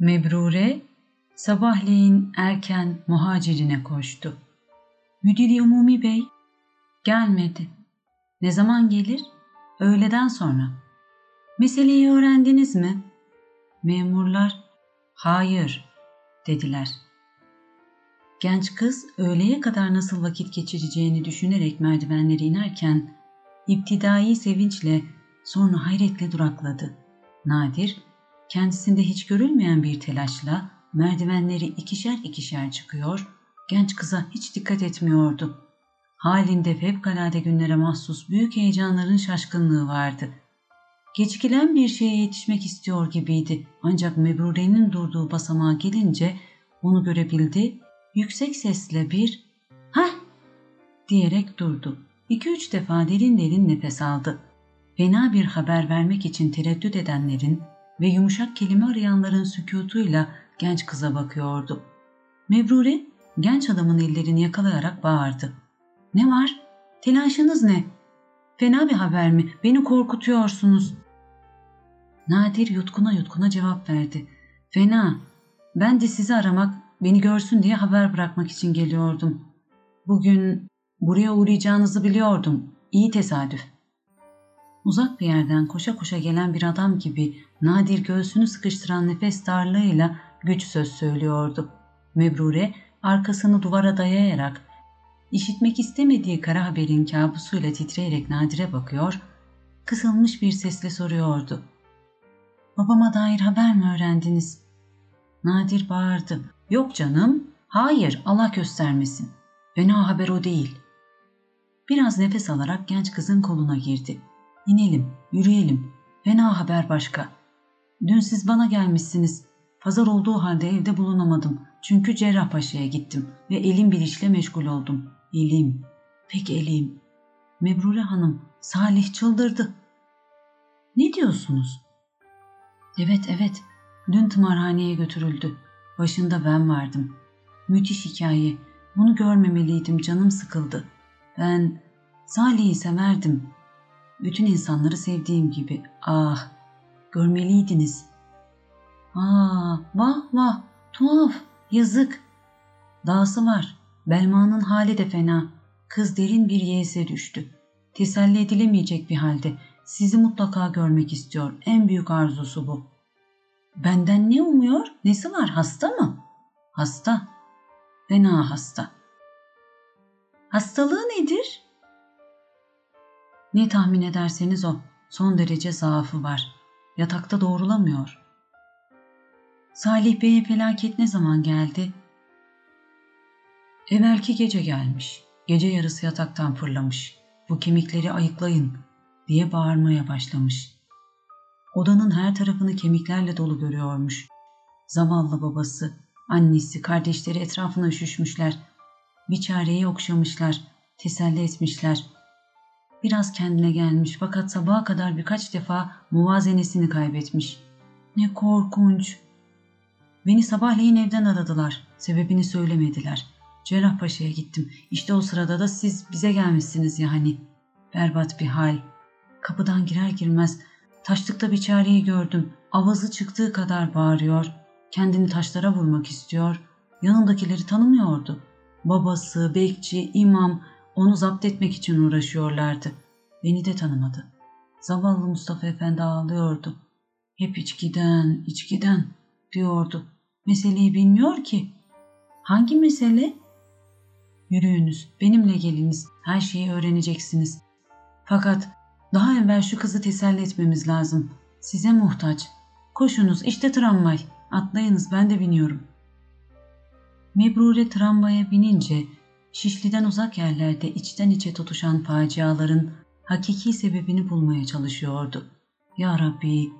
Mebrure sabahleyin erken muhacirine koştu. Müdür-i Umumi Bey gelmedi. Ne zaman gelir? Öğleden sonra. Meseleyi öğrendiniz mi? Memurlar hayır dediler. Genç kız öğleye kadar nasıl vakit geçireceğini düşünerek merdivenleri inerken İptidai sevinçle, sonra hayretle durakladı. Nadir, kendisinde hiç görülmeyen bir telaşla merdivenleri ikişer ikişer çıkıyor, genç kıza hiç dikkat etmiyordu. Halinde fevkalade günlere mahsus büyük heyecanların şaşkınlığı vardı. Gecikilen bir şeye yetişmek istiyor gibiydi, ancak Mebrure'nin durduğu basamağa gelince onu görebildi, yüksek sesle bir "Hah!" diyerek durdu. 2-3 defa derin derin nefes aldı. Fena bir haber vermek için tereddüt edenlerin ve yumuşak kelime arayanların sükutuyla genç kıza bakıyordu. Mebrure genç adamın ellerini yakalayarak bağırdı. "Ne var? Telaşınız ne? Fena bir haber mi? Beni korkutuyorsunuz." Nadir yutkuna yutkuna cevap verdi. "Fena. Ben de sizi aramak, beni görsün diye haber bırakmak için geliyordum. Bugün buraya uğrayacağınızı biliyordum. İyi tesadüf." Uzak bir yerden koşa koşa gelen bir adam gibi Nadir göğsünü sıkıştıran nefes darlığıyla güç söz söylüyordu. Mebrure arkasını duvara dayayarak, işitmek istemediği kara haberin kabusuyla titreyerek Nadir'e bakıyor, kısılmış bir sesle soruyordu. "Babama dair haber mi öğrendiniz?" Nadir bağırdı. "Yok canım, hayır, Allah göstermesin. Fena haber o değil." Biraz nefes alarak genç kızın koluna girdi. "İnelim, yürüyelim. Fena haber başka. Dün siz bana gelmişsiniz. Pazar olduğu halde evde bulunamadım. Çünkü Cerrahpaşa'ya gittim ve elim bir işle meşgul oldum. Elim, pek elim." "Mebrure Hanım, Salih çıldırdı." "Ne diyorsunuz?" Evet. Dün tımarhaneye götürüldü. Başında ben vardım. Müthiş hikaye. Bunu görmemeliydim, canım sıkıldı. Ben Salih'i severdim. Bütün insanları sevdiğim gibi. Ah, görmeliydiniz. Vah vah, tuhaf, yazık. Dahası var, Belma'nın hali de fena. Kız derin bir yese düştü. Teselli edilemeyecek bir halde. Sizi mutlaka görmek istiyor. En büyük arzusu bu. Benden ne umuyor? Nesi var, hasta mı? Hasta. Fena hasta. Hastalığı nedir? Ne tahmin ederseniz o. Son derece zaafı var. Yatakta doğrulamıyor. Salih Bey'e felaket ne zaman geldi? Evvelki gece gelmiş. Gece yarısı yataktan fırlamış. "Bu kemikleri ayıklayın" diye bağırmaya başlamış. Odanın her tarafını kemiklerle dolu görüyormuş. Zavallı babası, annesi, kardeşleri etrafına üşüşmüşler. Bir çareyi okşamışlar, teselli etmişler. Biraz kendine gelmiş, fakat sabaha kadar birkaç defa muvazenesini kaybetmiş. "Ne korkunç. Beni sabahleyin evden aradılar. Sebebini söylemediler. Cerrahpaşa'ya gittim. İşte o sırada da siz bize gelmişsiniz ya hani. Berbat bir hal. Kapıdan girer girmez taşlıkta bir çareyi gördüm. Avazı çıktığı kadar bağırıyor. Kendini taşlara vurmak istiyor. Yanındakileri tanımıyordu. Babası, bekçi, imam onu zapt etmek için uğraşıyorlardı. Beni de tanımadı. Zavallı Mustafa Efendi ağlıyordu. Hep içkiden, içkiden diyordu. Meseleyi bilmiyor ki." "Hangi mesele?" "Yürüyünüz, benimle geliniz. Her şeyi öğreneceksiniz. Fakat daha evvel şu kızı teselli etmemiz lazım. Size muhtaç. Koşunuz, işte tramvay. Atlayınız, ben de biniyorum." Mebrure tramvaya binince Şişli'den uzak yerlerde içten içe tutuşan faciaların hakiki sebebini bulmaya çalışıyordu. "Ya Rabbi,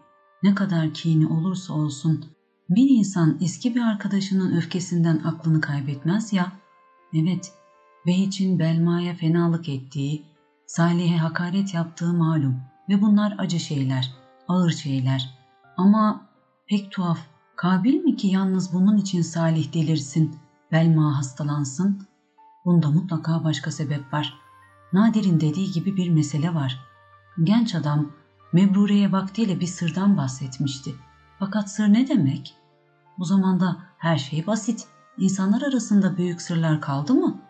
ne kadar kini olursa olsun bir insan eski bir arkadaşının öfkesinden aklını kaybetmez ya." Evet, Behiç'in Belma'ya fenalık ettiği, Salih'e hakaret yaptığı malum ve bunlar acı şeyler, ağır şeyler. Ama pek tuhaf, kabil mi ki yalnız bunun için Salih delirsin, Belma hastalansın? Bunda mutlaka başka sebep var. Nadir'in dediği gibi bir mesele var. Genç adam Mebrure'ye vaktiyle bir sırdan bahsetmişti. Fakat sır ne demek? Bu zamanda her şey basit. İnsanlar arasında büyük sırlar kaldı mı?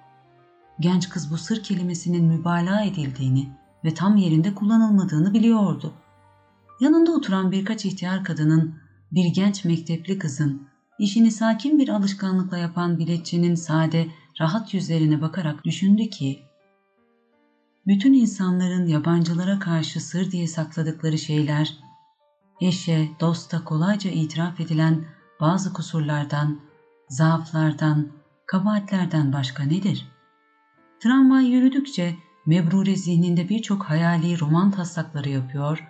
Genç kız bu sır kelimesinin mübalağa edildiğini ve tam yerinde kullanılmadığını biliyordu. Yanında oturan birkaç ihtiyar kadının, bir genç mektepli kızın, işini sakin bir alışkanlıkla yapan biletçinin sade, rahat yüzlerine bakarak düşündü ki, bütün insanların yabancılara karşı sır diye sakladıkları şeyler, eşe, dosta kolayca itiraf edilen bazı kusurlardan, zaaflardan, kabahatlerden başka nedir? Tramvay yürüdükçe Mebrure zihninde birçok hayali roman taslakları yapıyor,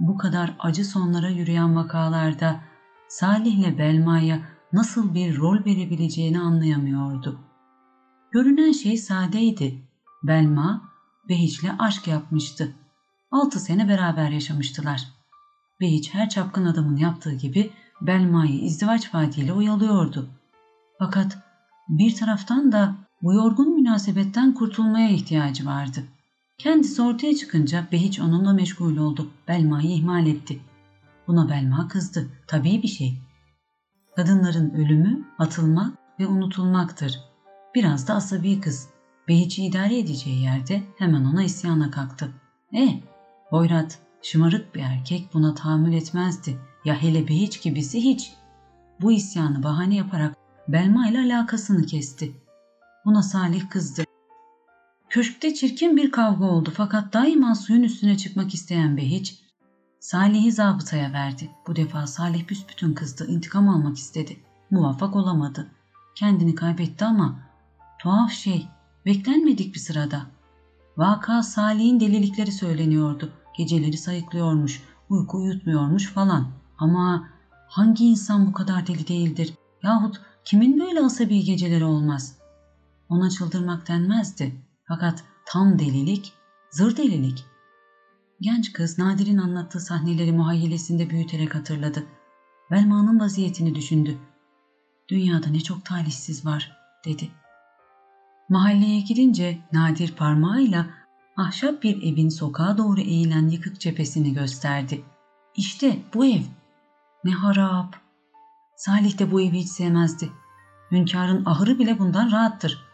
bu kadar acı sonlara yürüyen vakalarda Salih'le Belma'ya nasıl bir rol verebileceğini anlayamıyordu. Görünen şey sadeydi. Belma, Behiç'le aşk yapmıştı. 6 sene beraber yaşamıştılar. Behiç her çapkın adamın yaptığı gibi Belma'yı izdivaç vaadiyle oyalıyordu. Fakat bir taraftan da bu yorgun münasebetten kurtulmaya ihtiyacı vardı. Kendisi ortaya çıkınca Behiç onunla meşgul oldu. Belma'yı ihmal etti. Buna Belma kızdı. Tabii bir şey. Kadınların ölümü atılmak ve unutulmaktır. Biraz da asabi kız. Behiç'i idare edeceği yerde hemen ona isyana kalktı. Hoyrat, şımarık bir erkek buna tahammül etmezdi. Ya hele Behiç gibisi hiç. Bu isyanı bahane yaparak Belma ile alakasını kesti. Buna Salih kızdı. Köşkte çirkin bir kavga oldu fakat daima suyun üstüne çıkmak isteyen Behiç, Salih'i zabıtaya verdi. Bu defa Salih büsbütün kızdı, intikam almak istedi. Muvaffak olamadı. Kendini kaybetti ama tuhaf şey, beklenmedik bir sırada. Vaka Salih'in delilikleri söyleniyordu. Geceleri sayıklıyormuş, uyku uyutmuyormuş falan. Ama hangi insan bu kadar deli değildir? Yahut kimin böyle asabi geceleri olmaz? Ona çıldırmak denmezdi. Fakat tam delilik, zır delilik. Genç kız Nadir'in anlattığı sahneleri muhayyilesinde büyüterek hatırladı. Belma'nın vaziyetini düşündü. Dünyada ne çok talihsiz var, dedi. Mahalleye gidince Nadir parmağıyla ahşap bir evin sokağa doğru eğilen yıkık cephesini gösterdi. İşte bu ev. Ne harap. Salih de bu evi hiç sevmezdi. Hünkârın ahırı bile bundan rahattır.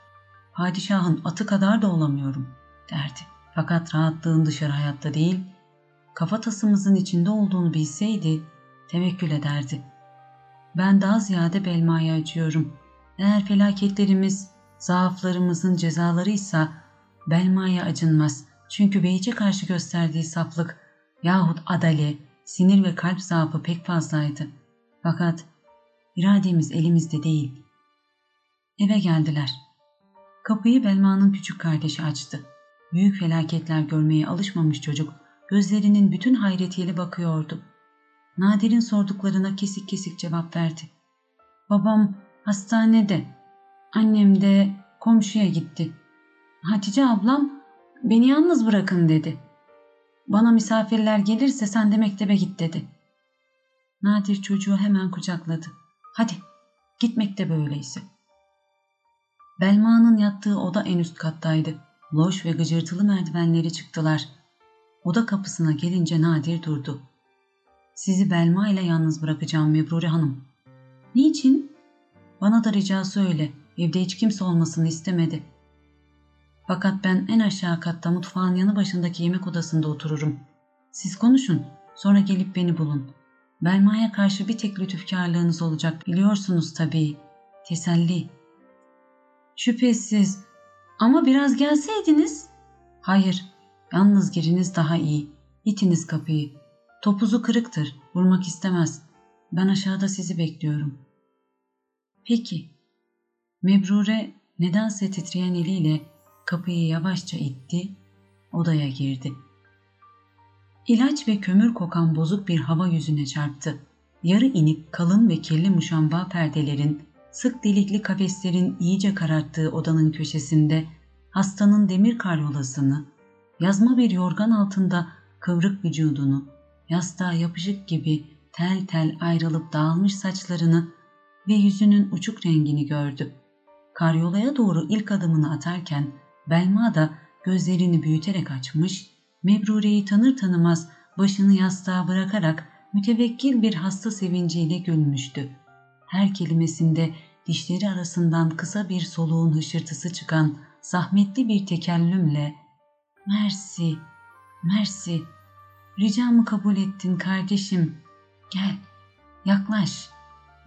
Padişahın atı kadar da olamıyorum, derdi. Fakat rahatlığın dışarı hayatta değil, kafatasımızın içinde olduğunu bilseydi tevekkül ederdi. Ben daha ziyade Belma'ya acıyorum. Eğer felaketlerimiz, zaaflarımızın cezalarıysa Belma'ya acınmaz. Çünkü Behiç'e karşı gösterdiği saflık yahut adale, sinir ve kalp zaafı pek fazlaydı. Fakat irademiz elimizde değil. Eve geldiler. Kapıyı Belma'nın küçük kardeşi açtı. Büyük felaketler görmeye alışmamış çocuk gözlerinin bütün hayretiyle bakıyordu. Nadir'in sorduklarına kesik kesik cevap verdi. Babam hastanede, annem de komşuya gitti. Hatice ablam beni yalnız bırakın dedi. Bana misafirler gelirse sen de mektebe git dedi. Nadir çocuğu hemen kucakladı. Hadi git mektebe öyleyse. Belma'nın yattığı oda en üst kattaydı. Loş ve gıcırtılı merdivenleri çıktılar. Oda kapısına gelince Nadir durdu. Sizi Belma ile yalnız bırakacağım Mebrure Hanım. Niçin? Bana da ricası öyle. Evde hiç kimse olmasını istemedi. Fakat ben en aşağı katta mutfağın yanı başındaki yemek odasında otururum. Siz konuşun, sonra gelip beni bulun. Belma'ya karşı bir tek lütufkarlığınız olacak, biliyorsunuz tabii. Teselli. Şüphesiz. Ama biraz gelseydiniz. Hayır, yalnız giriniz daha iyi. İtiniz kapıyı. Topuzu kırıktır, vurmak istemez. Ben aşağıda sizi bekliyorum. Peki. Mebrure nedense titreyen eliyle kapıyı yavaşça itti, odaya girdi. İlaç ve kömür kokan bozuk bir hava yüzüne çarptı. Yarı inik, kalın ve kirli muşamba perdelerin, sık delikli kafeslerin iyice kararttığı odanın köşesinde hastanın demir karyolasını, yazma bir yorgan altında kıvrık vücudunu, yastığa yapışık gibi tel tel ayrılıp dağılmış saçlarını ve yüzünün uçuk rengini gördü. Karyolaya doğru ilk adımını atarken Belma da gözlerini büyüterek açmış, Mebrure'yi tanır tanımaz başını yastığa bırakarak mütevekkil bir hasta sevinciyle gülmüştü. her kelimesinde dişleri arasından kısa bir soluğun hışırtısı çıkan zahmetli bir tekellümle "Mersi, mersi, ricamı kabul ettin kardeşim, gel, yaklaş"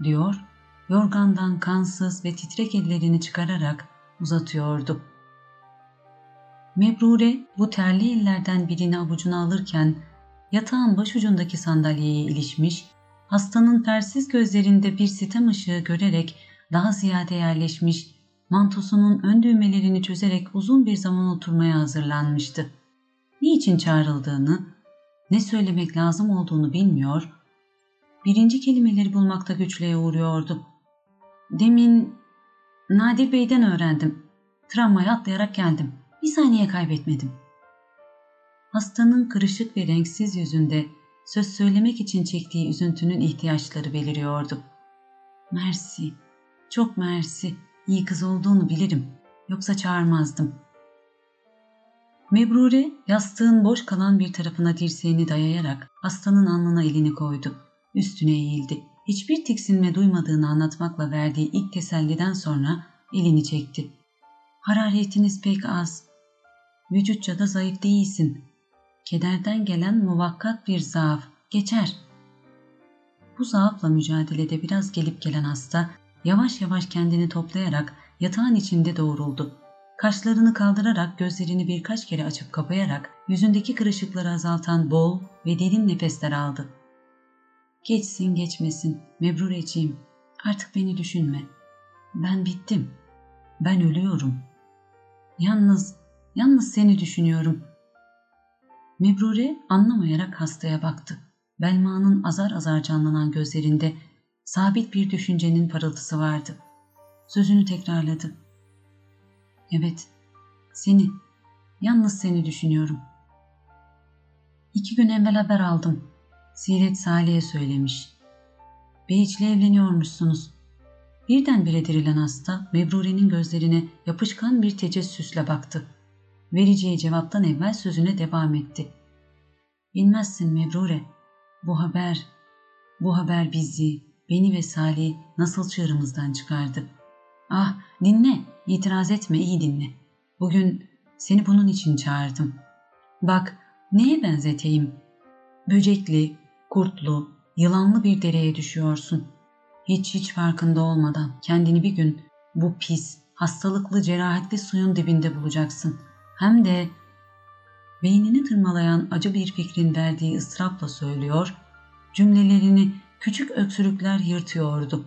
diyor, yorgandan kansız ve titrek ellerini çıkararak uzatıyordu. Mebrure bu terli ellerden birini avucuna alırken yatağın başucundaki sandalyeye ilişmiş, hastanın persiz gözlerinde bir sitem ışığı görerek daha ziyade yerleşmiş, mantosunun ön düğmelerini çözerek uzun bir zaman oturmaya hazırlanmıştı. Niçin çağrıldığını, ne söylemek lazım olduğunu bilmiyor, birinci kelimeleri bulmakta güçlüğe uğruyordu. "Demin Nadir Bey'den öğrendim. Tramvaya atlayarak geldim. Bir saniye kaybetmedim." Hastanın kırışık ve renksiz yüzünde söz söylemek için çektiği üzüntünün ihtiyaçları beliriyordu. "Mersi, çok mersi. İyi kız olduğunu bilirim. Yoksa çağırmazdım." Mebrure yastığın boş kalan bir tarafına dirseğini dayayarak hastanın alnına elini koydu. Üstüne eğildi. Hiçbir tiksinme duymadığını anlatmakla verdiği ilk teselliden sonra elini çekti. "Hararetiniz pek az. Vücutça da zayıf değilsin. Kederden gelen muvakkat bir zaaf. Geçer." Bu zaafla mücadelede biraz gelip gelen hasta yavaş yavaş kendini toplayarak yatağın içinde doğruldu. Kaşlarını kaldırarak, gözlerini birkaç kere açıp kapayarak yüzündeki kırışıkları azaltan bol ve derin nefesler aldı. "Geçsin geçmesin Mebrureciğim, artık beni düşünme. Ben bittim. Ben ölüyorum. Yalnız seni düşünüyorum." Mebrure anlamayarak hastaya baktı. Belma'nın azar azar canlanan gözlerinde sabit bir düşüncenin parıltısı vardı. Sözünü tekrarladı. "Evet, seni, yalnız seni düşünüyorum. 2 gün evvel haber aldım. Siret Salih'e söylemiş. Behiç'le evleniyormuşsunuz." Birdenbire dirilen hasta Mebrure'nin gözlerine yapışkan bir tecessüsle baktı. Vereceği cevaptan evvel sözüne devam etti. "Bilmezsin Mebrure, bu haber bizi, beni ve Salih'i nasıl çığırımızdan çıkardı. Ah, dinle, itiraz etme, iyi dinle. Bugün seni bunun için çağırdım. Bak, neye benzeteyim? Böcekli, kurtlu, yılanlı bir dereye düşüyorsun. Hiç farkında olmadan kendini bir gün bu pis, hastalıklı, cerahatli suyun dibinde bulacaksın. Hem de..." Beynini tırmalayan acı bir fikrin verdiği ıstırapla söylüyor, cümlelerini küçük öksürükler yırtıyordu.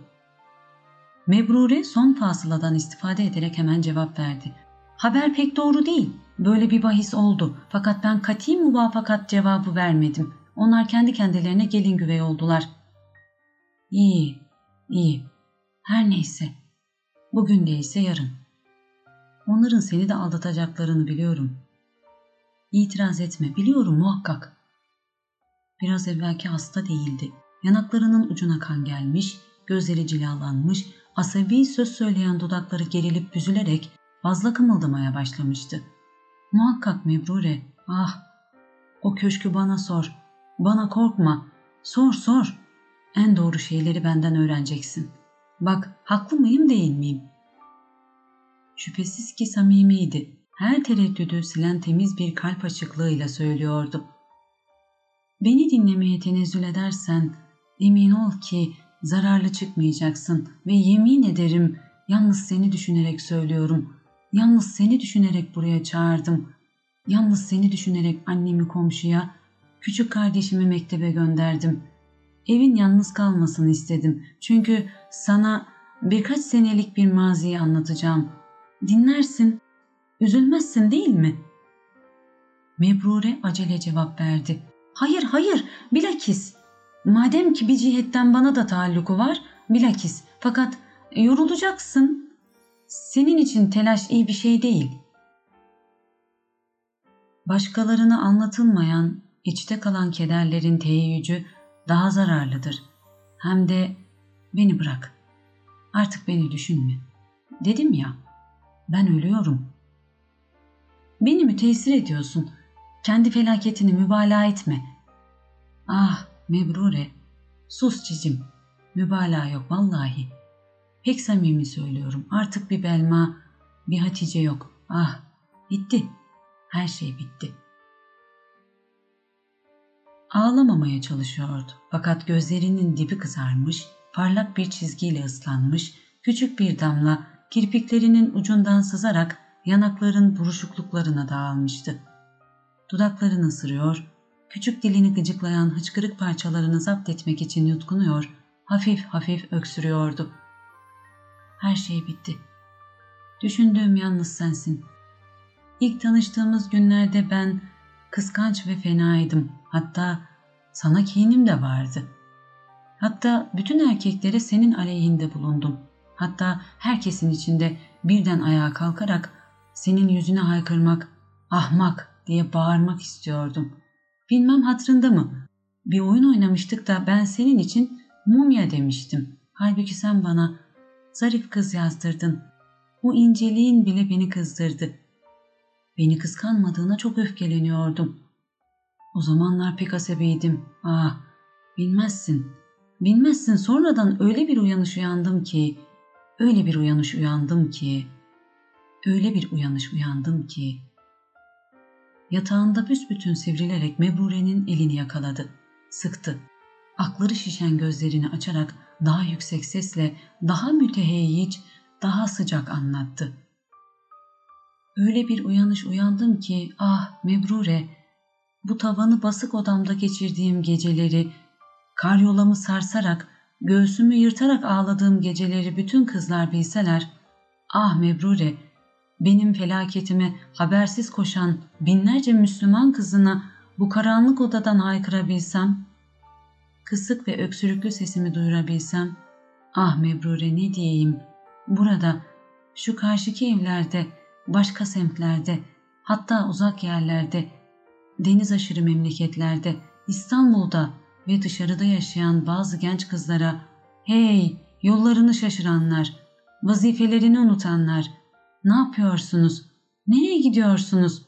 Mebrure son fasıladan istifade ederek hemen cevap verdi. "Haber pek doğru değil. Böyle bir bahis oldu. Fakat ben kati muvafakat cevabı vermedim. Onlar kendi kendilerine gelin güvey oldular." "İyi, iyi. Her neyse. Bugün değilse yarın. Onların seni de aldatacaklarını biliyorum. İtiraz etme, biliyorum muhakkak." Biraz evvelki hasta değildi. Yanaklarının ucuna kan gelmiş, gözleri cilalanmış, asabi söz söyleyen dudakları gerilip büzülerek fazla kımıldamaya başlamıştı. "Muhakkak Mebrure, ah! O köşkü bana sor, bana korkma, sor. En doğru şeyleri benden öğreneceksin. Bak, haklı mıyım değil miyim?" Şüphesiz ki samimiydi. Her tereddüdü silen temiz bir kalp açıklığıyla söylüyordu. "Beni dinlemeye tenezzül edersen emin ol ki zararlı çıkmayacaksın ve yemin ederim yalnız seni düşünerek söylüyorum. Yalnız seni düşünerek buraya çağırdım. Yalnız seni düşünerek annemi komşuya, küçük kardeşimi mektebe gönderdim. Evin yalnız kalmasını istedim. Çünkü sana birkaç senelik bir maziyi anlatacağım. Dinlersin, üzülmezsin değil mi?" Mebrure acele cevap verdi. Hayır, bilakis. Madem ki bir cihetten bana da taalluku var, bilakis. Fakat yorulacaksın. Senin için telaş iyi bir şey değil." Başkalarına anlatılmayan, içte kalan kederlerin teyiccü daha zararlıdır. Hem de "Beni bırak. Artık beni düşünme. Dedim ya, ben ölüyorum. Beni müteessir ediyorsun. Kendi felaketini mübalağa etme. Ah Mebrure, sus cicim. Mübalağa yok vallahi. Pek samimi söylüyorum. Artık bir Belma, bir Hatice yok. Ah, bitti. Her şey bitti. Ağlamamaya çalışıyordu. Fakat gözlerinin dibi kızarmış, parlak bir çizgiyle ıslanmış, küçük bir damla kirpiklerinin ucundan sızarak yanakların buruşukluklarına dağılmıştı. Dudaklarını ısırıyor, küçük dilini gıcıklayan hıçkırık parçalarını zapt etmek için yutkunuyor, hafif hafif öksürüyordu. Her şey bitti. Düşündüğüm yalnız sensin. İlk tanıştığımız günlerde ben kıskanç ve fenaydım. Hatta sana kinim de vardı. Hatta bütün erkeklere senin aleyhinde bulundum. Hatta herkesin içinde birden ayağa kalkarak senin yüzüne haykırmak, ahmak diye bağırmak istiyordum. Bilmem hatırında mı? Bir oyun oynamıştık da ben senin için mumya demiştim. Halbuki sen bana zarif kız yazdırdın. Bu inceliğin bile beni kızdırdı. Beni kıskanmadığına çok öfkeleniyordum. O zamanlar pek asabiydim. Ah, bilmezsin. Bilmezsin, sonradan öyle bir uyanış uyandım ki. Yatağında büsbütün sivrilerek Mebrure'nin elini yakaladı. Sıktı. Akları şişen gözlerini açarak daha yüksek sesle, daha müteheyyic, daha sıcak anlattı. Öyle bir uyanış uyandım ki, ah Mebrure, bu tavanı basık odamda geçirdiğim geceleri, karyolamı sarsarak, göğsümü yırtarak ağladığım geceleri bütün kızlar bilseler, ah Mebrure, benim felaketime habersiz koşan binlerce Müslüman kızına bu karanlık odadan haykırabilsem, kısık ve öksürüklü sesimi duyurabilsem, ah Mebrure ne diyeyim, burada, şu karşıki evlerde, başka semtlerde, hatta uzak yerlerde, deniz aşırı memleketlerde, İstanbul'da ve dışarıda yaşayan bazı genç kızlara, hey yollarını şaşıranlar, vazifelerini unutanlar, ne yapıyorsunuz, nereye gidiyorsunuz,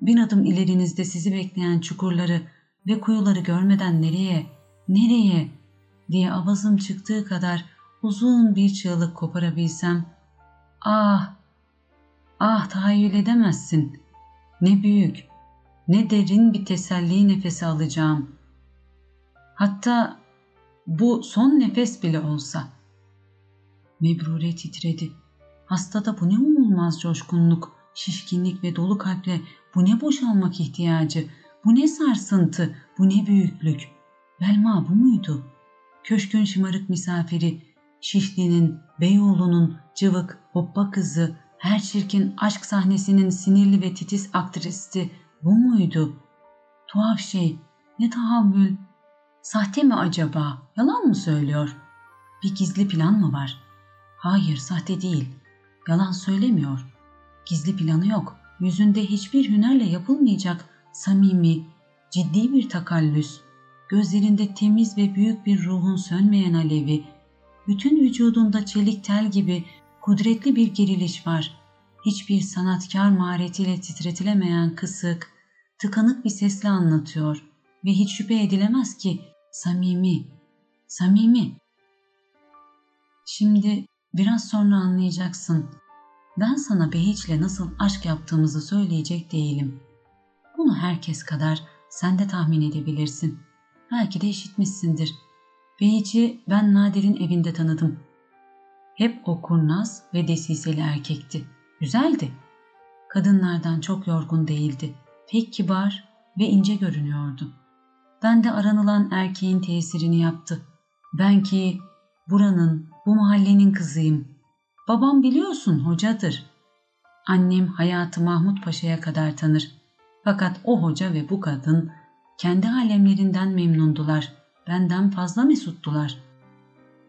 bir adım ilerinizde sizi bekleyen çukurları ve kuyuları görmeden nereye, nereye diye avazım çıktığı kadar uzun bir çığlık koparabilsem, ah, ah tahayyül edemezsin, ne büyük, ne derin bir teselli nefesi alacağım. Hatta bu son nefes bile olsa. Mebrure titredi. Hastada bu ne umulmaz coşkunluk, şişkinlik ve dolu kalple bu ne boşalmak ihtiyacı, bu ne sarsıntı, bu ne büyüklük. Belma bu muydu? Köşkün şımarık misafiri, Şişli'nin, Beyoğlu'nun cıvık, hoppa kızı, her çirkin aşk sahnesinin sinirli ve titiz aktristi bu muydu? Tuhaf şey, ne tahammül. Sahte mi acaba? Yalan mı söylüyor? Bir gizli plan mı var? Hayır, sahte değil. Yalan söylemiyor. Gizli planı yok. Yüzünde hiçbir hünerle yapılmayacak samimi, ciddi bir takallüs. Gözlerinde temiz ve büyük bir ruhun sönmeyen alevi. Bütün vücudunda çelik tel gibi kudretli bir geriliş var. Hiçbir sanatkar maharetiyle titretilemeyen kısık, tıkanık bir sesle anlatıyor. Ve hiç şüphe edilemez ki samimi, samimi. Şimdi biraz sonra anlayacaksın. Ben sana Behiç'le nasıl aşk yaptığımızı söyleyecek değilim. Bunu herkes kadar sen de tahmin edebilirsin. Belki de işitmişsindir. Behiç'i ben Nadir'in evinde tanıdım. Hep o kurnaz ve desiseli erkekti. Güzeldi. Kadınlardan çok yorgun değildi. Pek kibar ve ince görünüyordu. Ben de aranılan erkeğin tesirini yaptı. Ben ki buranın, bu mahallenin kızıyım. Babam biliyorsun hocadır. Annem hayatı Mahmut Paşa'ya kadar tanır. Fakat o hoca ve bu kadın kendi alemlerinden memnundular. Benden fazla mesuttular.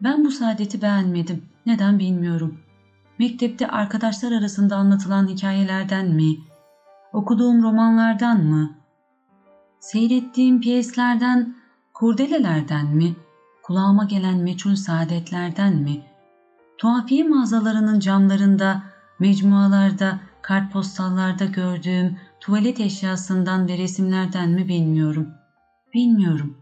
Ben bu saadeti beğenmedim. Neden bilmiyorum. Mektepte arkadaşlar arasında anlatılan hikayelerden mi? Okuduğum romanlardan mı? Seyrettiğim piyeslerden, kurdelelerden mi? Kulağıma gelen meçhul saadetlerden mi? Tuhafiye mağazalarının camlarında, mecmualarda, kartpostallarda gördüğüm tuvalet eşyasından ve resimlerden mi bilmiyorum. Bilmiyorum.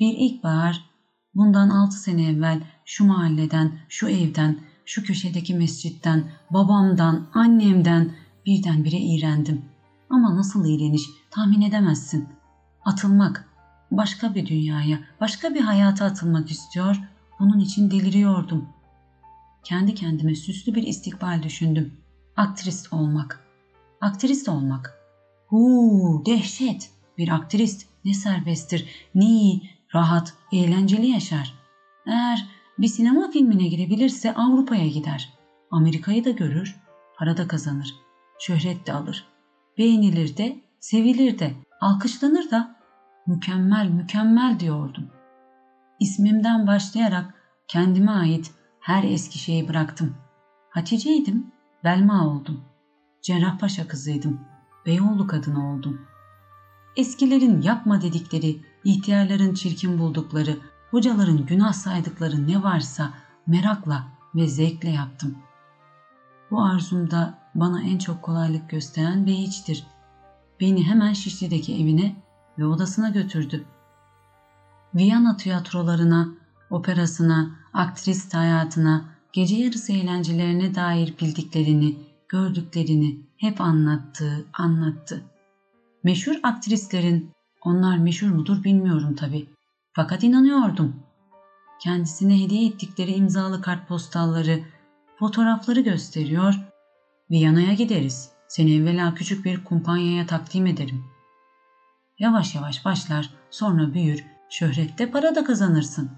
Bir ilkbahar, Bundan 6 sene evvel şu mahalleden, şu evden, şu köşedeki mescitten, babamdan, annemden birdenbire iğrendim. Ama nasıl iğreniş tahmin edemezsin. Atılmak, başka bir dünyaya, başka bir hayata atılmak istiyor, bunun için deliriyordum. Kendi kendime süslü bir istikbal düşündüm. Aktrist olmak. Aktrist olmak. Huu, dehşet. Bir aktrist ne serbesttir, ne iyi, rahat, eğlenceli yaşar. Eğer bir sinema filmine girebilirse Avrupa'ya gider. Amerika'yı da görür, para da kazanır, şöhret de alır. Beğenilir de, sevilir de, alkışlanır da. Mükemmel, mükemmel diyordum. İsmimden başlayarak kendime ait her eski şeyi bıraktım. Hatice'ydim, Belma oldum. Cerrahpaşa kızıydım, Beyoğlu kadını oldum. Eskilerin yapma dedikleri, ihtiyarların çirkin buldukları, hocaların günah saydıkları ne varsa merakla ve zevkle yaptım. Bu arzumda bana en çok kolaylık gösteren Behiç'tir. Beni hemen Şişli'deki evine ve odasına götürdü. Viyana tiyatrolarına, operasına, aktrist hayatına, gece yarısı eğlencelerine dair bildiklerini, gördüklerini hep anlattı. Meşhur aktristlerin, onlar meşhur mudur bilmiyorum tabii. Fakat inanıyordum. Kendisine hediye ettikleri imzalı kartpostalları, fotoğrafları gösteriyor. Viyana'ya gideriz. Seni evvela küçük bir kumpanyaya takdim ederim. Yavaş yavaş başlar, sonra büyür, şöhrette para da kazanırsın,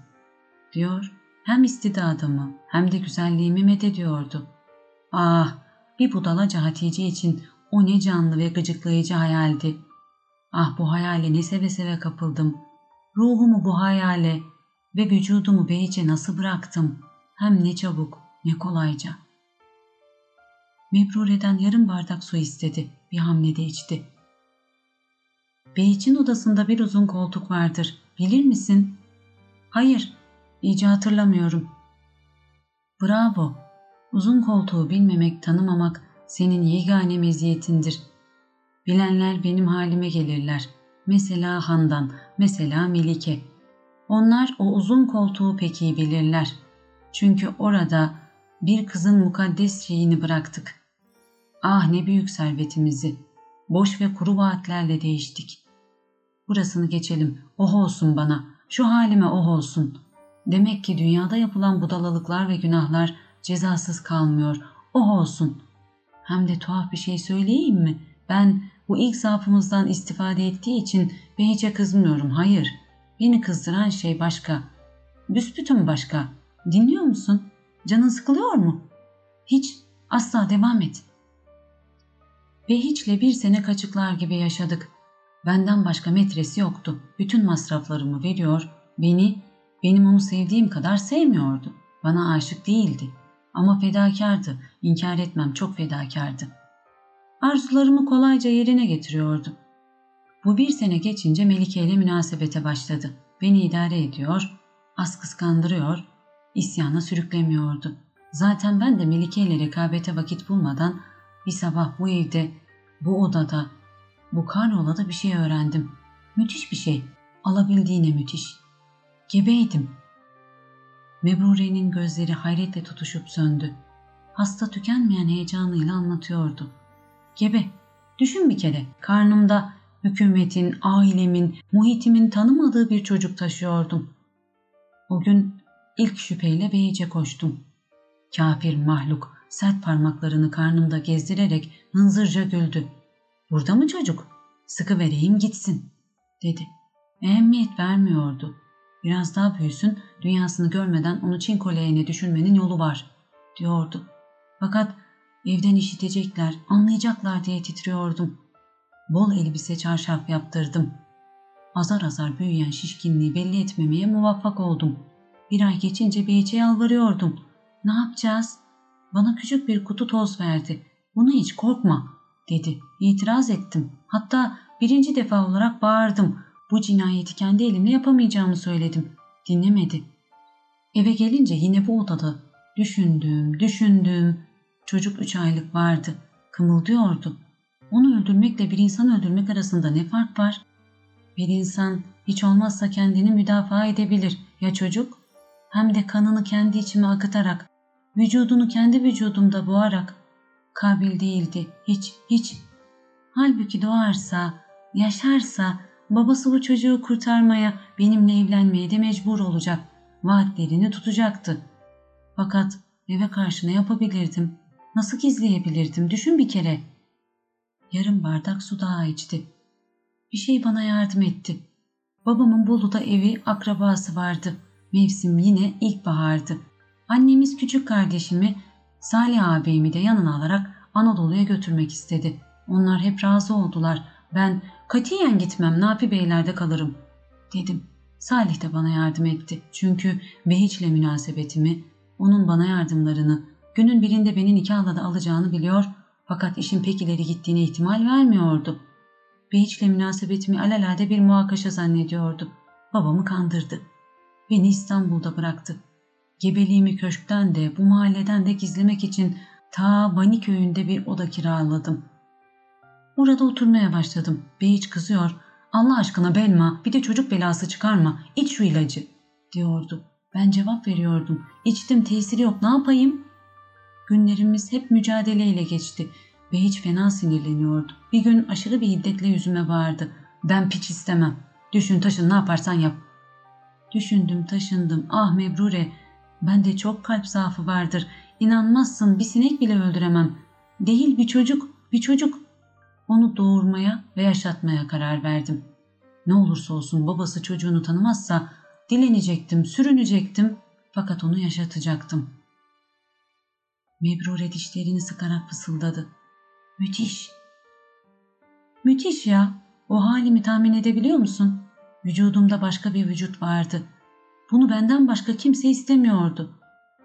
diyor. Hem istidadımı hem de güzelliğimi methediyordu. Ah, bir budalaca Hatice için o ne canlı ve gıcıklayıcı hayaldi. Ah, bu hayale ne seve seve kapıldım. Ruhumu bu hayale ve vücudumu Behiç'e nasıl bıraktım? Hem ne çabuk, ne kolayca. Mebrure'den yarım bardak su istedi, bir hamlede içti. Behiç'in odasında bir uzun koltuk vardır, bilir misin? Hayır, iyice hatırlamıyorum. Bravo, uzun koltuğu bilmemek, tanımamak senin yegane meziyetindir. Bilenler benim halime gelirler. Mesela Handan, mesela Melike. Onlar o uzun koltuğu pek iyi bilirler. Çünkü orada bir kızın mukaddes şeyini bıraktık. Ah, ne büyük servetimizi. Boş ve kuru vaatlerle değiştik. Burasını geçelim, oh olsun bana, şu halime oh olsun. Demek ki dünyada yapılan budalalıklar ve günahlar cezasız kalmıyor, oh olsun. Hem de tuhaf bir şey söyleyeyim mi? Ben bu ilk zaafımızdan istifade ettiği için Behiç'e kızmıyorum, hayır. Beni kızdıran şey başka, büsbütün başka. Dinliyor musun? Canın sıkılıyor mu? Hiç, asla, devam et. Behiç'le 1 sene kaçıklar gibi yaşadık. Benden başka metresi yoktu. Bütün masraflarımı veriyor, beni, benim onu sevdiğim kadar sevmiyordu. Bana aşık değildi. Ama fedakardı, inkar etmem, çok fedakardı. Arzularımı kolayca yerine getiriyordu. Bu 1 sene geçince Melike ile münasebete başladı. Beni idare ediyor, az kıskandırıyor, isyana sürüklemiyordu. Zaten ben de Melike ile rekabete vakit bulmadan bir sabah bu evde, bu odada, bu kahrolada bir şey öğrendim. Müthiş bir şey, alabildiğine müthiş. Gebeydim. Mebrure'nin gözleri hayretle tutuşup söndü. Hasta tükenmeyen heyecanıyla anlatıyordu. Gebe, düşün bir kere, karnımda hükümetin, ailemin, muhitimin tanımadığı bir çocuk taşıyordum. O gün ilk şüpheyle Beyiç'e koştum. Kafir mahluk sert parmaklarını karnımda gezdirerek hınzırca güldü. Burada mı çocuk? Sıkı vereyim gitsin, dedi. Ehemmiyet vermiyordu. Biraz daha büyüsün, dünyasını görmeden onu Çin Koleji'ne düşürmenin yolu var, diyordu. Fakat evden işitecekler, anlayacaklar diye titriyordum. Bol elbise çarşaf yaptırdım. Azar azar büyüyen şişkinliği belli etmemeye muvaffak oldum. 1 ay geçince Beyiç'e yalvarıyordum. Ne yapacağız? Bana küçük bir kutu toz verdi. Bunu hiç korkma, dedi. İtiraz ettim. Hatta 1. defa olarak bağırdım. Bu cinayeti kendi elimle yapamayacağımı söyledim. Dinlemedi. Eve gelince yine bu odada düşündüm. Çocuk 3 aylık vardı. Kımıldıyordu. Onu öldürmekle bir insan öldürmek arasında ne fark var? Bir insan Hiç olmazsa kendini müdafaa edebilir. Ya çocuk? Hem de kanını kendi içime akıtarak, vücudunu kendi vücudumda boğarak. Kabil değildi. Hiç. Halbuki doğarsa, yaşarsa babası bu çocuğu kurtarmaya, benimle evlenmeye de mecbur olacak. Vaatlerini tutacaktı. Fakat eve karşı ne yapabilirdim? Nasıl gizleyebilirdim? Düşün bir kere. Yarım bardak su daha içti. Bir şey bana yardım etti. Babamın Bolu'da evi, akrabası vardı. Mevsim yine ilkbahardı. Annemiz küçük kardeşimi, Salih ağabeyimi de yanına alarak Anadolu'ya götürmek istedi. Onlar hep razı oldular. Ben katiyen gitmem, Nafi Beyler'de kalırım dedim. Salih de bana yardım etti. Çünkü Behiç'le münasebetimi, onun bana yardımlarını, günün birinde beni nikahla da alacağını biliyor, fakat işin pek ileri gittiğine ihtimal vermiyordu. Behiç'le münasebetimi alelade bir muhakaşa zannediyordu. Babamı kandırdı. Beni İstanbul'da bıraktı. Gebeliğimi köşkten de bu mahalleden de gizlemek için ta Vaniköy'ünde bir oda kiraladım. Orada oturmaya başladım. Behiç kızıyor. "Allah aşkına Belma, bir de çocuk belası çıkarma. İç şu ilacı," diyordu. Ben cevap veriyordum. "İçtim, tesiri yok, ne yapayım?" Günlerimiz hep mücadeleyle geçti. Behiç fena sinirleniyordu. Bir gün aşırı bir hiddetle yüzüme bağırdı. "Ben piç istemem. Düşün taşın, ne yaparsan yap." Düşündüm taşındım. Ah Mebrure, bende çok kalp zaafı vardır. İnanmazsın, bir sinek bile öldüremem. Değil bir çocuk. Onu doğurmaya ve yaşatmaya karar verdim. Ne olursa olsun babası çocuğunu tanımazsa dilenecektim, sürünecektim, fakat onu yaşatacaktım. Mebrure dişlerini sıkarak fısıldadı. "Müthiş." "Müthiş ya, o halimi tahmin edebiliyor musun? Vücudumda başka bir vücut vardı. Bunu benden başka kimse istemiyordu.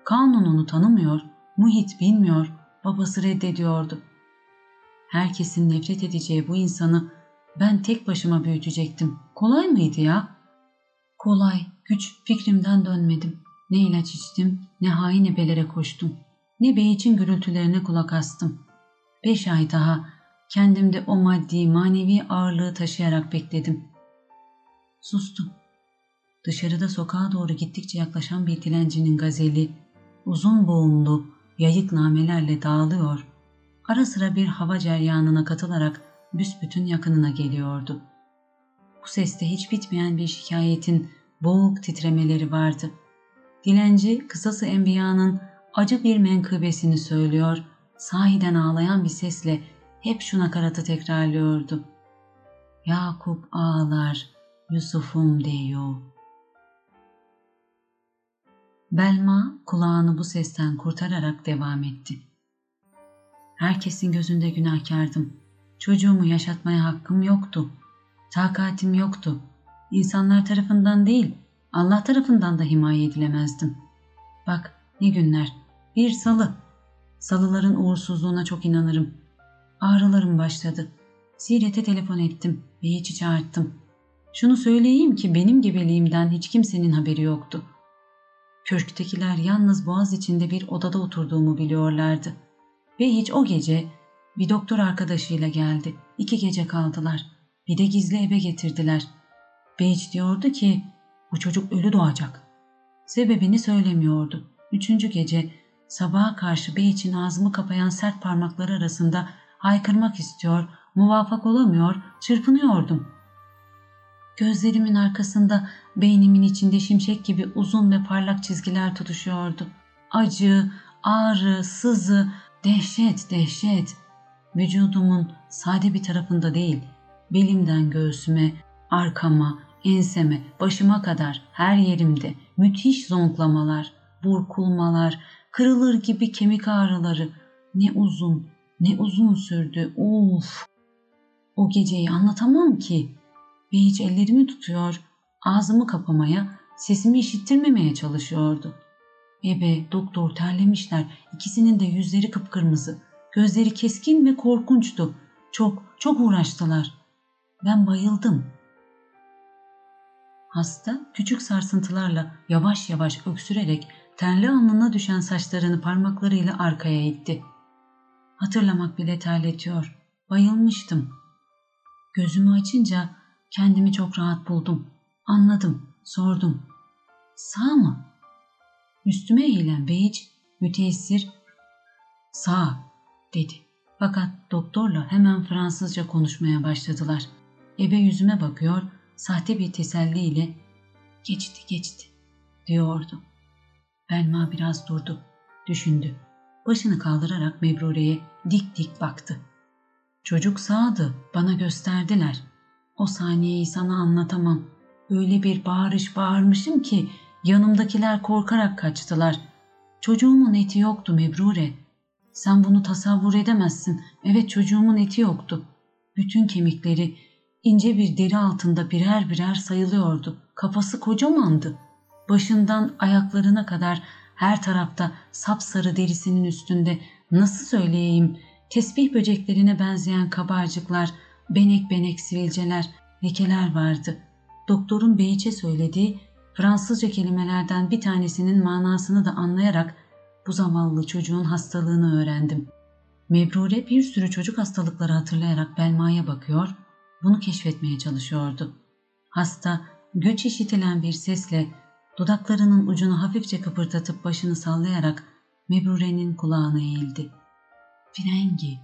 Kanun onu tanımıyor, muhit bilmiyor, babası reddediyordu. Herkesin nefret edeceği bu insanı ben tek başıma büyütecektim. Kolay mıydı ya?" "Kolay, güç." Fikrimden dönmedim. Ne ilaç içtim, ne hain ebelere koştum, ne Beyiç'in gürültülerine kulak astım. 5 ay daha kendimde o maddi manevi ağırlığı taşıyarak bekledim. Sustum. Dışarıda sokağa doğru gittikçe yaklaşan bir dilencinin gazeli, uzun boğumlu yayık namelerle dağılıyor, ara sıra bir hava ceryanına katılarak büsbütün yakınına geliyordu. Bu seste hiç bitmeyen bir şikayetin boğuk titremeleri vardı. Dilenci kısası enbiyanın acı bir menkıbesini söylüyor, sahiden ağlayan bir sesle hep şu nakaratı tekrarlıyordu. "Yakup ağlar, Yusuf'um diyor." Belma kulağını bu sesten kurtararak devam etti. "Herkesin gözünde günahkardım. Çocuğumu yaşatmaya hakkım yoktu. Takatim yoktu. İnsanlar tarafından değil, Allah tarafından da himaye edilemezdim. Bak ne günler. Bir salı. Salıların uğursuzluğuna çok inanırım. Ağrılarım başladı. Siret'e telefon ettim. Beyiç'i çağırttım. Şunu söyleyeyim ki benim gebeliğimden hiç kimsenin haberi yoktu. Köşktekiler yalnız boğaz içinde bir odada oturduğumu biliyorlardı. Behiç o gece bir doktor arkadaşıyla geldi. 2 gece kaldılar. Bir de gizli eve getirdiler. Behiç diyordu ki bu çocuk ölü doğacak. Sebebini söylemiyordu. 3. gece sabaha karşı Behiç'in ağzımı kapayan sert parmakları arasında haykırmak istiyor, muvaffak olamıyor, çırpınıyordum. Gözlerimin arkasında beynimin içinde şimşek gibi uzun ve parlak çizgiler tutuşuyordu. Acı, ağrı, sızı, dehşet. Vücudumun sade bir tarafında değil, belimden göğsüme, arkama, enseme, başıma kadar her yerimde müthiş zonklamalar, burkulmalar, kırılır gibi kemik ağrıları. Ne uzun sürdü. Of! O geceyi anlatamam ki. Behiç ellerimi tutuyor, ağzımı kapamaya, sesimi işittirmemeye çalışıyordu. Ebe, doktor terlemişler. İkisinin de yüzleri kıpkırmızı. Gözleri keskin ve korkunçtu. Çok uğraştılar. Ben bayıldım." Hasta küçük sarsıntılarla yavaş yavaş öksürerek terli alnına düşen saçlarını parmaklarıyla arkaya itti. Hatırlamak bile terletiyor. Bayılmıştım. Gözümü açınca kendimi çok rahat buldum. Anladım, sordum. Sağ mı? Üstüme eğilen Beyiç müteessir sağ dedi. Fakat doktorla hemen Fransızca konuşmaya başladılar. Ebe yüzüme bakıyor, sahte bir teselliyle geçti diyordu. Belma biraz durdu, düşündü. Başını kaldırarak Mebrure'ye dik baktı. Çocuk sağdı, bana gösterdiler. O saniyeyi sana anlatamam. Öyle bir bağırmışım ki yanımdakiler korkarak kaçtılar. Çocuğumun eti yoktu Mebrure. Sen bunu tasavvur edemezsin. Evet, çocuğumun eti yoktu. Bütün kemikleri ince bir deri altında birer birer sayılıyordu. Kafası kocamandı. Başından ayaklarına kadar her tarafta sapsarı derisinin üstünde, nasıl söyleyeyim, tesbih böceklerine benzeyen kabarcıklar, benek sivilceler, lekeler vardı. Doktorun Beyiç'e söylediği Fransızca kelimelerden bir tanesinin manasını da anlayarak bu zavallı çocuğun hastalığını öğrendim. Mebrure bir sürü çocuk hastalıkları hatırlayarak Belma'ya bakıyor, bunu keşfetmeye çalışıyordu. Hasta güç işitilen bir sesle dudaklarının ucunu hafifçe kıpırdatıp başını sallayarak Mebrure'nin kulağına eğildi. Frengi.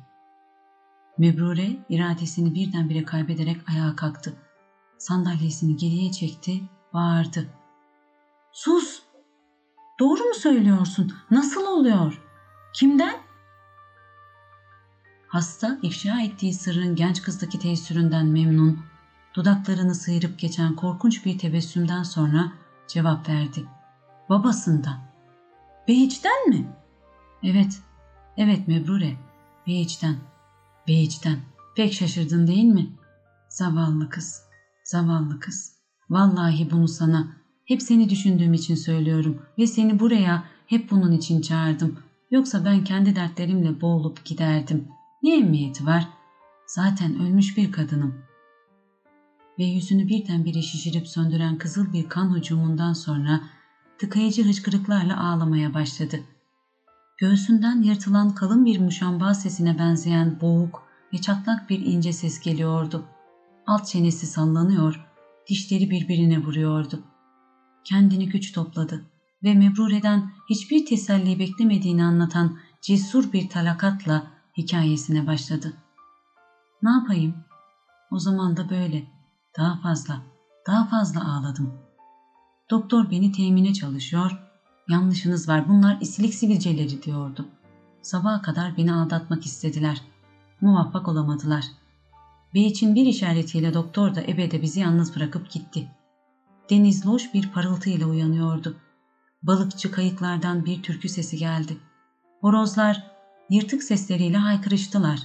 Mebrure iradesini birdenbire kaybederek ayağa kalktı. Sandalyesini geriye çekti, bağırdı. Sus! Doğru mu söylüyorsun? Nasıl oluyor? Kimden? Hasta ifşa ettiği sırrın genç kızdaki tesirinden memnun, dudaklarını sıyırıp geçen korkunç bir tebessümden sonra cevap verdi. Babasından. Behiç'ten mi? Evet Mebrure. Behiç'ten. Pek şaşırdın değil mi? Zavallı kız. Vallahi bunu sana, hep seni düşündüğüm için söylüyorum ve seni buraya hep bunun için çağırdım. Yoksa ben kendi dertlerimle boğulup giderdim. Ne emniyeti var? Zaten ölmüş bir kadınım. Ve yüzünü birdenbire şişirip söndüren kızıl bir kan hücumundan sonra tıkayıcı hıçkırıklarla ağlamaya başladı. Göğsünden yırtılan kalın bir muşamba sesine benzeyen boğuk ve çatlak bir ince ses geliyordu. Alt çenesi sallanıyor, dişleri birbirine vuruyordu. Kendini güç topladı ve Mebrure'den hiçbir teselli beklemediğini anlatan cesur bir talakatla hikayesine başladı. Ne yapayım? O zaman da böyle. Daha fazla ağladım. Doktor beni temine çalışıyor, yanlışınız var, bunlar isilik sivilceleri diyordu. Sabaha kadar beni aldatmak istediler. Muvaffak olamadılar. Beyiç'in bir işaretiyle doktor da ebede bizi yalnız bırakıp gitti. Deniz loş bir parıltıyla uyanıyordu. Balıkçı kayıklardan bir türkü sesi geldi. Horozlar yırtık sesleriyle haykırıştılar.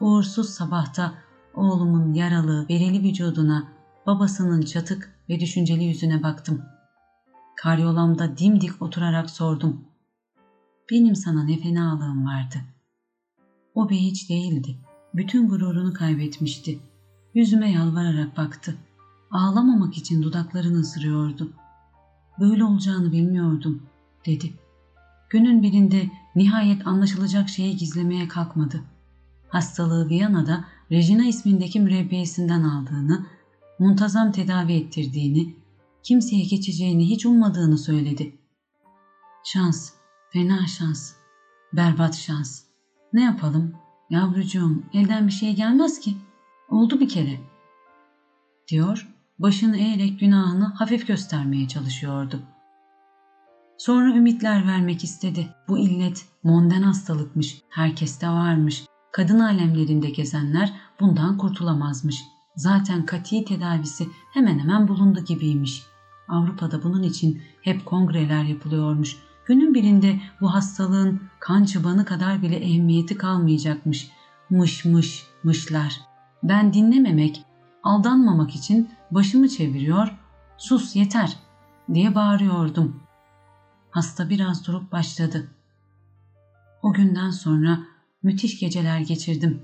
Uğursuz sabahta oğlumun yaralı, bereli vücuduna, babasının çatık ve düşünceli yüzüne baktım. Karyolamda dimdik oturarak sordum. Benim sana ne fenalığım vardı. O Beyiç değildi. Bütün gururunu kaybetmişti. Yüzüme yalvararak baktı. Ağlamamak için dudaklarını ısırıyordu. Böyle olacağını bilmiyordum, dedi. Günün birinde nihayet anlaşılacak şeyi gizlemeye kalkmadı. Hastalığı Viyana'da Regina ismindeki mürebbiyesinden aldığını, muntazam tedavi ettirdiğini, kimseye geçeceğini hiç ummadığını söyledi. Şans, fena şans, berbat şans. Ne yapalım? Yavrucuğum, elden bir şey gelmez ki. Oldu bir kere, diyor, başını eğerek günahını hafif göstermeye çalışıyordu. Sonra ümitler vermek istedi. Bu illet monden hastalıkmış, herkeste varmış. Kadın alemlerinde gezenler bundan kurtulamazmış. Zaten kati tedavisi hemen hemen bulundu gibiymiş. Avrupa'da bunun için hep kongreler yapılıyormuş. Günün birinde bu hastalığın kan çıbanı kadar bile ehemmiyeti kalmayacakmış. Mışlar. Ben dinlememek, aldanmamak için başımı çeviriyor, sus yeter diye bağırıyordum. Hasta biraz durup başladı. O günden sonra müthiş geceler geçirdim.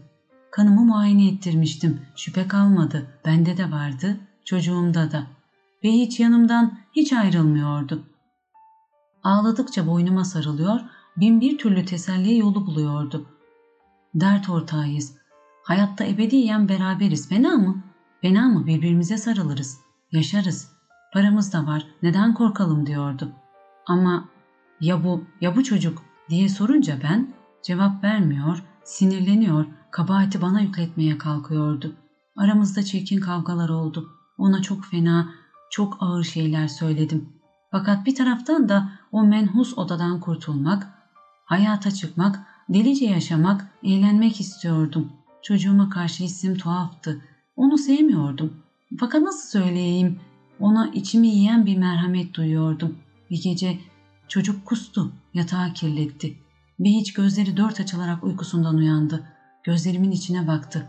Kanımı muayene ettirmiştim. Şüphe kalmadı. Bende de vardı, çocuğumda da. Ve hiç yanımdan hiç ayrılmıyordu. Ağladıkça boynuma sarılıyor, bin bir türlü teselli yolu buluyordu. Dert ortağıyız. Hayatta ebediyen beraberiz. Fena mı? Birbirimize sarılırız. Yaşarız. paramız da var, neden korkalım diyordu. Ama ya bu çocuk diye sorunca ben cevap vermiyor, sinirleniyor, kabahati bana yükletmeye kalkıyordu. Aramızda çirkin kavgalar oldu. Ona çok fena, çok ağır şeyler söyledim. Fakat bir taraftan da o menhus odadan kurtulmak, hayata çıkmak, delice yaşamak, eğlenmek istiyordum. Çocuğuma karşı hissim tuhaftı. Onu sevmiyordum. Fakat nasıl söyleyeyim? Ona içimi yiyen bir merhamet duyuyordum. Bir gece çocuk kustu, yatağı kirletti. Behiç gözleri dört açılarak uykusundan uyandı. Gözlerimin içine baktı.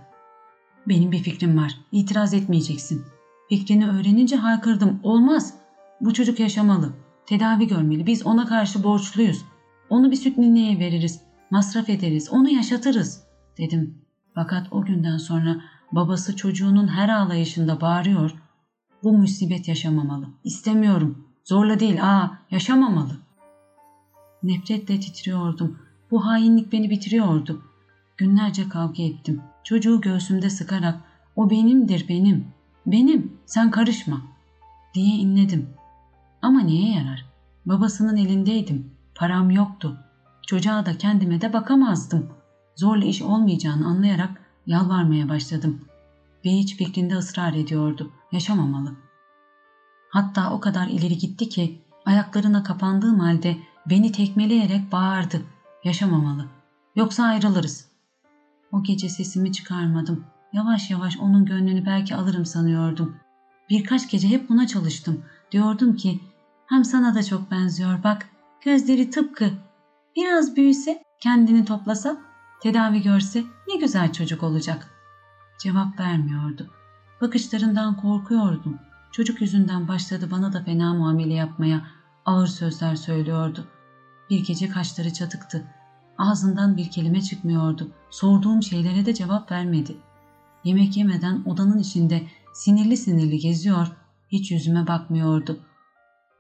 Benim bir fikrim var, itiraz etmeyeceksin. Fikrini öğrenince haykırdım. Olmaz, bu çocuk yaşamalı, tedavi görmeli, biz ona karşı borçluyuz. Onu bir süt ninniye veririz, masraf ederiz, onu yaşatırız dedim. Fakat o günden sonra babası çocuğunun her ağlayışında bağırıyor. Bu musibet yaşamamalı, istemiyorum, zorla değil, yaşamamalı. Nefretle titriyordum, bu hainlik beni bitiriyordu. Günlerce kavga ettim. Çocuğu göğsümde sıkarak "O benimdir benim, benim, sen karışma" diye inledim. Ama neye yarar? Babasının elindeydim, param yoktu. Çocuğa da kendime de bakamazdım. Zorla iş olmayacağını anlayarak yalvarmaya başladım. Beyiç fikrinde ısrar ediyordu, yaşamamalı. Hatta o kadar ileri gitti ki ayaklarına kapandığım halde beni tekmeleyerek bağırdı, yaşamamalı, yoksa ayrılırız. O gece sesimi çıkarmadım. Yavaş yavaş onun gönlünü belki alırım sanıyordum. Birkaç gece hep buna çalıştım. Diyordum ki hem sana da çok benziyor bak. Gözleri tıpkı. Biraz büyüse, kendini toplasa, tedavi görse ne güzel çocuk olacak. Cevap vermiyordu. Bakışlarından korkuyordum. Çocuk yüzünden başladı bana da fena muamele yapmaya. Ağır sözler söylüyordu. Bir gece kaşları çatıktı. Ağzından bir kelime çıkmıyordu. Sorduğum şeylere de cevap vermedi. Yemek yemeden odanın içinde sinirli sinirli geziyor, hiç yüzüme bakmıyordu.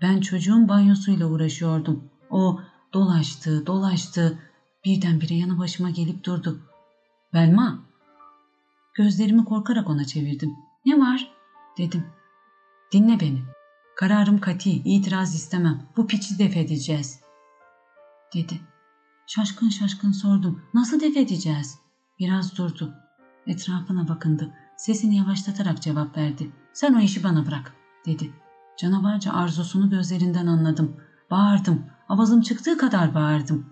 Ben çocuğun banyosuyla uğraşıyordum. O dolaştı, birdenbire yanı başıma gelip durdu. Belma! Gözlerimi korkarak ona çevirdim. Ne var? dedim. Dinle beni. Kararım kati, itiraz istemem. Bu piçi def edeceğiz, dedi. Şaşkın şaşkın sordum. Nasıl def edeceğiz? Biraz durdu. Etrafına bakındı. Sesini yavaşlatarak cevap verdi. Sen o işi bana bırak, dedi. Canavarca arzusunu gözlerinden anladım. Bağırdım. Avazım çıktığı kadar bağırdım.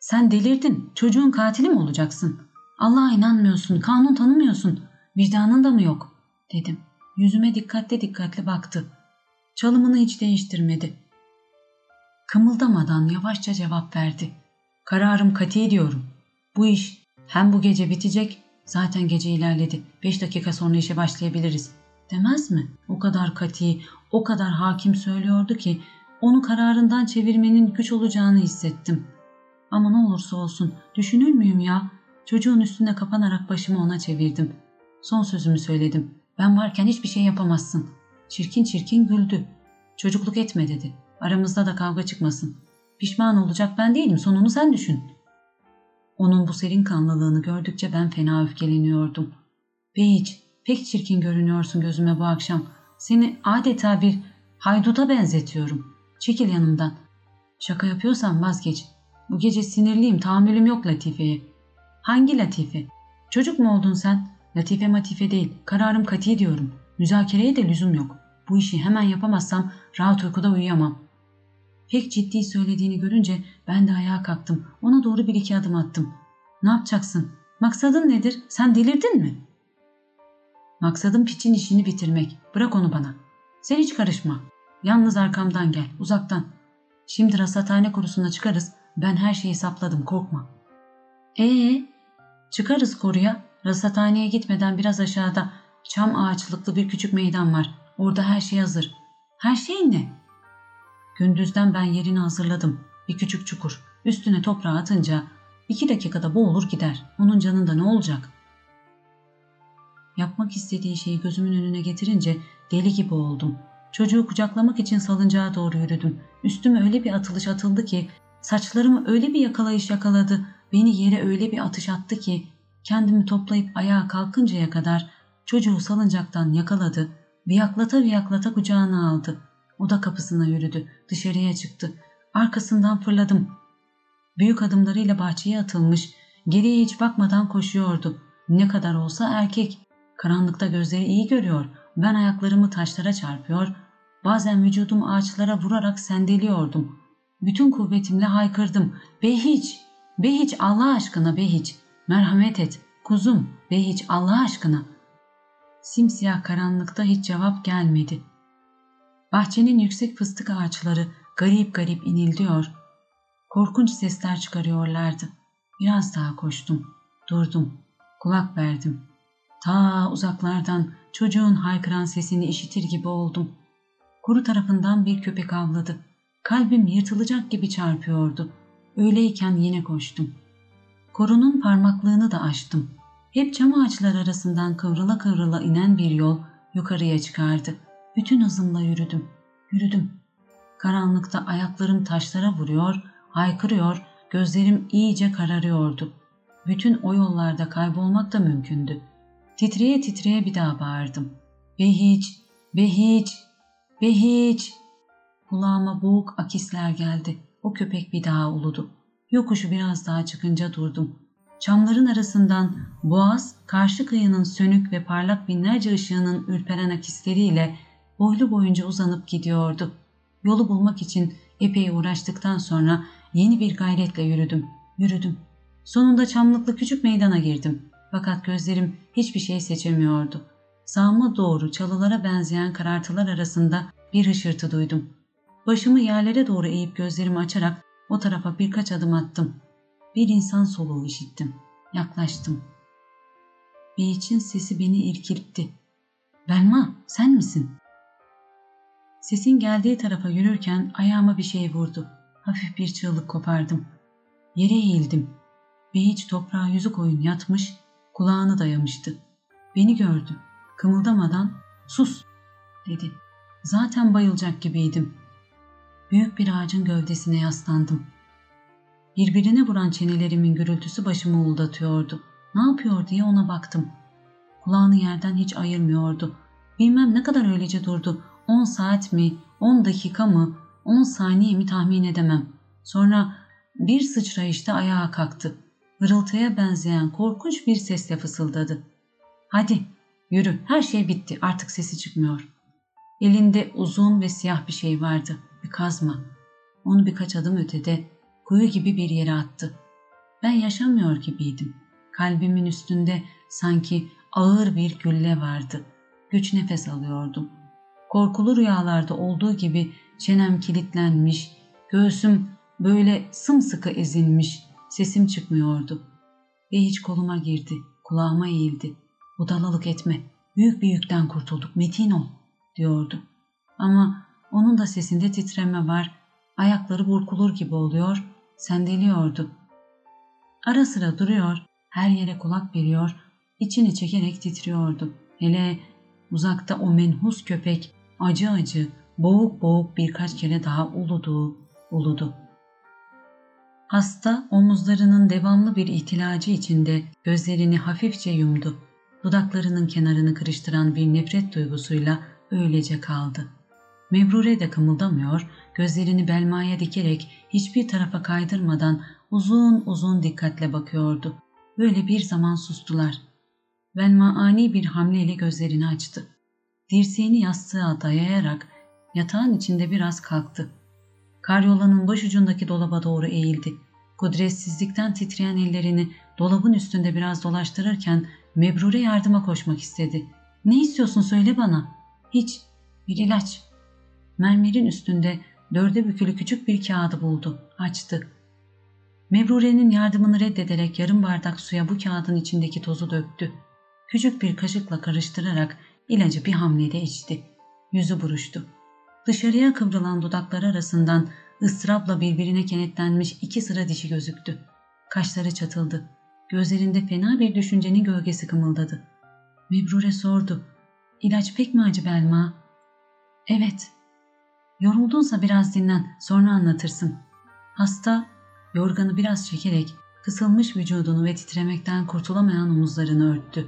Sen delirdin. Çocuğun katili mi olacaksın? Allah'a inanmıyorsun. Kanun tanımıyorsun. Vicdanın da mı yok? dedim. Yüzüme dikkatli baktı. Çalımını hiç değiştirmedi. Kımıldamadan yavaşça cevap verdi. Kararım kati diyorum. Bu iş hem bu gece bitecek, zaten gece ilerledi. 5 dakika sonra işe başlayabiliriz. Demez mi? O kadar kati, o kadar hakim söylüyordu ki onu kararından çevirmenin güç olacağını hissettim. Ama ne olursa olsun düşünür müyüm ya? Çocuğun üstünde kapanarak başımı ona çevirdim. Son sözümü söyledim. Ben varken hiçbir şey yapamazsın. Çirkin çirkin güldü. Çocukluk etme dedi. Aramızda da kavga çıkmasın. Pişman olacak ben değilim, sonunu sen düşün. Onun bu serin kanlılığını gördükçe ben fena öfkeleniyordum. Beyiç, pek çirkin görünüyorsun gözüme bu akşam. Seni adeta bir hayduta benzetiyorum. Çekil yanımdan. Şaka yapıyorsan vazgeç. Bu gece sinirliyim, tahammülüm yok Latife'ye. Hangi Latife? Çocuk mu oldun sen? Latife matife değil, kararım kati diyorum. Müzakereye de lüzum yok. Bu işi hemen yapamazsam rahat uykuda uyuyamam. Pek ciddi söylediğini görünce ben de ayağa kalktım. Ona doğru 1-2 adım attım. Ne yapacaksın? Maksadın nedir? Sen delirdin mi? Maksadım piçin işini bitirmek. Bırak onu bana. Sen hiç karışma. Yalnız arkamdan gel, uzaktan. Şimdi rasathane korusuna çıkarız. Ben her şeyi hesapladım, korkma. Çıkarız koruya. Rasathaneye gitmeden biraz aşağıda çam ağaçlıklı bir küçük meydan var. Orada her şey hazır. Her şeyin ne? Gündüzden ben yerini hazırladım. Bir küçük çukur. Üstüne toprağı atınca 2 dakikada boğulur gider. Onun canında ne olacak? Yapmak istediği şeyi gözümün önüne getirince deli gibi oldum. Çocuğu kucaklamak için salıncağa doğru yürüdüm. Üstüme öyle bir atılış atıldı ki, saçlarımı öyle bir yakalayış yakaladı, beni yere öyle bir atış attı ki, kendimi toplayıp ayağa kalkıncaya kadar çocuğu salıncaktan yakaladı, Viyaklata viyaklata kucağına aldı. Oda kapısına yürüdü. Dışarıya çıktı. Arkasından fırladım. Büyük adımlarıyla bahçeye atılmış. Geriye hiç bakmadan koşuyordu. Ne kadar olsa erkek. Karanlıkta gözleri iyi görüyor. Ben ayaklarımı taşlara çarpıyor. Bazen vücudum ağaçlara vurarak sendeliyordum. Bütün kuvvetimle haykırdım. Behiç! Behiç Allah aşkına Behiç! Merhamet et! Kuzum! Behiç Allah aşkına! Simsiyah karanlıkta hiç cevap gelmedi. Bahçenin yüksek fıstık ağaçları garip garip inildiyor. Korkunç sesler çıkarıyorlardı. Biraz daha koştum. Durdum. Kulak verdim. Ta uzaklardan çocuğun haykıran sesini işitir gibi oldum. Kuru tarafından bir köpek avladı. Kalbim yırtılacak gibi çarpıyordu. Öyleyken yine koştum. Korunun parmaklığını da açtım. Hep cam ağaçlar arasından kıvrıla kıvrıla inen bir yol yukarıya çıkardı. Bütün hızımla yürüdüm. Yürüdüm. Karanlıkta ayaklarım taşlara vuruyor, haykırıyor, gözlerim iyice kararıyordu. Bütün o yollarda kaybolmak da mümkündü. Titreye titreye bir daha bağırdım. Behiç, Behiç, Behiç. Kulağıma boğuk akisler geldi. O köpek bir daha uludu. Yokuşu biraz daha çıkınca durdum. Çamların arasından boğaz, karşı kıyının sönük ve parlak binlerce ışığının ürperen akisleriyle boylu boyunca uzanıp gidiyordu. Yolu bulmak için epey uğraştıktan sonra yeni bir gayretle yürüdüm, yürüdüm. Sonunda çamlıklı küçük meydana girdim. Fakat gözlerim hiçbir şey seçemiyordu. Sağıma doğru çalılara benzeyen karartılar arasında bir hışırtı duydum. Başımı yerlere doğru eğip gözlerimi açarak o tarafa birkaç adım attım. Bir insan soluğu işittim. Yaklaştım. Behiç'in sesi beni irkiltti. Belma, sen misin? Sesin geldiği tarafa yürürken ayağıma bir şey vurdu. Hafif bir çığlık kopardım. Yere eğildim. Behiç toprağa yüzü koyun yatmış, kulağını dayamıştı. Beni gördü. Kımıldamadan "Sus!" dedi. Zaten bayılacak gibiydim. Büyük bir ağacın gövdesine yaslandım. Birbirine vuran çenelerimin gürültüsü başımı uğuldatıyordu. Ne yapıyor diye ona baktım. Kulağını yerden hiç ayırmıyordu. Bilmem ne kadar öylece durdu. 10 saat mi, 10 dakika mı, 10 saniye mi tahmin edemem. Sonra bir sıçrayışta ayağa kalktı. Hırıltıya benzeyen korkunç bir sesle fısıldadı. "Hadi, yürü, her şey bitti, artık sesi çıkmıyor." Elinde uzun ve siyah bir şey vardı, bir kazma. Onu birkaç adım ötede kuyu gibi bir yere attı. Ben yaşamıyor gibiydim. Kalbimin üstünde sanki ağır bir gülle vardı. Güç nefes alıyordum. Korkulu rüyalarda olduğu gibi çenem kilitlenmiş, göğsüm böyle sımsıkı ezilmiş, sesim çıkmıyordu. Behiç koluma girdi, kulağıma eğildi. "Budalalık etme, büyük bir yükten kurtulduk, metin ol," diyordu. Ama onun da sesinde titreme var, ayakları burkulur gibi oluyor, sendeliyordu. Ara sıra duruyor, her yere kulak veriyor, içini çekerek titriyordu. Hele uzakta o menhus köpek acı acı, boğuk boğuk birkaç kere daha uludu, uludu. Hasta omuzlarının devamlı bir ihtilacı içinde gözlerini hafifçe yumdu. Dudaklarının kenarını kırıştıran bir nefret duygusuyla öylece kaldı. Mebrure de kımıldamıyor, gözlerini Belma'ya dikerek hiçbir tarafa kaydırmadan uzun uzun dikkatle bakıyordu. Böyle bir zaman sustular. Belma ani bir hamleyle gözlerini açtı. Dirseğini yastığa dayayarak yatağın içinde biraz kalktı. Karyolanın başucundaki dolaba doğru eğildi. Kudretsizlikten titreyen ellerini dolabın üstünde biraz dolaştırırken Mebrure yardıma koşmak istedi. "Ne istiyorsun söyle bana." "Hiç, bir ilaç." Mermerin üstünde dörde bükülü küçük bir kağıdı buldu, açtı. Mebrure'nin yardımını reddederek yarım bardak suya bu kağıdın içindeki tozu döktü. Küçük bir kaşıkla karıştırarak ilacı bir hamlede içti. Yüzü buruştu. Dışarıya kıvrılan dudakları arasından ıstırapla birbirine kenetlenmiş iki sıra dişi gözüktü. Kaşları çatıldı. Gözlerinde fena bir düşüncenin gölgesi kımıldadı. Mebrure sordu. "İlaç pek mi acı Belma?" "Evet." "Yoruldunsa biraz dinlen, sonra anlatırsın." Hasta yorganı biraz çekerek kısılmış vücudunu ve titremekten kurtulamayan omuzlarını örttü.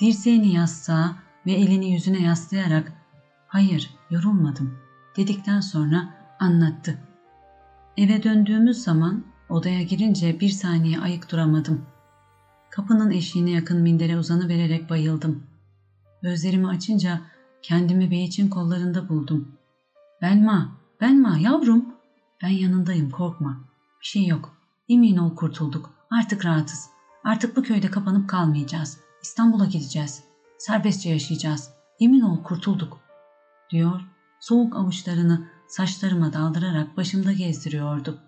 Dirseğini yastığa, ve elini yüzüne yaslayarak "Hayır, yorulmadım." dedikten sonra anlattı. Eve döndüğümüz zaman odaya girince bir saniye ayık duramadım. Kapının eşiğine yakın mindere uzanıvererek bayıldım. Gözlerimi açınca kendimi Beyiç'in kollarında buldum. Belma yavrum, ben yanındayım, korkma. Bir şey yok, emin ol kurtulduk, artık rahatız. Artık bu köyde kapanıp kalmayacağız. İstanbul'a gideceğiz. Serbestçe yaşayacağız. Emin ol kurtulduk, diyor. Soğuk avuçlarını saçlarıma daldırarak başımda gezdiriyordu.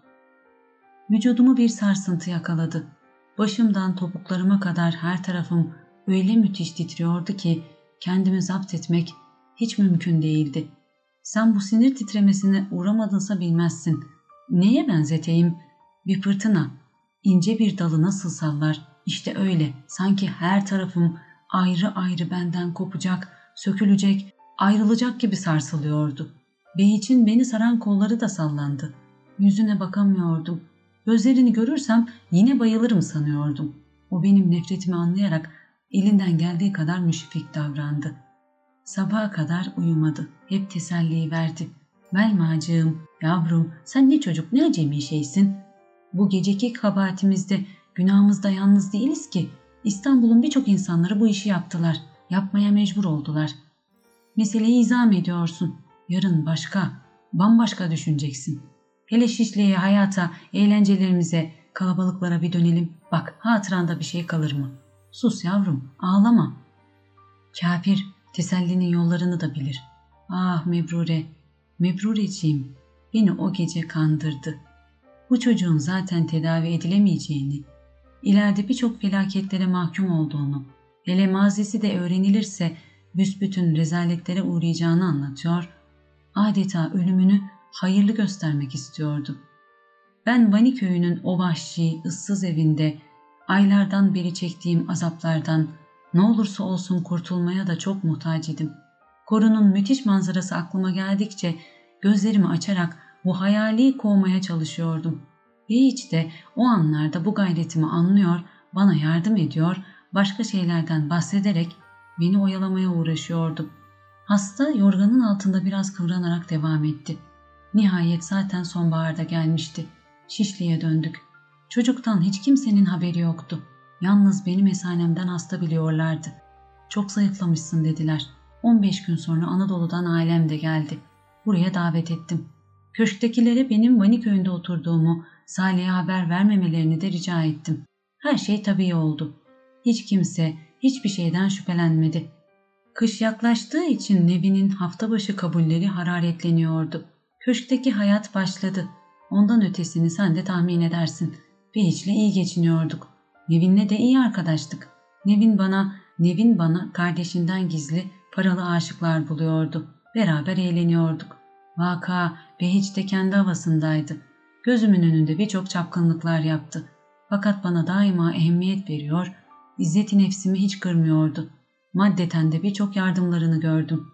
Vücudumu bir sarsıntı yakaladı. Başımdan topuklarıma kadar her tarafım öyle müthiş titriyordu ki kendimi zapt etmek hiç mümkün değildi. Sen bu sinir titremesine uğramadınsa bilmezsin. Neye benzeteyim? Bir fırtına. İnce bir dalı nasıl sallar? İşte öyle. Sanki her tarafım ayrı ayrı benden kopacak, sökülecek, ayrılacak gibi sarsılıyordu. Beyiç'in beni saran kolları da sallandı. Yüzüne bakamıyordum. Gözlerini görürsem yine bayılırım sanıyordum. O benim nefretimi anlayarak elinden geldiği kadar müşfik davrandı. Sabaha kadar uyumadı. Hep teselliyi verdi. Belmacığım, yavrum, sen ne çocuk ne acemi şeysin. Bu geceki kabahatimizde, günahımızda yalnız değiliz ki. İstanbul'un birçok insanları bu işi yaptılar. Yapmaya mecbur oldular. Meseleyi izah ediyorsun. Yarın başka, bambaşka düşüneceksin. Hele Şişli'ye, hayata, eğlencelerimize, kalabalıklara bir dönelim. Bak, hatıranda bir şey kalır mı? Sus yavrum, ağlama. Kafir, tesellinin yollarını da bilir. Ah Mebrure, Mebrureciğim, beni o gece kandırdı. Bu çocuğun zaten tedavi edilemeyeceğini, ileride birçok felaketlere mahkum olduğunu, hele mazisi de öğrenilirse büsbütün rezaletlere uğrayacağını anlatıyor, adeta ölümünü hayırlı göstermek istiyordu. Ben Vaniköy'ünün o vahşi, ıssız evinde aylardan beri çektiğim azaplardan ne olursa olsun kurtulmaya da çok muhtaç idim. Korunun müthiş manzarası aklıma geldikçe gözlerimi açarak bu hayali kovmaya çalışıyordum. Beyiç de o anlarda bu gayretimi anlıyor, bana yardım ediyor, başka şeylerden bahsederek beni oyalamaya uğraşıyordu. Hasta yorganın altında biraz kıvranarak devam etti. Nihayet zaten sonbaharda gelmişti. Şişli'ye döndük. Çocuktan hiç kimsenin haberi yoktu. Yalnız benim esanemden hasta biliyorlardı. Çok zayıflamışsın dediler. 15 gün sonra Anadolu'dan ailem de geldi. Buraya davet ettim. Köşktekilere benim Vaniköy'ünde oturduğumu, Salih'e haber vermemelerini de rica ettim. Her şey tabii oldu. Hiç kimse hiçbir şeyden şüphelenmedi. Kış yaklaştığı için Nevin'in hafta başı kabulleri hararetleniyordu. Köşkteki hayat başladı. Ondan ötesini sen de tahmin edersin. Beyiç'le iyi geçiniyorduk. Nevin'le de iyi arkadaştık. Nevin bana kardeşinden gizli paralı aşıklar buluyordu. Beraber eğleniyorduk. Vaka Beyiç de kendi havasındaydı. Gözümün önünde birçok çapkınlıklar yaptı. Fakat bana daima ehemmiyet veriyor, izzeti nefsimi hiç kırmıyordu. Maddeten de birçok yardımlarını gördüm.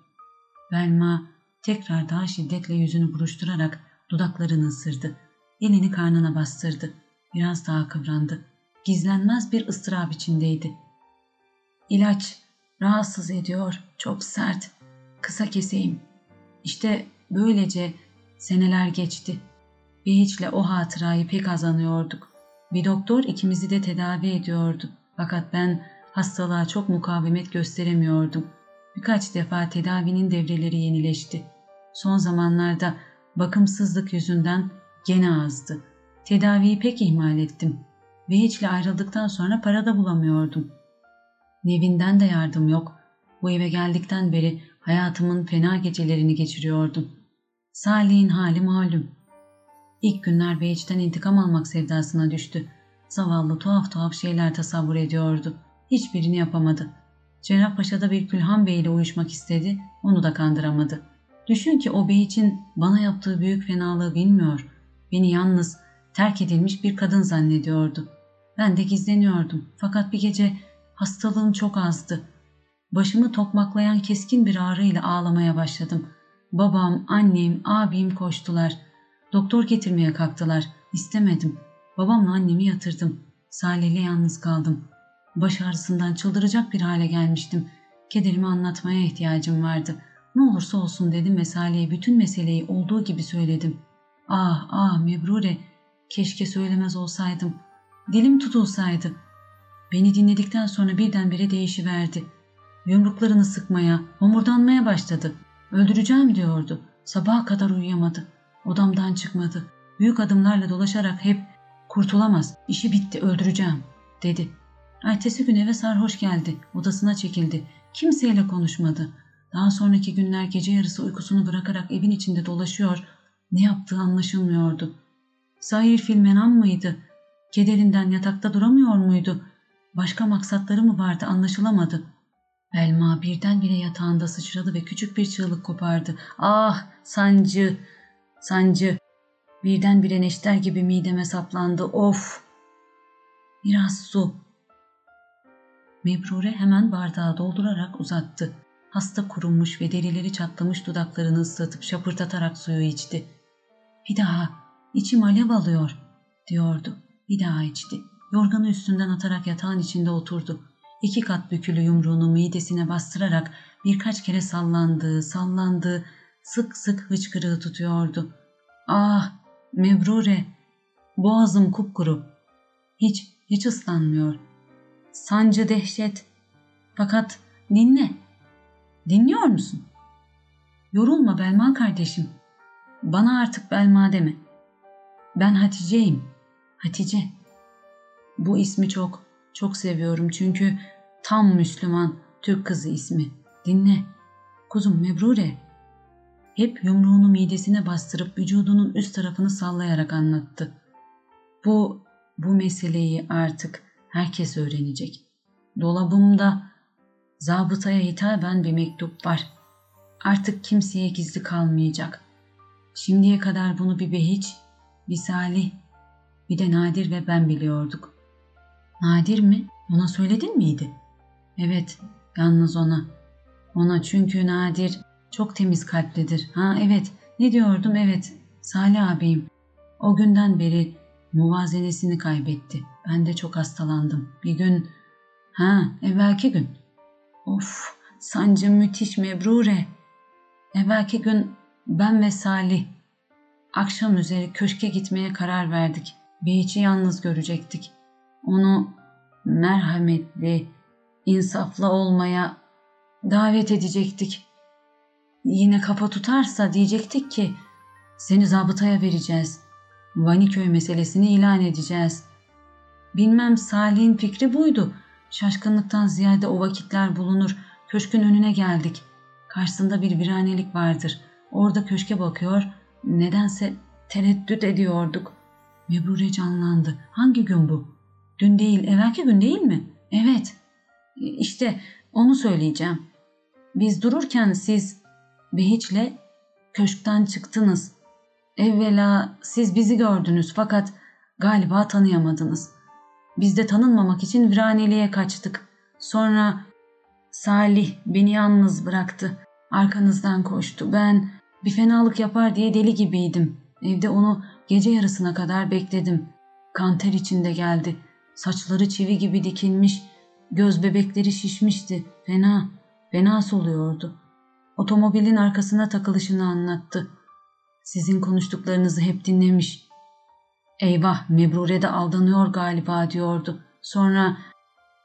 Belma tekrar daha şiddetle yüzünü buruşturarak dudaklarını ısırdı. Elini karnına bastırdı. Biraz daha kıvrandı. Gizlenmez bir ıstırap içindeydi. İlaç rahatsız ediyor, çok sert. Kısa keseyim. İşte böylece seneler geçti. Beyiç'le o hatırayı pek az anıyorduk. Bir doktor ikimizi de tedavi ediyordu. Fakat ben hastalığa çok mukavemet gösteremiyordum. Birkaç defa tedavinin devreleri yenileşti. Son zamanlarda bakımsızlık yüzünden gene azdı. Tedaviyi pek ihmal ettim. Beyiç'le ayrıldıktan sonra para da bulamıyordum. Nevinden de yardım yok. Bu eve geldikten beri hayatımın fena gecelerini geçiriyordum. Salih'in hali malum. İlk günler Beyiç'ten intikam almak sevdasına düştü. Zavallı tuhaf şeyler tasavvur ediyordu. Hiçbirini yapamadı. Cerrahpaşa'da bir Külhan Bey ile uyuşmak istedi, onu da kandıramadı. Düşün ki o bey için bana yaptığı büyük fenalığı bilmiyor. Beni yalnız, terk edilmiş bir kadın zannediyordu. Ben de gizleniyordum. Fakat bir gece hastalığım çok azdı. Başımı tokmaklayan keskin bir ağrıyla ağlamaya başladım. Babam, annem, abim koştular. Doktor getirmeye kalktılar. İstemedim. Babamla annemi yatırdım. Salih'le yalnız kaldım. Baş ağrısından çıldıracak bir hale gelmiştim. Kederimi anlatmaya ihtiyacım vardı. Ne olursa olsun dedim ve Salih'e bütün meseleyi olduğu gibi söyledim. Ah Mebrure, keşke söylemez olsaydım. Dilim tutulsaydı. Beni dinledikten sonra birdenbire değişiverdi. Yumruklarını sıkmaya, homurdanmaya başladı. Öldüreceğim diyordu. Sabaha kadar uyuyamadı. Odamdan çıkmadı. Büyük adımlarla dolaşarak hep kurtulamaz, işi bitti, öldüreceğim dedi. Ertesi gün eve sarhoş geldi. Odasına çekildi. Kimseyle konuşmadı. Daha sonraki günler gece yarısı uykusunu bırakarak evin içinde dolaşıyor. Ne yaptığı anlaşılmıyordu. Sair filmenan mıydı? Kederinden yatakta duramıyor muydu? Başka maksatları mı vardı, anlaşılamadı. Belma birdenbire yatağında sıçradı ve küçük bir çığlık kopardı. Ah sancı, sancı. Birdenbire neşter gibi mideme saplandı. Of! Biraz su. Mebrure hemen bardağı doldurarak uzattı. Hasta kurumuş ve derileri çatlamış dudaklarını ıslatıp şapırtatarak suyu içti. Bir daha, içim alev alıyor diyordu. Bir daha içti. Yorganı üstünden atarak yatağın içinde oturdu. 2 kat bükülü yumruğunu midesine bastırarak birkaç kere sallandı, sık sık hıçkırığı tutuyordu. Ah Mebrure, boğazım kupkuru, hiç ıslanmıyor. Sancı dehşet, fakat dinle. Dinliyor musun? Yorulma Belma kardeşim, bana artık Belma deme. Ben Hatice'yim, Hatice. Bu ismi çok seviyorum çünkü tam Müslüman Türk kızı ismi. Dinle, kuzum Mebrure. Hep yumruğunu midesine bastırıp vücudunun üst tarafını sallayarak anlattı. Bu meseleyi artık herkes öğrenecek. Dolabımda zabıtaya hitaben bir mektup var. Artık kimseye gizli kalmayacak. Şimdiye kadar bunu bir Behiç, bir Salih, bir de Nadir ve ben biliyorduk. Nadir mi? Ona söyledin miydi? Evet, yalnız ona. Ona çünkü Nadir... Çok temiz kalplidir. Ha evet, ne diyordum, evet, Salih abim. O günden beri muvazenesini kaybetti. Ben de çok hastalandım. Bir gün, evvelki gün. Of, sancım müthiş Mebrure. Evvelki gün ben ve Salih akşam üzeri köşke gitmeye karar verdik. Beyiç'i yalnız görecektik. Onu merhametli, insaflı olmaya davet edecektik. Yine kafa tutarsa diyecektik ki seni zabıtaya vereceğiz. Vaniköy meselesini ilan edeceğiz. Bilmem, Salih'in fikri buydu. Şaşkınlıktan ziyade o vakitler bulunur. Köşkün önüne geldik. Karşısında bir viranelik vardır. Orada köşke bakıyor. Nedense tereddüt ediyorduk. Mebrure canlandı. Hangi gün bu? Dün değil, evvelki gün değil mi? Evet. İşte onu söyleyeceğim. Biz dururken siz... Behiç'le köşkten çıktınız. Evvela siz bizi gördünüz fakat galiba tanıyamadınız. Biz de tanınmamak için viraneliğe kaçtık. Sonra Salih beni yalnız bıraktı. Arkanızdan koştu. Ben bir fenalık yapar diye deli gibiydim. Evde onu gece yarısına kadar bekledim. Kanter içinde geldi. Saçları çivi gibi dikilmiş. Göz bebekleri şişmişti. Fena soluyordu. Otomobilin arkasına takılışını anlattı. Sizin konuştuklarınızı hep dinlemiş. Eyvah, Mebrure de aldanıyor galiba diyordu. Sonra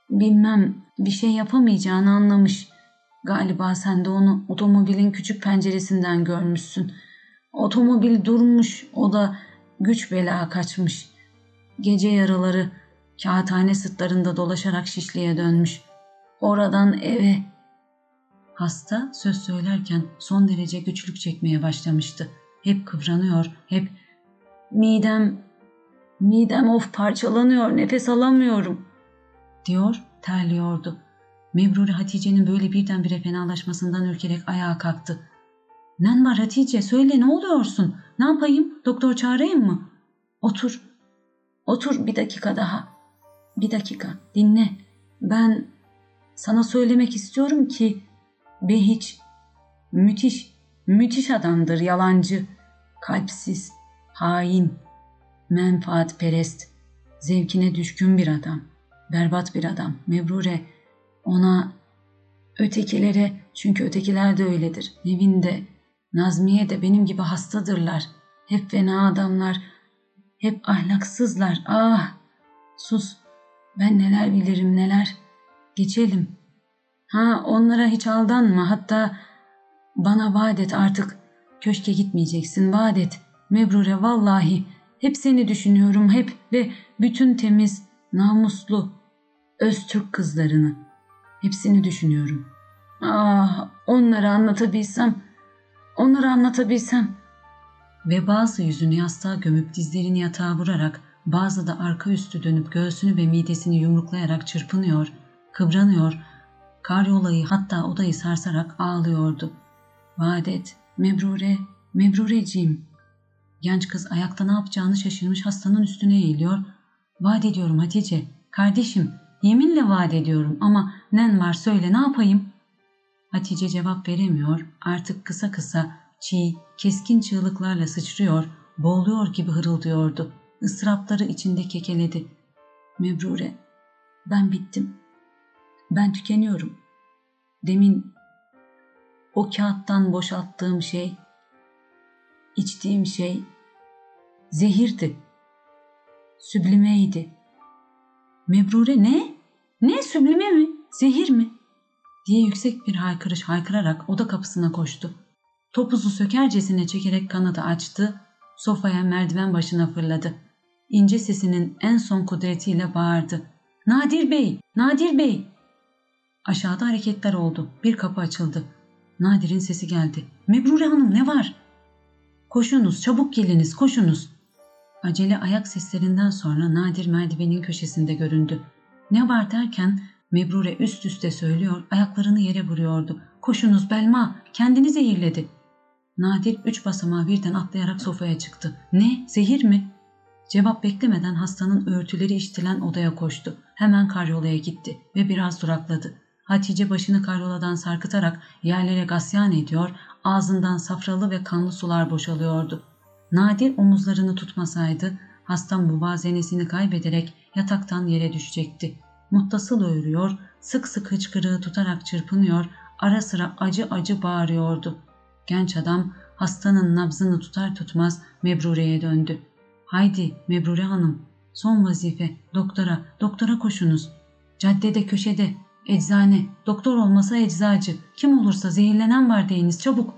bilmem, bir şey yapamayacağını anlamış. Galiba sen de onu otomobilin küçük penceresinden görmüşsün. Otomobil durmuş, o da güç bela kaçmış. Gece yaraları kağıthane sırtlarında dolaşarak Şişli'ye dönmüş. Oradan eve... Hasta söz söylerken son derece güçlük çekmeye başlamıştı. Hep kıvranıyor, hep midem of parçalanıyor, nefes alamıyorum diyor, terliyordu. Mebrure Hatice'nin böyle birdenbire fenalaşmasından ürkerek ayağa kalktı. "Nen var Hatice, söyle, ne oluyorsun? Ne yapayım, doktor çağırayım mı? Otur bir dakika daha. Bir dakika, dinle. Ben sana söylemek istiyorum ki Behiç müthiş adamdır, yalancı, kalpsiz, hain, menfaatperest, zevkine düşkün bir adam, berbat bir adam. Mebrure, ona Ötekilere, çünkü ötekiler de öyledir. Nevin de, Nazmiye de benim gibi hastadırlar. Hep fena adamlar, hep ahlaksızlar. Ah! Sus, ben neler bilirim neler. Geçelim. Ha, onlara hiç aldanma. Hatta bana vaat et artık. Köşke gitmeyeceksin, vaat et. Mebrure, vallahi hep seni düşünüyorum, hep ve bütün temiz, namuslu Öztürk kızlarını. Hepsini düşünüyorum. Ah, onları anlatabilsem, onları anlatabilsem. Ve bazı yüzünü yastığa gömüp dizlerini yatağa vurarak, bazı da arka üstü dönüp göğsünü ve midesini yumruklayarak çırpınıyor, kıvranıyor, karyolayı hatta odayı sarsarak ağlıyordu. Vaat et, Mebrure, Mebrureciğim. Genç kız ayakta ne yapacağını şaşırmış hastanın üstüne eğiliyor. Vaat ediyorum Hatice, kardeşim, yeminle vaat ediyorum ama nen var söyle, ne yapayım? Hatice cevap veremiyor, artık kısa kısa, çiğ, keskin çığlıklarla sıçrıyor, boğuluyor gibi hırıldıyordu. Israpları içinde kekeledi. Mebrure, ben bittim. Ben tükeniyorum. Demin o kağıttan boşalttığım şey, içtiğim şey zehirdi. Süblimeydi. Mebrure ne? Ne, süblime mi? Zehir mi? diye yüksek bir haykırış haykırarak oda kapısına koştu. Topuzu sökercesine çekerek kanadı açtı, sofaya merdiven başına fırladı. İnce sesinin en son kudretiyle bağırdı. Nadir Bey! Nadir Bey! Aşağıda hareketler oldu. Bir kapı açıldı. Nadir'in sesi geldi. Mebrure Hanım ne var? Koşunuz, çabuk geliniz, koşunuz. Acele ayak seslerinden sonra Nadir merdivenin köşesinde göründü. Ne var derken Mebrure üst üste söylüyor, ayaklarını yere vuruyordu. Koşunuz Belma, kendini zehirledi. Nadir 3 basamağı birden atlayarak sofaya çıktı. Ne, zehir mi? Cevap beklemeden hastanın örtüleri iştilen odaya koştu. Hemen karyolaya gitti ve biraz durakladı. Hatice başını karyoladan sarkıtarak yerlere gasyan ediyor, ağzından safralı ve kanlı sular boşalıyordu. Nadir omuzlarını tutmasaydı, hasta muvazenesini kaybederek yataktan yere düşecekti. Muttasıl öğürüyor, sık sık hıçkırığı tutarak çırpınıyor, ara sıra acı acı bağırıyordu. Genç adam hastanın nabzını tutar tutmaz Mebrure'ye döndü. Haydi Mebrure Hanım, son vazife, doktora, doktora koşunuz. Caddede, köşede, eczane, doktor olmasa eczacı, kim olursa zehirlenen var deyiniz, çabuk.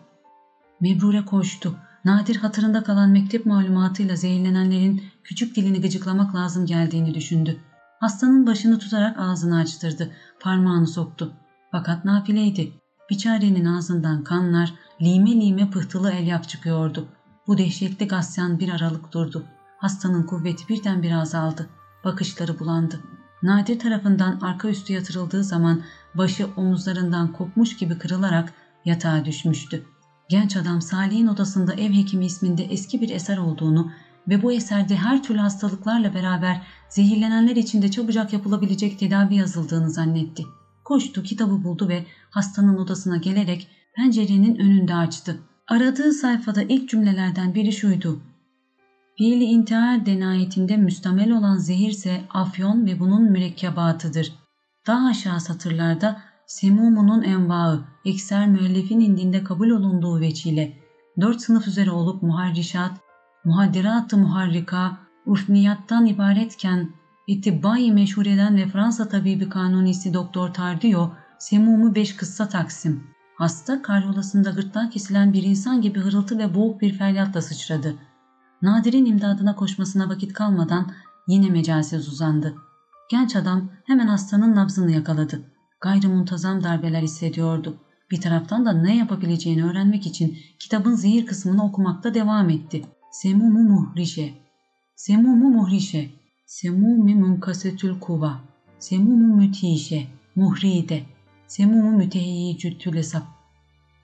Mebrure koştu. Nadir hatırında kalan mektep malumatıyla zehirlenenlerin küçük dilini gıcıklamak lazım geldiğini düşündü. Hastanın başını tutarak ağzını açtırdı, parmağını soktu. Fakat nafileydi. Biçarenin ağzından kanlar, lime lime pıhtılı elyaf çıkıyordu. Bu dehşetli gasyan bir aralık durdu. Hastanın kuvveti birdenbire azaldı. Bakışları bulandı. Nadir tarafından arka üstü yatırıldığı zaman başı omuzlarından kopmuş gibi kırılarak yatağa düşmüştü. Genç adam Salih'in odasında ev hekimi isminde eski bir eser olduğunu ve bu eserde her türlü hastalıklarla beraber zehirlenenler için de çabucak yapılabilecek tedavi yazıldığını zannetti. Koştu, kitabı buldu ve hastanın odasına gelerek pencerenin önünde açtı. Aradığı sayfada ilk cümlelerden biri şuydu. Fiili intihar denayetinde müstamel olan zehirse afyon ve bunun mürekkebatıdır. Daha aşağı satırlarda semumunun envağı, ekser müellifin indinde kabul olunduğu veçile, 4 sınıf üzere olup muharrişat, muhadirat-ı muharrika, urfniyattan ibaretken itibbai meşhur eden ve Fransa tabibi kanunisi Doktor Tardio, semumu 5 kıssa Taksim. Hasta karyolasında gırtlağı kesilen bir insan gibi hırıltı ve boğuk bir feryatla sıçradı. Nadir'in imdadına koşmasına vakit kalmadan yine mecalsiz uzandı. Genç adam hemen hastanın nabzını yakaladı. Gayrimuntazam darbeler hissediyordu. Bir taraftan da ne yapabileceğini öğrenmek için kitabın zehir kısmını okumakta devam etti. Semumu muhrişe, semumu muhrişe, semumi munkasetül kuva, semumu müthişe, muhride, semumu mütehiyyi cüttüle sap.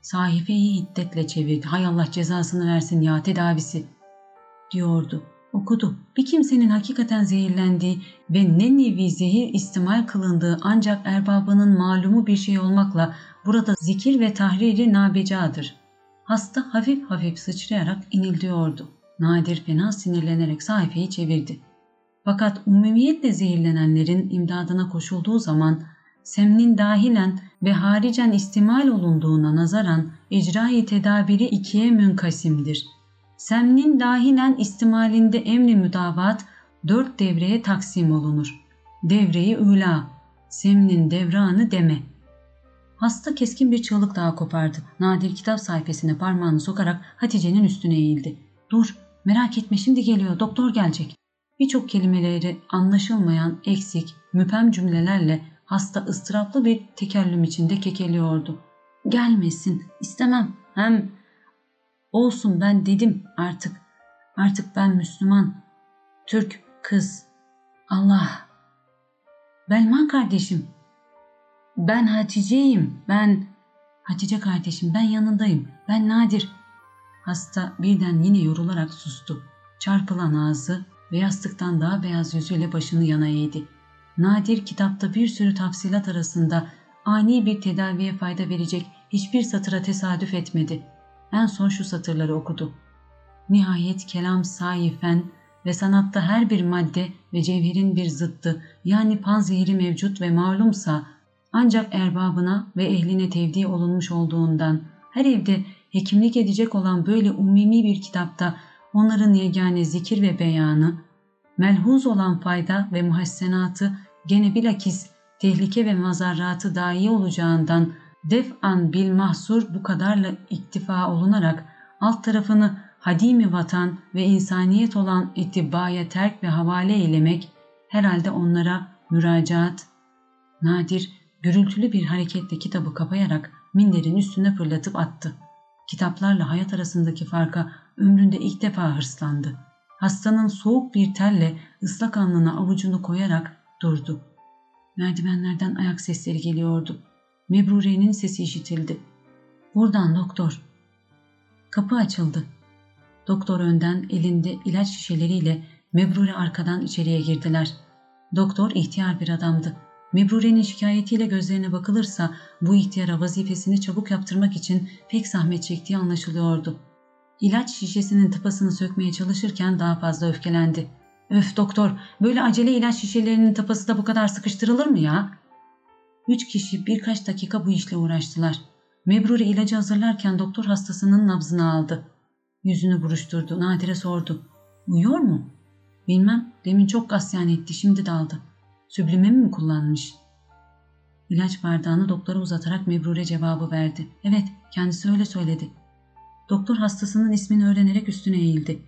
Sahifeyi hiddetle çevirdi. Hay Allah cezasını versin ya, tedavisi, diyordu. Okudu. Bir kimsenin hakikaten zehirlendiği ve ne nevi zehir istimal kılındığı ancak erbabının malumu bir şey olmakla burada zikir ve tahriri nabecadır. Hasta hafif hafif sıçrayarak inildiyordu. Nadir fena sinirlenerek sayfayı çevirdi. Fakat umumiyetle zehirlenenlerin imdadına koşulduğu zaman semnin dahilen ve haricen istimal olunduğuna nazaran icra-i tedabiri ikiye münkasimdir. Semnin dahilen istimalinde emri müdavat 4 devreye taksim olunur. Devreyi üla, semnin devranı deme. Hasta keskin bir çığlık daha kopardı. Nadir kitap sayfasına parmağını sokarak Hatice'nin üstüne eğildi. "Dur, merak etme, şimdi geliyor, doktor gelecek." Birçok kelimeleri anlaşılmayan, eksik, müphem cümlelerle hasta ıstıraplı bir tekellüm içinde kekeliyordu. "Gelmesin, istemem, hem olsun, ben dedim artık. Artık ben Müslüman, Türk, kız, Allah. Belman kardeşim, ben Hatice'yim, ben Hatice kardeşim, ben yanındayım, ben Nadir." Hasta birden yine yorularak sustu. Çarpılan ağzı ve yastıktan daha beyaz yüzüyle başını yana eğdi. Nadir kitapta bir sürü tafsilat arasında ani bir tedaviye fayda verecek hiçbir satıra tesadüf etmedi. En son şu satırları okudu. Nihayet kelam saifen ve sanatta her bir madde ve cevherin bir zıttı, yani panzehiri mevcut ve malumsa ancak erbabına ve ehline tevdi olunmuş olduğundan, her evde hekimlik edecek olan böyle umumi bir kitapta onların yegane zikir ve beyanı, melhuz olan fayda ve muhassenatı gene bilakis tehlike ve mazarratı dahi olacağından def'an bil mahsur bu kadarla iktifa olunarak alt tarafını hadimi vatan ve insaniyet olan ittibaya terk ve havale eylemek, herhalde onlara müracaat. Nadir gürültülü bir hareketle kitabı kapayarak minderin üstüne fırlatıp attı. Kitaplarla hayat arasındaki farka ömründe ilk defa hırslandı. Hastanın soğuk bir telle ıslak alnına avucunu koyarak durdu. Merdivenlerden ayak sesleri geliyordu. Mebrure'nin sesi işitildi. "Buradan doktor." Kapı açıldı. Doktor önden, elinde ilaç şişeleriyle, Mebrure arkadan içeriye girdiler. Doktor ihtiyar bir adamdı. Mebrure'nin şikayetiyle gözlerine bakılırsa bu ihtiyara vazifesini çabuk yaptırmak için pek zahmet çektiği anlaşılıyordu. İlaç şişesinin tıpasını sökmeye çalışırken daha fazla öfkelendi. "Öf doktor, böyle acele ilaç şişelerinin tıpası da bu kadar sıkıştırılır mı ya?" 3 kişi birkaç dakika bu işle uğraştılar. Mebrure ilacı hazırlarken doktor hastasının nabzını aldı. Yüzünü buruşturdu. Nadire sordu. "Uyuyor mu?" "Bilmem, demin çok gasyan etti, şimdi daldı." "Süblime mi kullanmış?" İlaç bardağını doktora uzatarak Mebrure cevabı verdi. "Evet, kendisi öyle söyledi." Doktor hastasının ismini öğrenerek üstüne eğildi.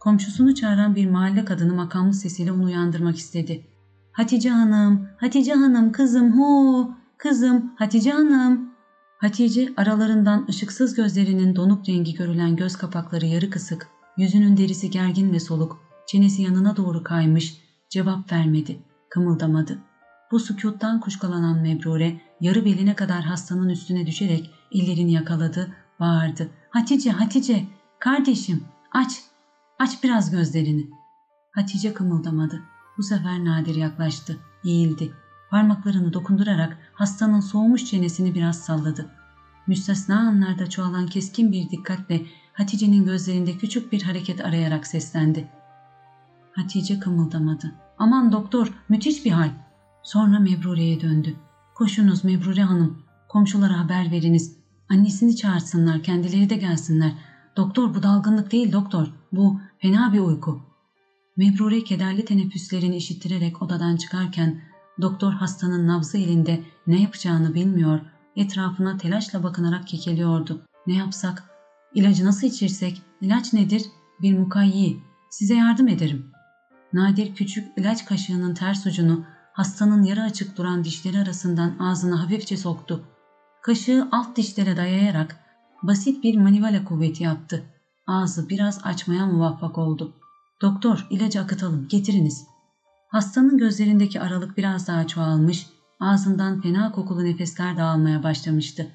Komşusunu çağıran bir mahalle kadını makamlı sesiyle onu uyandırmak istedi. "Hatice Hanım, Hatice Hanım, kızım, hu, kızım, Hatice Hanım." Hatice aralarından ışıksız gözlerinin donuk rengi görülen göz kapakları yarı kısık, yüzünün derisi gergin ve soluk, çenesi yanına doğru kaymış, cevap vermedi, kımıldamadı. Bu sükûttan kuşkalanan Mebrure yarı beline kadar hastanın üstüne düşerek ellerini yakaladı, bağırdı. "Hatice, Hatice, kardeşim, aç, aç biraz gözlerini." Hatice kımıldamadı. Bu sefer Nadir yaklaştı, eğildi. Parmaklarını dokundurarak hastanın soğumuş çenesini biraz salladı. Müstesna anlarda çoğalan keskin bir dikkatle Hatice'nin gözlerinde küçük bir hareket arayarak seslendi. Hatice kımıldamadı. "Aman doktor, müthiş bir hal." Sonra Mebrure'ye döndü. "Koşunuz Mebrure Hanım, komşulara haber veriniz. Annesini çağırsınlar, kendileri de gelsinler. Doktor, bu dalgınlık değil doktor, bu fena bir uyku." Mebrure kederli teneffüslerini işittirerek odadan çıkarken doktor hastanın nabzı elinde ne yapacağını bilmiyor, etrafına telaşla bakınarak kekeliyordu. "Ne yapsak? İlacı nasıl içirsek? İlaç nedir? Bir mukayyi. Size yardım ederim." Nadir küçük ilaç kaşığının ters ucunu hastanın yarı açık duran dişleri arasından ağzına hafifçe soktu. Kaşığı alt dişlere dayayarak basit bir manivela kuvveti yaptı. Ağzı biraz açmaya muvaffak oldu. "Doktor, ilacı akıtalım, getiriniz." Hastanın gözlerindeki aralık biraz daha çoğalmış, ağzından fena kokulu nefesler dağılmaya başlamıştı.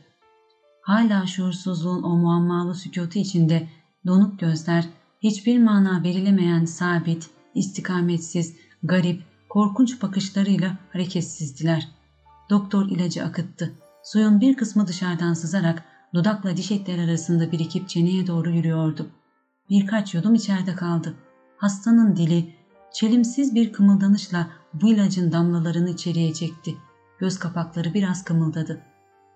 Hala şuursuzluğun o muammalı sükutu içinde donuk gözler, hiçbir mana verilemeyen sabit, istikametsiz, garip, korkunç bakışlarıyla hareketsizdiler. Doktor ilacı akıttı. Suyun bir kısmı dışarıdan sızarak dudakla diş etleri arasında birikip çeneye doğru yürüyordu. Birkaç yudum içeride kaldı. Hastanın dili çelimsiz bir kımıldanışla bu ilacın damlalarını içeriye çekti. göz kapakları biraz kımıldadı.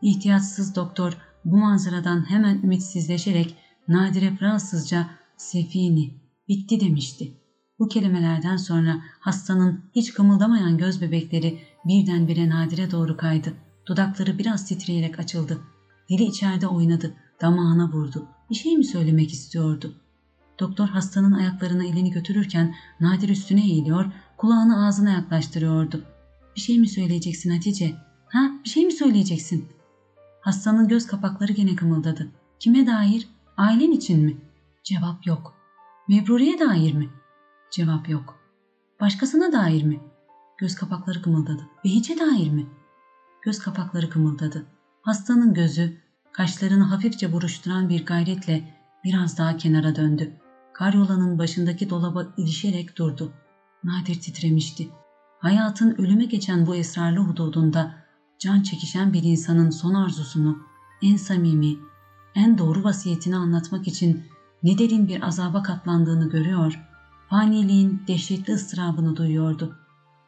İhtiyatsız doktor bu manzaradan hemen ümitsizleşerek Nadire Fransızca "Sefini, bitti" demişti. Bu kelimelerden sonra hastanın hiç kımıldamayan göz bebekleri birdenbire Nadire doğru kaydı. Dudakları biraz titreyerek açıldı. Dili içeride oynadı, damağına vurdu. Bir şey mi söylemek istiyordu? Doktor hastanın ayaklarına elini götürürken Nadir üstüne eğiliyor, kulağını ağzına yaklaştırıyordu. "Bir şey mi söyleyeceksin Hatice? Ha, bir şey mi söyleyeceksin?" Hastanın göz kapakları gene kımıldadı. "Kime dair? Ailen için mi?" Cevap yok. "Mebrure'ye dair mi?" Cevap yok. "Başkasına dair mi?" Göz kapakları kımıldadı. "Behiç'e dair mi?" Göz kapakları kımıldadı. Hastanın gözü, kaşlarını hafifçe buruşturan bir gayretle biraz daha kenara döndü. Karyolanın başındaki dolaba ilişerek durdu. Nadir titremişti. Hayatın ölüme geçen bu esrarlı hududunda can çekişen bir insanın son arzusunu, en samimi, en doğru vasiyetini anlatmak için ne derin bir azaba katlandığını görüyor, faniliğin dehşetli ıstırabını duyuyordu.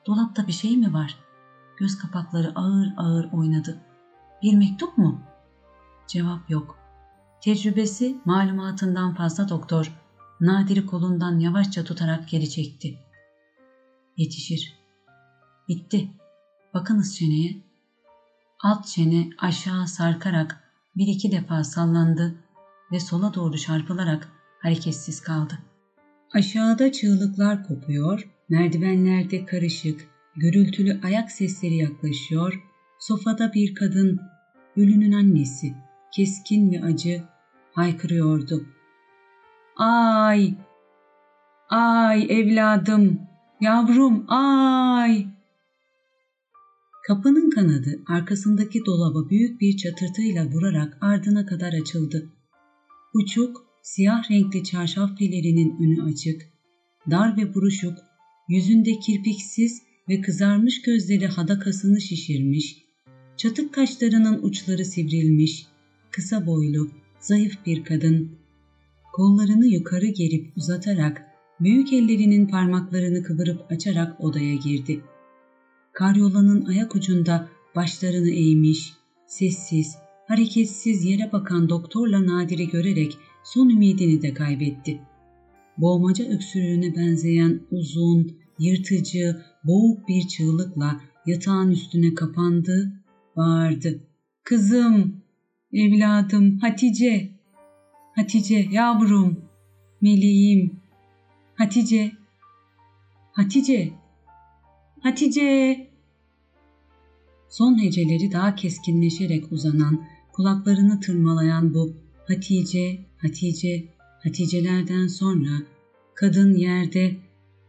"Dolapta bir şey mi var?" Göz kapakları ağır ağır oynadı. "Bir mektup mu?" Cevap yok. Tecrübesi malumatından fazla doktor, Nadir'i kolundan yavaşça tutarak geri çekti. "Yetişir. Bitti. Bakınız çeneye." Alt çene aşağı sarkarak bir iki defa sallandı ve sola doğru çarpılarak hareketsiz kaldı. Aşağıda çığlıklar kopuyor, merdivenlerde karışık, gürültülü ayak sesleri yaklaşıyor, sofada bir kadın, ölünün annesi, keskin ve acı haykırıyordu. "Ay! Ay evladım! Yavrum! Ay!" Kapının kanadı arkasındaki dolaba büyük bir çatırtıyla vurarak ardına kadar açıldı. Uçuk, siyah renkli çarşaf filerinin önü açık, dar ve buruşuk, yüzünde kirpiksiz ve kızarmış gözleri hadakasını şişirmiş, çatık kaşlarının uçları sivrilmiş, kısa boylu, zayıf bir kadın, kollarını yukarı gerip uzatarak, büyük ellerinin parmaklarını kıvırıp açarak odaya girdi. Karyolanın ayak ucunda başlarını eğmiş, sessiz, hareketsiz yere bakan doktorla Nadir'i görerek son ümidini de kaybetti. Boğmaca öksürüğüne benzeyen uzun, yırtıcı, boğuk bir çığlıkla yatağın üstüne kapandı, bağırdı. "Kızım! Evladım! Hatice! Hatice! Yavrum! Meleğim! Hatice! Hatice! Hatice!" Son heceleri daha keskinleşerek uzanan, kulaklarını tırmalayan bu Hatice, Hatice, Haticelerden sonra kadın yerde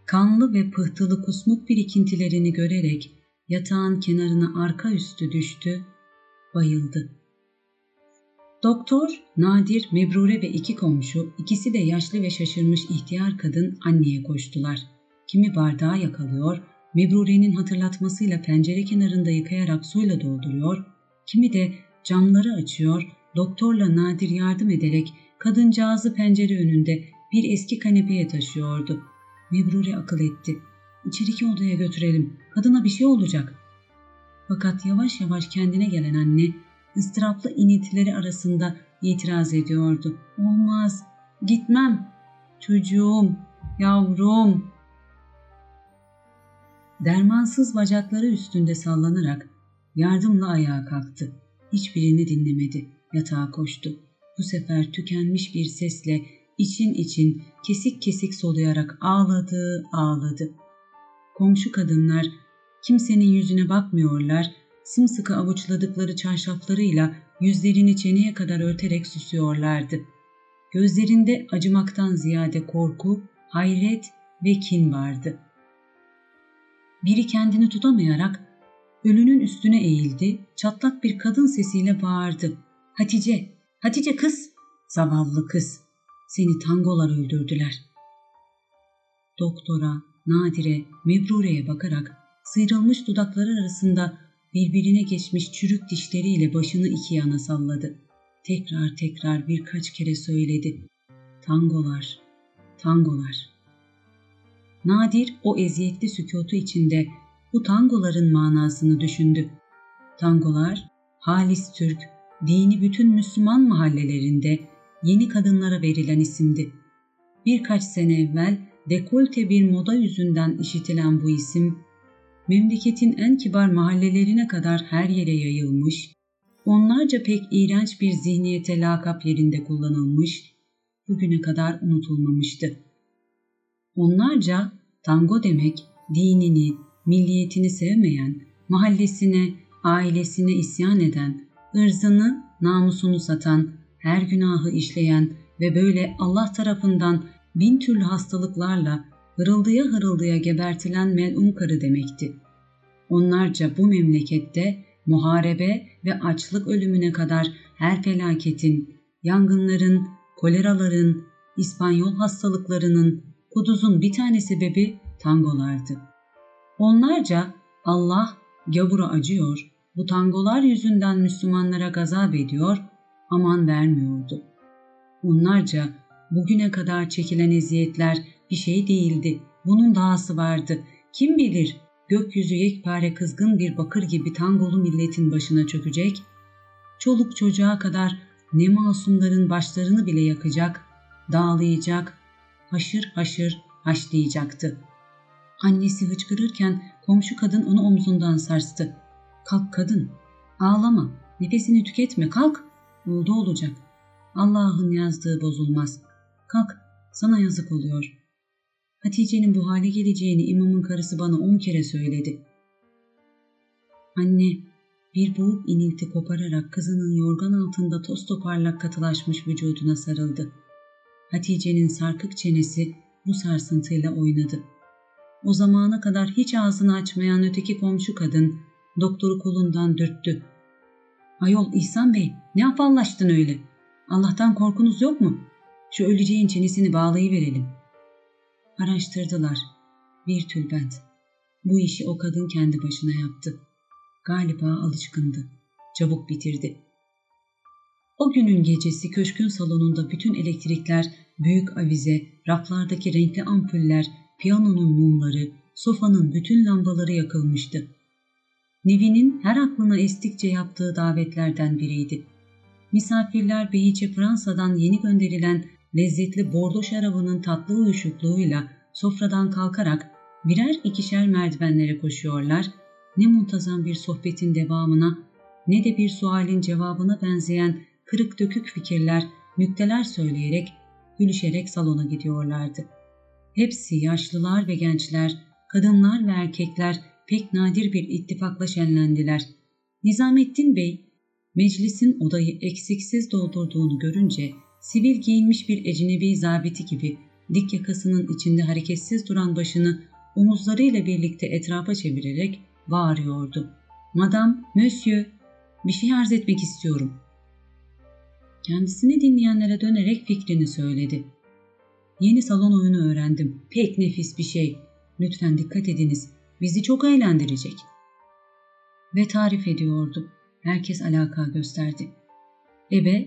kanlı ve pıhtılı kusmuk birikintilerini görerek yatağın kenarına arka üstü düştü, bayıldı. Doktor, Nadir, Mebrure ve iki komşu, ikisi de yaşlı ve şaşırmış ihtiyar kadın anneye koştular. Kimi bardağı yakalıyor, Mebrure'nin hatırlatmasıyla pencere kenarında yıkayarak suyla dolduruyor, kimi de camları açıyor, doktorla Nadir yardım ederek kadıncağızı pencere önünde bir eski kanepeye taşıyordu. Mebrure akıl etti. "İçeriki odaya götürelim, kadına bir şey olacak." Fakat yavaş yavaş kendine gelen anne, ıstıraplı iniltileri arasında itiraz ediyordu. "Olmaz, gitmem, çocuğum, yavrum." Dermansız bacakları üstünde sallanarak yardımla ayağa kalktı. Hiçbirini dinlemedi, yatağa koştu. Bu sefer tükenmiş bir sesle için için kesik kesik soluyarak ağladı, ağladı. Komşu kadınlar kimsenin yüzüne bakmıyorlar, sımsıkı avuçladıkları çarşaflarıyla yüzlerini çeneye kadar örterek susuyorlardı. Gözlerinde acımaktan ziyade korku, hayret ve kin vardı. Biri kendini tutamayarak ölünün üstüne eğildi, çatlak bir kadın sesiyle bağırdı. "Hatice, Hatice kız, zavallı kız, seni tangolar öldürdüler." Doktora, Nadire, Mebrure'ye bakarak sıyrılmış dudakları arasında birbirine geçmiş çürük dişleriyle başını iki yana salladı. Tekrar tekrar birkaç kere söyledi. "Tangolar, tangolar." Nadir o eziyetli sükutu içinde bu tangoların manasını düşündü. tangolar, halis Türk, dini bütün Müslüman mahallelerinde yeni kadınlara verilen isimdi. Birkaç sene evvel dekolte bir moda yüzünden işitilen bu isim, memleketin en kibar mahallelerine kadar her yere yayılmış, onlarca pek iğrenç bir zihniyete lakap yerinde kullanılmış, bugüne kadar unutulmamıştı. Onlarca tango demek dinini, milliyetini sevmeyen, mahallesine, ailesine isyan eden, ırzını, namusunu satan, her günahı işleyen ve böyle Allah tarafından bin türlü hastalıklarla hırıldıya hırıldıya gebertilen melun karı demekti. Onlarca bu memlekette muharebe ve açlık ölümüne kadar her felaketin, yangınların, koleraların, İspanyol hastalıklarının, kuduzun bir tane sebebi tangolardı. Onlarca Allah gavura acıyor, bu tangolar yüzünden Müslümanlara gazap ediyor, aman vermiyordu. Onlarca bugüne kadar çekilen eziyetler bir şey değildi, bunun dahası vardı. Kim bilir, gökyüzü yekpare kızgın bir bakır gibi tangolu milletin başına çökecek, çoluk çocuğa kadar ne masumların başlarını bile yakacak, dağlayacak, haşır haşır haşlayacaktı. Annesi hıçkırırken komşu kadın onu omzundan sarstı. "Kalk kadın, ağlama, nefesini tüketme, kalk, oldu olacak. Allah'ın yazdığı bozulmaz. Kalk, sana yazık oluyor." Hatice'nin bu hale geleceğini imamın karısı bana 10 kere söyledi. Anne, bir boğuk inilti kopararak kızının yorgan altında toz toparlak katılaşmış vücuduna sarıldı. Hatice'nin sarkık çenesi bu sarsıntıyla oynadı. O zamana kadar hiç ağzını açmayan öteki komşu kadın doktoru kolundan dürttü. "Ayol İhsan Bey, ne afallaştın öyle? Allah'tan korkunuz yok mu? Şu öleceğin çenesini bağlayıverelim." Araştırdılar. Bir tülbent. Bu işi o kadın kendi başına yaptı. Galiba alışkındı. Çabuk bitirdi. O günün gecesi köşkün salonunda bütün elektrikler, büyük avize, raflardaki renkli ampuller, piyanonun mumları, sofanın bütün lambaları yakılmıştı. Nevin'in her aklına estikçe yaptığı davetlerden biriydi. Misafirler Behiç'e Fransa'dan yeni gönderilen lezzetli bordo şarabının tatlı uyuşukluğuyla sofradan kalkarak birer ikişer merdivenlere koşuyorlar, ne muntazam bir sohbetin devamına ne de bir sualin cevabına benzeyen kırık dökük fikirler, nükteler söyleyerek, gülüşerek salona gidiyorlardı. Hepsi yaşlılar ve gençler, kadınlar ve erkekler pek nadir bir ittifakla şenlendiler. Nizamettin Bey, meclisin odayı eksiksiz doldurduğunu görünce, sivil giyinmiş bir ecnebi zabiti gibi dik yakasının içinde hareketsiz duran başını omuzlarıyla birlikte etrafa çevirerek bağırıyordu. "Madame, Monsieur, bir şey arz etmek istiyorum." Kendisini dinleyenlere dönerek fikrini söyledi. "Yeni salon oyunu öğrendim. Pek nefis bir şey. Lütfen dikkat ediniz. Bizi çok eğlendirecek." Ve tarif ediyordu. Herkes alaka gösterdi. Ebe,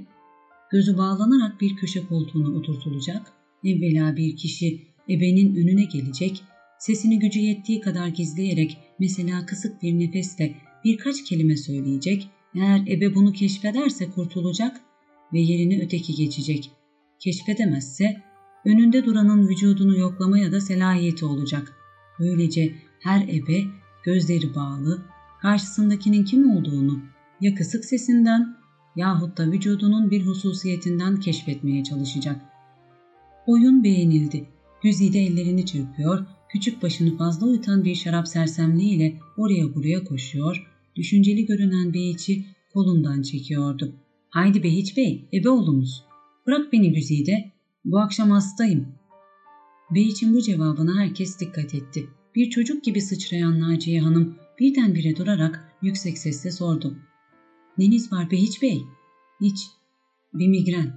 gözü bağlanarak bir köşe koltuğuna oturtulacak, evvela bir kişi ebenin önüne gelecek, sesini gücü yettiği kadar gizleyerek mesela kısık bir nefesle birkaç kelime söyleyecek, eğer ebe bunu keşfederse kurtulacak ve yerine öteki geçecek. Keşfedemezse önünde duranın vücudunu yoklamaya da selahiyeti olacak. Böylece her ebe gözleri bağlı, karşısındakinin kim olduğunu ya kısık sesinden yahut da vücudunun bir hususiyetinden keşfetmeye çalışacak. Oyun beğenildi. Güzide ellerini çırpıyor, küçük başını fazla uyutan bir şarap sersemliğiyle oraya buraya koşuyor, düşünceli görünen Beyiç'i kolundan çekiyordu. "Haydi Behiç Bey, ebe olunuz. Bırak beni Güzide, bu akşam hastayım." Beyiç'in bu cevabına herkes dikkat etti. Bir çocuk gibi sıçrayan Naciye Hanım birdenbire durarak yüksek sesle sordu. "Neniz var Behiç Bey?" "Hiç, bir migren."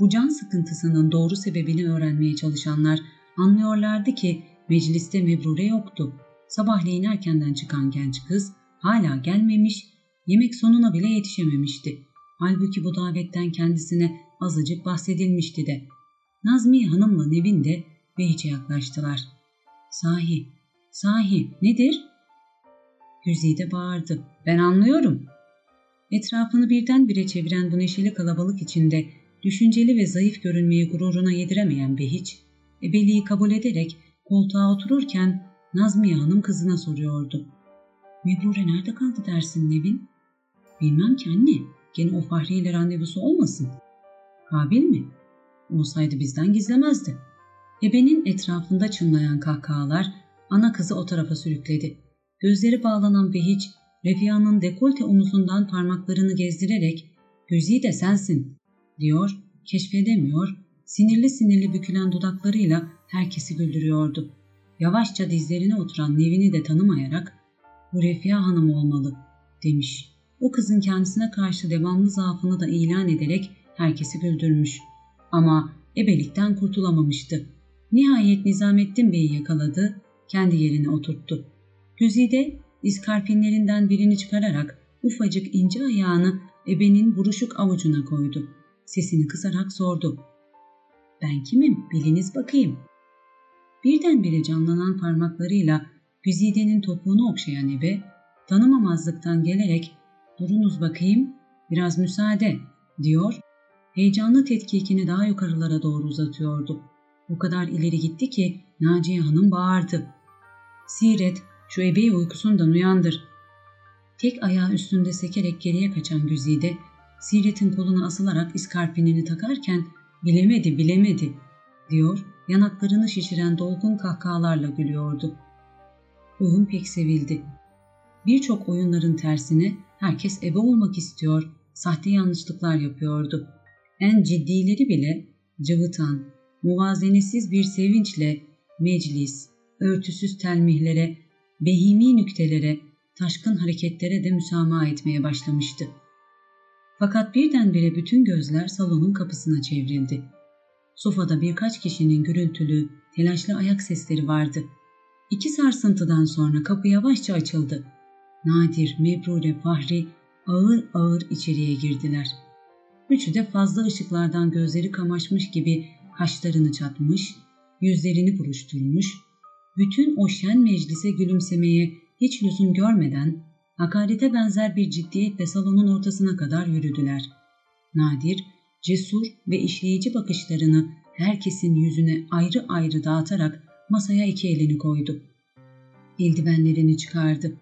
Bu can sıkıntısının doğru sebebini öğrenmeye çalışanlar anlıyorlardı ki mecliste Mebrure yoktu. Sabahleyin erkenden çıkan genç kız hala gelmemiş, yemek sonuna bile yetişememişti. Halbuki bu davetten kendisine azıcık bahsedilmişti de. Nazmiye Hanım'la Nevin de Behiç'e yaklaştılar. "Sahi, nedir?" Güzide bağırdı. Ben anlıyorum. Etrafını birdenbire çeviren bu neşeli kalabalık içinde düşünceli ve zayıf görünmeyi gururuna yediremeyen Behiç, ebeliği kabul ederek koltuğa otururken Nazmiye Hanım kızına soruyordu. Mebrure nerede kaldı dersin Nevin? Bilmem ki anne, gene o Fahri ile randevusu olmasın. Kabil mi? Olsaydı bizden gizlemezdi. Ebenin etrafında çınlayan kahkahalar ana kızı o tarafa sürükledi. Gözleri bağlanan Behiç, Refia'nın dekolte omuzundan parmaklarını gezdirerek "Güzide sensin" diyor, keşfedemiyor, sinirli sinirli bükülen dudaklarıyla herkesi güldürüyordu. Yavaşça dizlerine oturan Nevin'i de tanımayarak "Bu Refia Hanım olmalı" demiş. O kızın kendisine karşı devamlı zaafını da ilan ederek herkesi güldürmüş. Ama ebelikten kurtulamamıştı. Nihayet Nizamettin Bey'i yakaladı, kendi yerine oturttu. Güzide iskarpinlerinden birini çıkararak ufacık ince ayağını ebenin buruşuk avucuna koydu. Sesini kısarak sordu. Ben kimim? Biliniz bakayım. Birdenbire canlanan parmaklarıyla Güzide'nin topuğunu okşayan ebe, tanımamazlıktan gelerek durunuz bakayım, biraz müsaade diyor, heyecanlı tetkikini daha yukarılara doğru uzatıyordu. O kadar ileri gitti ki Naciye Hanım bağırdı. Siret, şu ebeyi uykusundan uyandır. Tek ayağı üstünde sekerek geriye kaçan Güzide, Siret'in koluna asılarak iskarpinini takarken bilemedi diyor, yanaklarını şişiren dolgun kahkahalarla gülüyordu. Oyun pek sevildi. Birçok oyunların tersine herkes ebe olmak istiyor, sahte yanlışlıklar yapıyordu. En ciddileri bile cıvıtan, muvazenesiz bir sevinçle meclis, örtüsüz telmihlere, behimi nüktelere, taşkın hareketlere de müsamaha etmeye başlamıştı. Fakat birdenbire bütün gözler salonun kapısına çevrildi. Sofada birkaç kişinin gürültülü, telaşlı ayak sesleri vardı. İki sarsıntıdan sonra kapı yavaşça açıldı. Nadir, Mebrure, Fahri ağır ağır içeriye girdiler. Üçü de fazla ışıklardan gözleri kamaşmış gibi kaşlarını çatmış, yüzlerini buruşturmuş, bütün o şen meclise gülümsemeye hiç lüzum görmeden hakarete benzer bir ciddiyetle salonun ortasına kadar yürüdüler. Nadir, cesur ve işleyici bakışlarını herkesin yüzüne ayrı ayrı dağıtarak masaya iki elini koydu. Eldivenlerini çıkardı.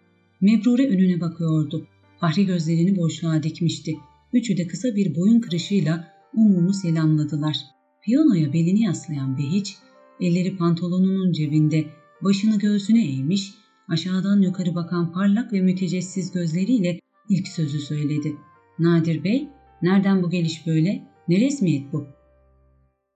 Mebrure önüne bakıyordu. Fahri gözlerini boşluğa dikmişti. Üçü de kısa bir boyun kırışıyla umumu selamladılar. Piyanoya belini yaslayan Behiç, elleri pantolonunun cebinde, başını göğsüne eğmiş, aşağıdan yukarı bakan parlak ve mütecessiz gözleriyle ilk sözü söyledi. Nadir Bey, nereden bu geliş böyle? Ne resmiyet bu?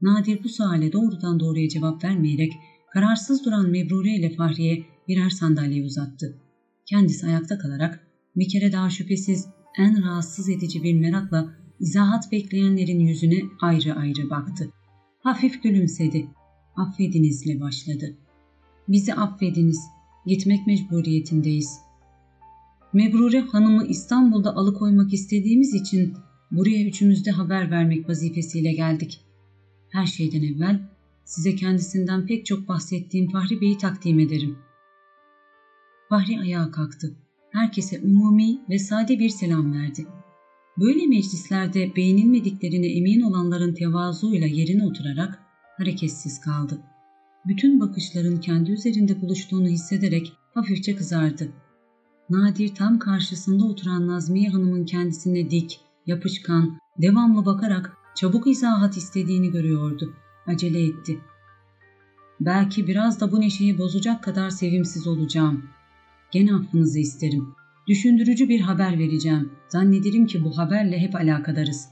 Nadir bu suale doğrudan doğruya cevap vermeyerek kararsız duran Mebrure ile Fahriye birer sandalye uzattı. Kendisi ayakta kalarak bir kere daha şüphesiz en rahatsız edici bir merakla izahat bekleyenlerin yüzüne ayrı ayrı baktı. Hafif gülümsedi. Affedinizle başladı. Bizi affediniz. Gitmek mecburiyetindeyiz. Mebrure Hanım'ı İstanbul'da alıkoymak istediğimiz için buraya üçümüzde haber vermek vazifesiyle geldik. Her şeyden evvel size kendisinden pek çok bahsettiğim Fahri Bey'i takdim ederim. Fahri ayağa kalktı. Herkese umumi ve sade bir selam verdi. Böyle meclislerde beğenilmediklerine emin olanların tevazuyla yerine oturarak hareketsiz kaldı. Bütün bakışların kendi üzerinde buluştuğunu hissederek hafifçe kızardı. Nadir tam karşısında oturan Nazmiye Hanım'ın kendisine dik, yapışkan, devamlı bakarak çabuk izahat istediğini görüyordu. Acele etti. Belki biraz da bu neşeyi bozacak kadar sevimsiz olacağım. Gene affınızı isterim. Düşündürücü bir haber vereceğim. Zannederim ki bu haberle hep alakadarız.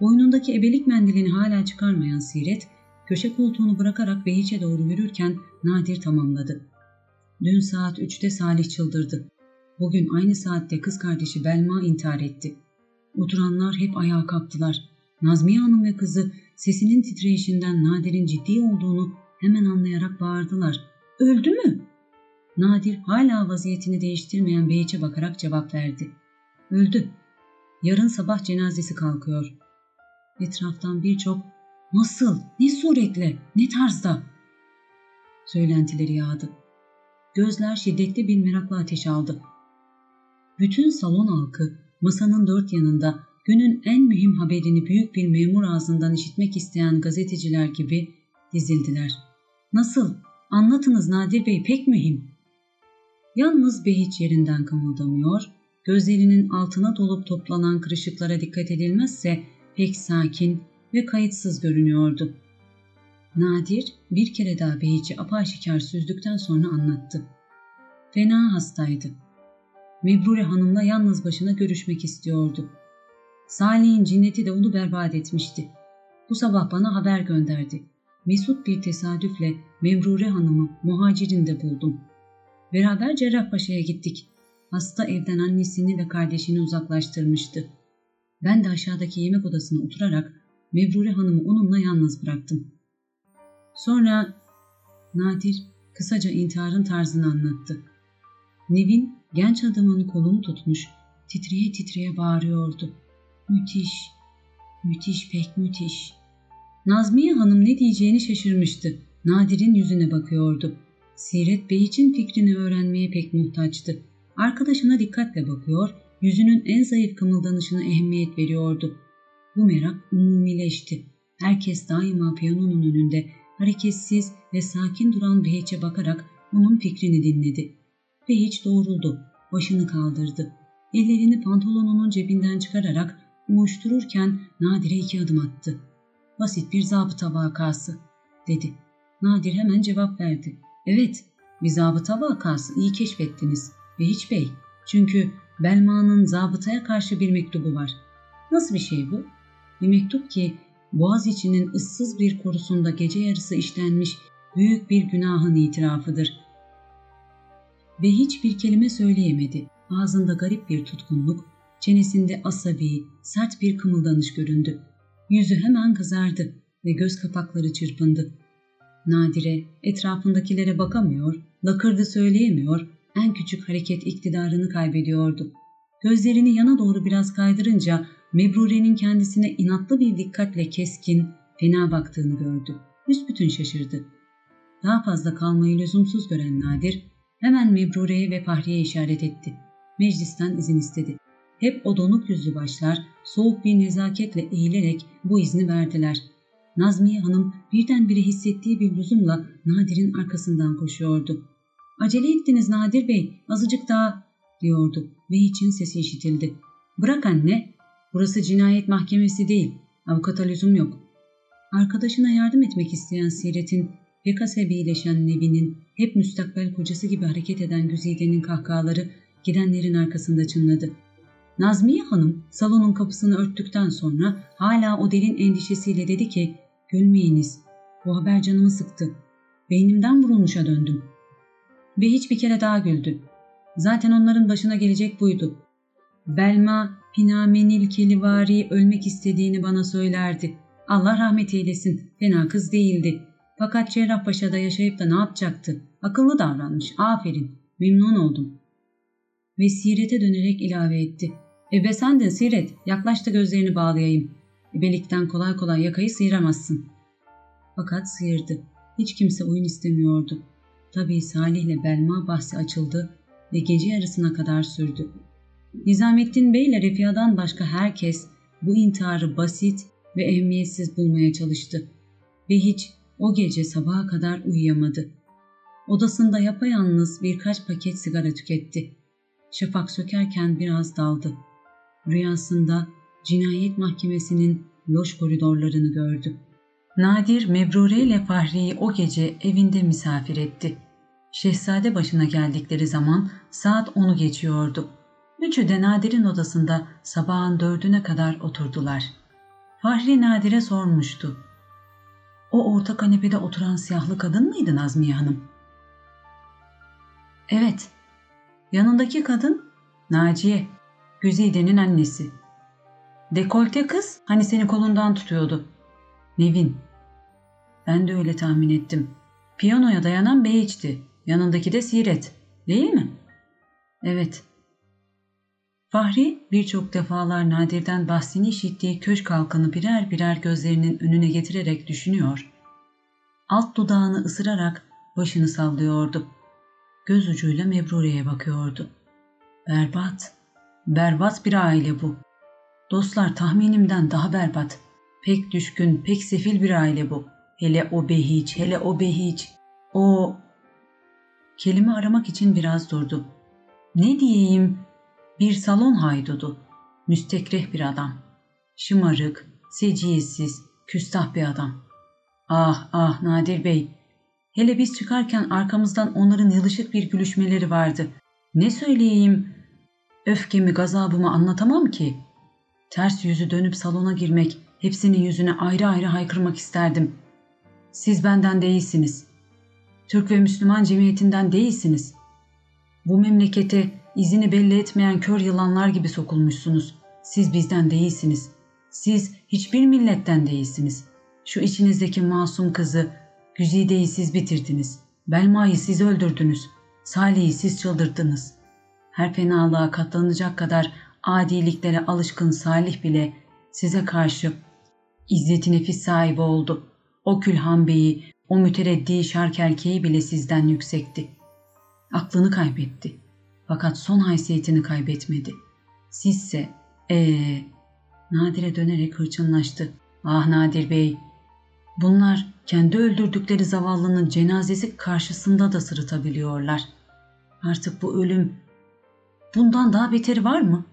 Boynundaki ebelik mendilini hala çıkarmayan Siret, köşe koltuğunu bırakarak Behiç'e doğru yürürken Nadir tamamladı. Dün saat 3'te Salih çıldırdı. Bugün aynı saatte kız kardeşi Belma intihar etti. Oturanlar hep ayağa kalktılar. Nazmiye Hanım ve kızı sesinin titreşinden Nadir'in ciddi olduğunu hemen anlayarak bağırdılar. Öldü mü? Nadir hala vaziyetini değiştirmeyen Behiç'e bakarak cevap verdi. Öldü. Yarın sabah cenazesi kalkıyor. Etraftan birçok nasıl, ne suretle, ne tarzda söylentileri yağdı. gözler şiddetli bir merakla ateş aldı. Bütün salon halkı masanın dört yanında günün en mühim haberini büyük bir memur ağzından işitmek isteyen gazeteciler gibi dizildiler. "Nasıl? Anlatınız Nadir Bey, pek mühim." Yalnız Behiç yerinden kımıldamıyor, gözlerinin altına dolup toplanan kırışıklara dikkat edilmezse pek sakin ve kayıtsız görünüyordu. Nadir bir kere daha Behiç'i apaşikar süzdükten sonra anlattı. Fena hastaydı. Mebrure Hanım'la yalnız başına görüşmek istiyordu. Salih'in cinneti de onu berbat etmişti. Bu sabah bana haber gönderdi. Mesut bir tesadüfle Mebrure Hanım'ı muhacirinde buldum. Beraber Cerrahpaşa'ya gittik. Hasta evden annesini ve kardeşini uzaklaştırmıştı. Ben de aşağıdaki yemek odasına oturarak Mebrure Hanım'ı onunla yalnız bıraktım. Sonra Nadir kısaca intiharın tarzını anlattı. Nevin genç adamın kolunu tutmuş, titreye titreye bağırıyordu. "Müthiş, müthiş, pek müthiş." Nazmiye Hanım ne diyeceğini şaşırmıştı. Nadir'in yüzüne bakıyordu. Siret Bey için fikrini öğrenmeye pek muhtaçtı. Arkadaşına dikkatle bakıyor, yüzünün en zayıf kımıldanışına ehemmiyet veriyordu. Bu merak umumileşti. Herkes daima piyanonun önünde hareketsiz ve sakin duran Behiç'e bakarak onun fikrini dinledi. Behiç doğruldu, başını kaldırdı. Ellerini pantolonunun cebinden çıkararak uyuştururken Nadir'e iki adım attı. "Basit bir zabıta vakası," dedi. Nadir hemen cevap verdi. "Evet, bir zabıta vakası, iyi keşfettiniz Behiç Bey. Çünkü Belma'nın zabıtaya karşı bir mektubu var." "Nasıl bir şey bu?" "Bir mektup ki Boğaziçi'nin ıssız bir korusunda gece yarısı işlenmiş büyük bir günahın itirafıdır." Ve hiçbir kelime söyleyemedi. Ağzında garip bir tutkunluk, çenesinde asabi, sert bir kımıldanış göründü. Yüzü hemen kızardı ve göz kapakları çırpındı. Nadire, etrafındakilere bakamıyor, lakırdı söyleyemiyor, en küçük hareket iktidarını kaybediyordu. Gözlerini yana doğru biraz kaydırınca Mebrure'nin kendisine inatlı bir dikkatle keskin, fena baktığını gördü. Büsbütün şaşırdı. Daha fazla kalmayı lüzumsuz gören Nadir, hemen Mebrure'ye ve Fahri'ye işaret etti. Meclisten izin istedi. Hep o donuk yüzlü başlar, soğuk bir nezaketle eğilerek bu izni verdiler. Nazmiye Hanım birdenbire hissettiği bir lüzumla Nadir'in arkasından koşuyordu. "Acele ettiniz Nadir Bey, azıcık daha," diyordu ve için sesi işitildi. "Bırak anne, burası cinayet mahkemesi değil, avukata lüzum yok." Arkadaşına yardım etmek isteyen Siret'in, pek asabileşen Nevin'in, hep müstakbel kocası gibi hareket eden Güzide'nin kahkahaları gidenlerin arkasında çınladı. Nazmiye Hanım salonun kapısını örttükten sonra hala o derin endişesiyle dedi ki, "Gülmeyiniz, bu haber canımı sıktı, beynimden vurulmuşa döndüm." Ve hiçbir kere daha güldü. "Zaten onların başına gelecek buydu. Belma Pinamenil Kelivari ölmek istediğini bana söylerdi. Allah rahmet eylesin, fena kız değildi. Fakat Cerrahpaşa'da yaşayıp da ne yapacaktı? Akıllı davranmış, aferin, memnun oldum." Ve Siret'e dönerek ilave etti. "Ebe sen de Siret, yaklaş da gözlerini bağlayayım. Ebelikten kolay kolay yakayı sıyıramazsın." Fakat sıyırdı. Hiç kimse oyun istemiyordu. Tabii Salih'le Belma bahsi açıldı ve gece yarısına kadar sürdü. Nizamettin Bey ile Refia'dan başka herkes bu intiharı basit ve ehemmiyetsiz bulmaya çalıştı. Ve hiç o gece sabaha kadar uyuyamadı. Odasında yapayalnız birkaç paket sigara tüketti. Şafak sökerken biraz daldı. Rüyasında cinayet mahkemesinin loş koridorlarını gördü. Nadir Mebrure ile Fahri'yi o gece evinde misafir etti. Şehzade başına geldikleri zaman saat 10'u geçiyordu. Üçü de Nadir'in odasında sabahın 4'üne kadar oturdular. Fahri Nadir'e sormuştu. "O orta kanepede oturan siyahlı kadın mıydı Nazmiye Hanım?" "Evet." "Yanındaki kadın?" "Naciye, Güzide'nin annesi." "Dekolte kız, hani seni kolundan tutuyordu." "Nevin." "Ben de öyle tahmin ettim. Piyanoya dayanan Beyiç'ti. Yanındaki de Siret, değil mi?" "Evet." Fahri birçok defalar Nadir'den bahsini işittiği köşk halkını birer birer gözlerinin önüne getirerek düşünüyor. Alt dudağını ısırarak başını sallıyordu. göz ucuyla Mebrure'ye bakıyordu. Berbat, berbat bir aile bu. Dostlar, tahminimden daha berbat. Pek düşkün, pek sefil bir aile bu. Hele o Behiç, hele o Behiç. O... Kelime aramak için biraz durdu. Ne diyeyim? Bir salon haydudu. Müstekreh bir adam. Şımarık, seciyesiz, küstah bir adam. Ah ah Nadir Bey. Hele biz çıkarken arkamızdan onların yılışık bir gülüşmeleri vardı. Ne söyleyeyim? Öfkemi, gazabımı anlatamam ki. Ters yüzü dönüp salona girmek, hepsinin yüzüne ayrı ayrı haykırmak isterdim. Siz benden değilsiniz. Türk ve Müslüman cemiyetinden değilsiniz. Bu memlekete izini belli etmeyen kör yılanlar gibi sokulmuşsunuz. Siz bizden değilsiniz. Siz hiçbir milletten değilsiniz. Şu içinizdeki masum kızı, Güzide'yi siz bitirdiniz. Belma'yı siz öldürdünüz. Salih'i siz çıldırttınız. Her fenalığa katlanacak kadar adiliklere alışkın Salih bile size karşı izzet-i nefis sahibi oldu. O Külhan Bey'i, o mütereddi şark erkeği bile sizden yüksekti. Aklını kaybetti. Fakat son haysiyetini kaybetmedi. Sizse, Nadir'e dönerek hırçınlaştı. Ah Nadir Bey, bunlar kendi öldürdükleri zavallının cenazesi karşısında da sırıtabiliyorlar. Artık bu ölüm, bundan daha beteri var mı?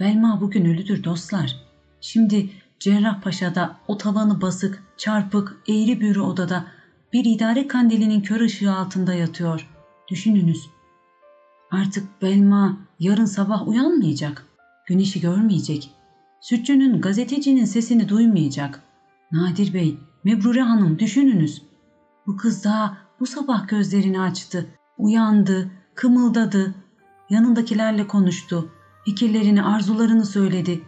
Belma bugün ölüdür dostlar. Şimdi Cerrahpaşa'da o tavanı basık, çarpık, eğri büğrü odada bir idare kandilinin kör ışığı altında yatıyor. Düşününüz. Artık Belma yarın sabah uyanmayacak. Güneşi görmeyecek. Sütçünün, gazetecinin sesini duymayacak. Nadir Bey, Mebrure Hanım düşününüz. Bu kız daha bu sabah gözlerini açtı. Uyandı, kımıldadı. Yanındakilerle konuştu. Fikirlerini, arzularını söyledi.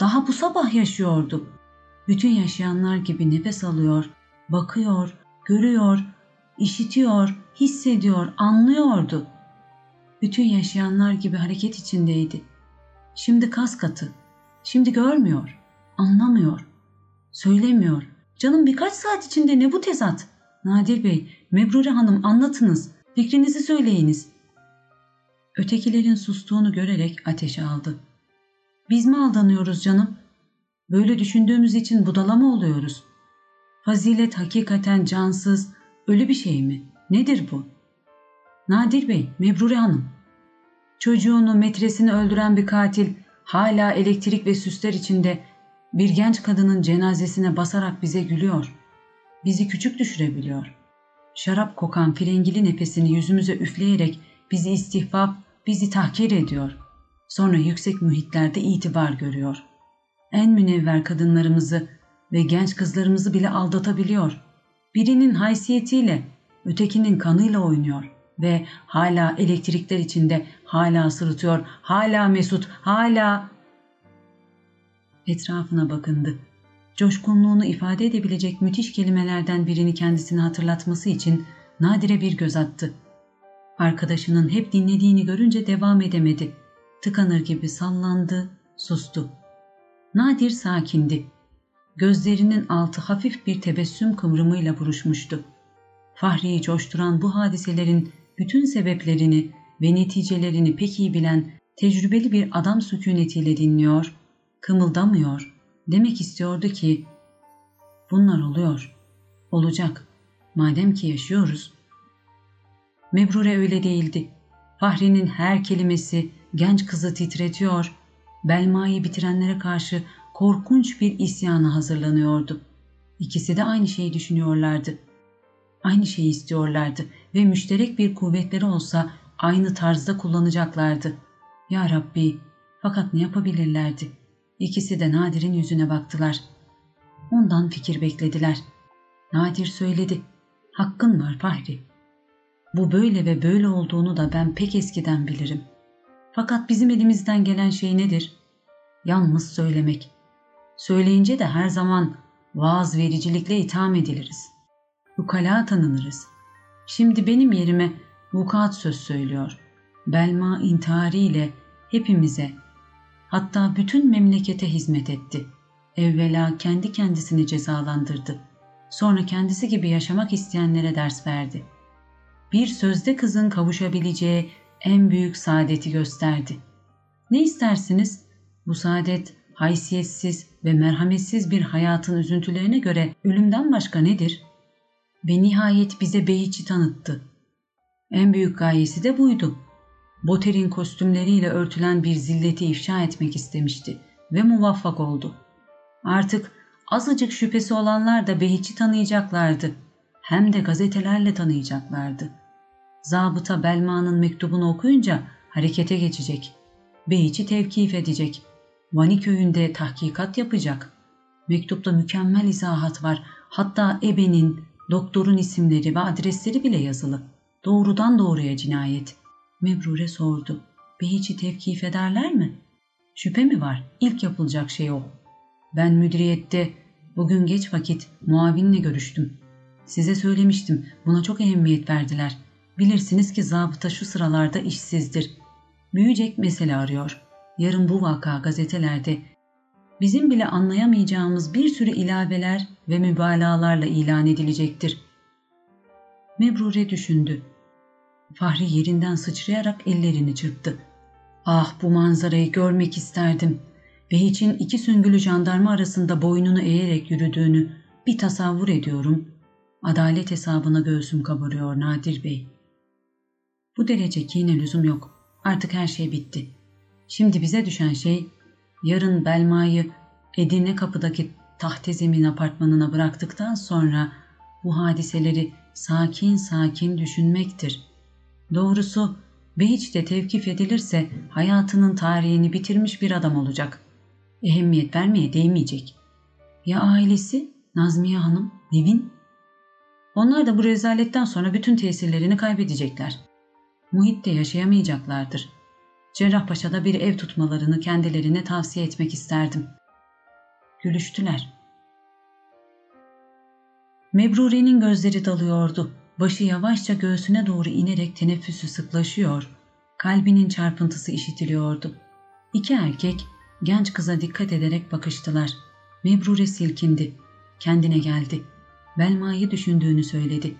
Daha bu sabah yaşıyordu. Bütün yaşayanlar gibi nefes alıyor, bakıyor, görüyor, işitiyor, hissediyor, anlıyordu. Bütün yaşayanlar gibi hareket içindeydi. Şimdi kas katı. Şimdi görmüyor, anlamıyor, söylemiyor. Canım, birkaç saat içinde ne bu tezat? Nadir Bey, Mebrure Hanım anlatınız, fikrinizi söyleyiniz. Ötekilerin sustuğunu görerek ateşe aldı. Biz mi aldanıyoruz canım? Böyle düşündüğümüz için budala mı oluyoruz? Fazilet hakikaten cansız, ölü bir şey mi? Nedir bu? Nadir Bey, Mebrure Hanım. Çocuğunu, metresini öldüren bir katil hala elektrik ve süsler içinde bir genç kadının cenazesine basarak bize gülüyor. Bizi küçük düşürebiliyor. Şarap kokan frengili nefesini yüzümüze üfleyerek bizi istihbap, bizi tahkir ediyor. Sonra yüksek mühitlerde itibar görüyor. En münevver kadınlarımızı ve genç kızlarımızı bile aldatabiliyor. Birinin haysiyetiyle, ötekinin kanıyla oynuyor ve hala elektrikler içinde, hala sırıtıyor, hala mesut, hala... Etrafına bakındı. Coşkunluğunu ifade edebilecek müthiş kelimelerden birini kendisine hatırlatması için Nadir'e bir göz attı. Arkadaşının hep dinlediğini görünce devam edemedi. Tıkanır gibi sallandı, sustu. Nadir sakindi. Gözlerinin altı hafif bir tebessüm kıvrımıyla buruşmuştu. Fahri'yi coşturan bu hadiselerin bütün sebeplerini ve neticelerini pek iyi bilen tecrübeli bir adam sükunetiyle dinliyor, kımıldamıyor. Demek istiyordu ki, bunlar oluyor, olacak, madem ki yaşıyoruz. Mebrure öyle değildi. Fahri'nin her kelimesi genç kızı titretiyor, Belma'yı bitirenlere karşı korkunç bir isyana hazırlanıyordu. İkisi de aynı şeyi düşünüyorlardı. Aynı şeyi istiyorlardı ve müşterek bir kuvvetleri olsa aynı tarzda kullanacaklardı. Ya Rabbi, fakat ne yapabilirlerdi? İkisi de Nadir'in yüzüne baktılar. Ondan fikir beklediler. Nadir söyledi, "Hakkın var Fahri. Bu böyle ve böyle olduğunu da ben pek eskiden bilirim. Fakat bizim elimizden gelen şey nedir? Yalnız söylemek. Söyleyince de her zaman vaaz vericilikle itham ediliriz. Ukala tanınırız. Şimdi benim yerime vukuat söz söylüyor. Belma intihariyle hepimize, hatta bütün memlekete hizmet etti. Evvela kendi kendisini cezalandırdı. Sonra kendisi gibi yaşamak isteyenlere ders verdi. bir sözde kızın kavuşabileceği en büyük saadeti gösterdi. Ne istersiniz? Bu saadet haysiyetsiz ve merhametsiz bir hayatın üzüntülerine göre ölümden başka nedir? Ve nihayet bize Behiç'i tanıttı. En büyük gayesi de buydu. Boter'in kostümleriyle örtülen bir zilleti ifşa etmek istemişti ve muvaffak oldu. Artık azıcık şüphesi olanlar da Behiç'i tanıyacaklardı. Hem de gazetelerle tanıyacaklardı. Zabıta Belma'nın mektubunu okuyunca harekete geçecek. Behiç'i tevkif edecek. Vaniköy'ünde tahkikat yapacak. Mektupta mükemmel izahat var. Hatta ebenin, doktorun isimleri ve adresleri bile yazılı. Doğrudan doğruya cinayet. Mebrure sordu. Behiç'i tevkif ederler mi? Şüphe mi var? İlk yapılacak şey o. Ben müdüriyette bugün geç vakit muavinle görüştüm. Size söylemiştim, buna çok ehemmiyet verdiler. Bilirsiniz ki zabıta şu sıralarda işsizdir. Büyüyecek mesele arıyor. Yarın bu vaka gazetelerde bizim bile anlayamayacağımız bir sürü ilaveler ve mübalağalarla ilan edilecektir. Mebrure düşündü. Fahri yerinden sıçrayarak ellerini çırptı. Ah, bu manzarayı görmek isterdim. Behiç'in iki süngülü jandarma arasında boynunu eğerek yürüdüğünü bir tasavvur ediyorum. Adalet hesabına göğsüm kabarıyor Nadir Bey. Bu derece kine lüzum yok. Artık her şey bitti. Şimdi bize düşen şey, yarın Belma'yı Edirne kapıdaki Tahtezemin apartmanına bıraktıktan sonra bu hadiseleri sakin sakin düşünmektir. Doğrusu Behiç de tevkif edilirse hayatının tarihini bitirmiş bir adam olacak. Ehemmiyet vermeye değmeyecek. Ya ailesi? Nazmiye Hanım, Nevin? Onlar da bu rezaletten sonra bütün tesirlerini kaybedecekler. Muhitte yaşayamayacaklardır. Cerrahpaşa'da bir ev tutmalarını kendilerine tavsiye etmek isterdim. Gülüştüler. Mebrure'nin gözleri dalıyordu. Başı yavaşça göğsüne doğru inerek teneffüsü sıklaşıyor. Kalbinin çarpıntısı işitiliyordu. İki erkek genç kıza dikkat ederek bakıştılar. Mebrure silkindi. Kendine geldi. Belma'yı düşündüğünü söyledi.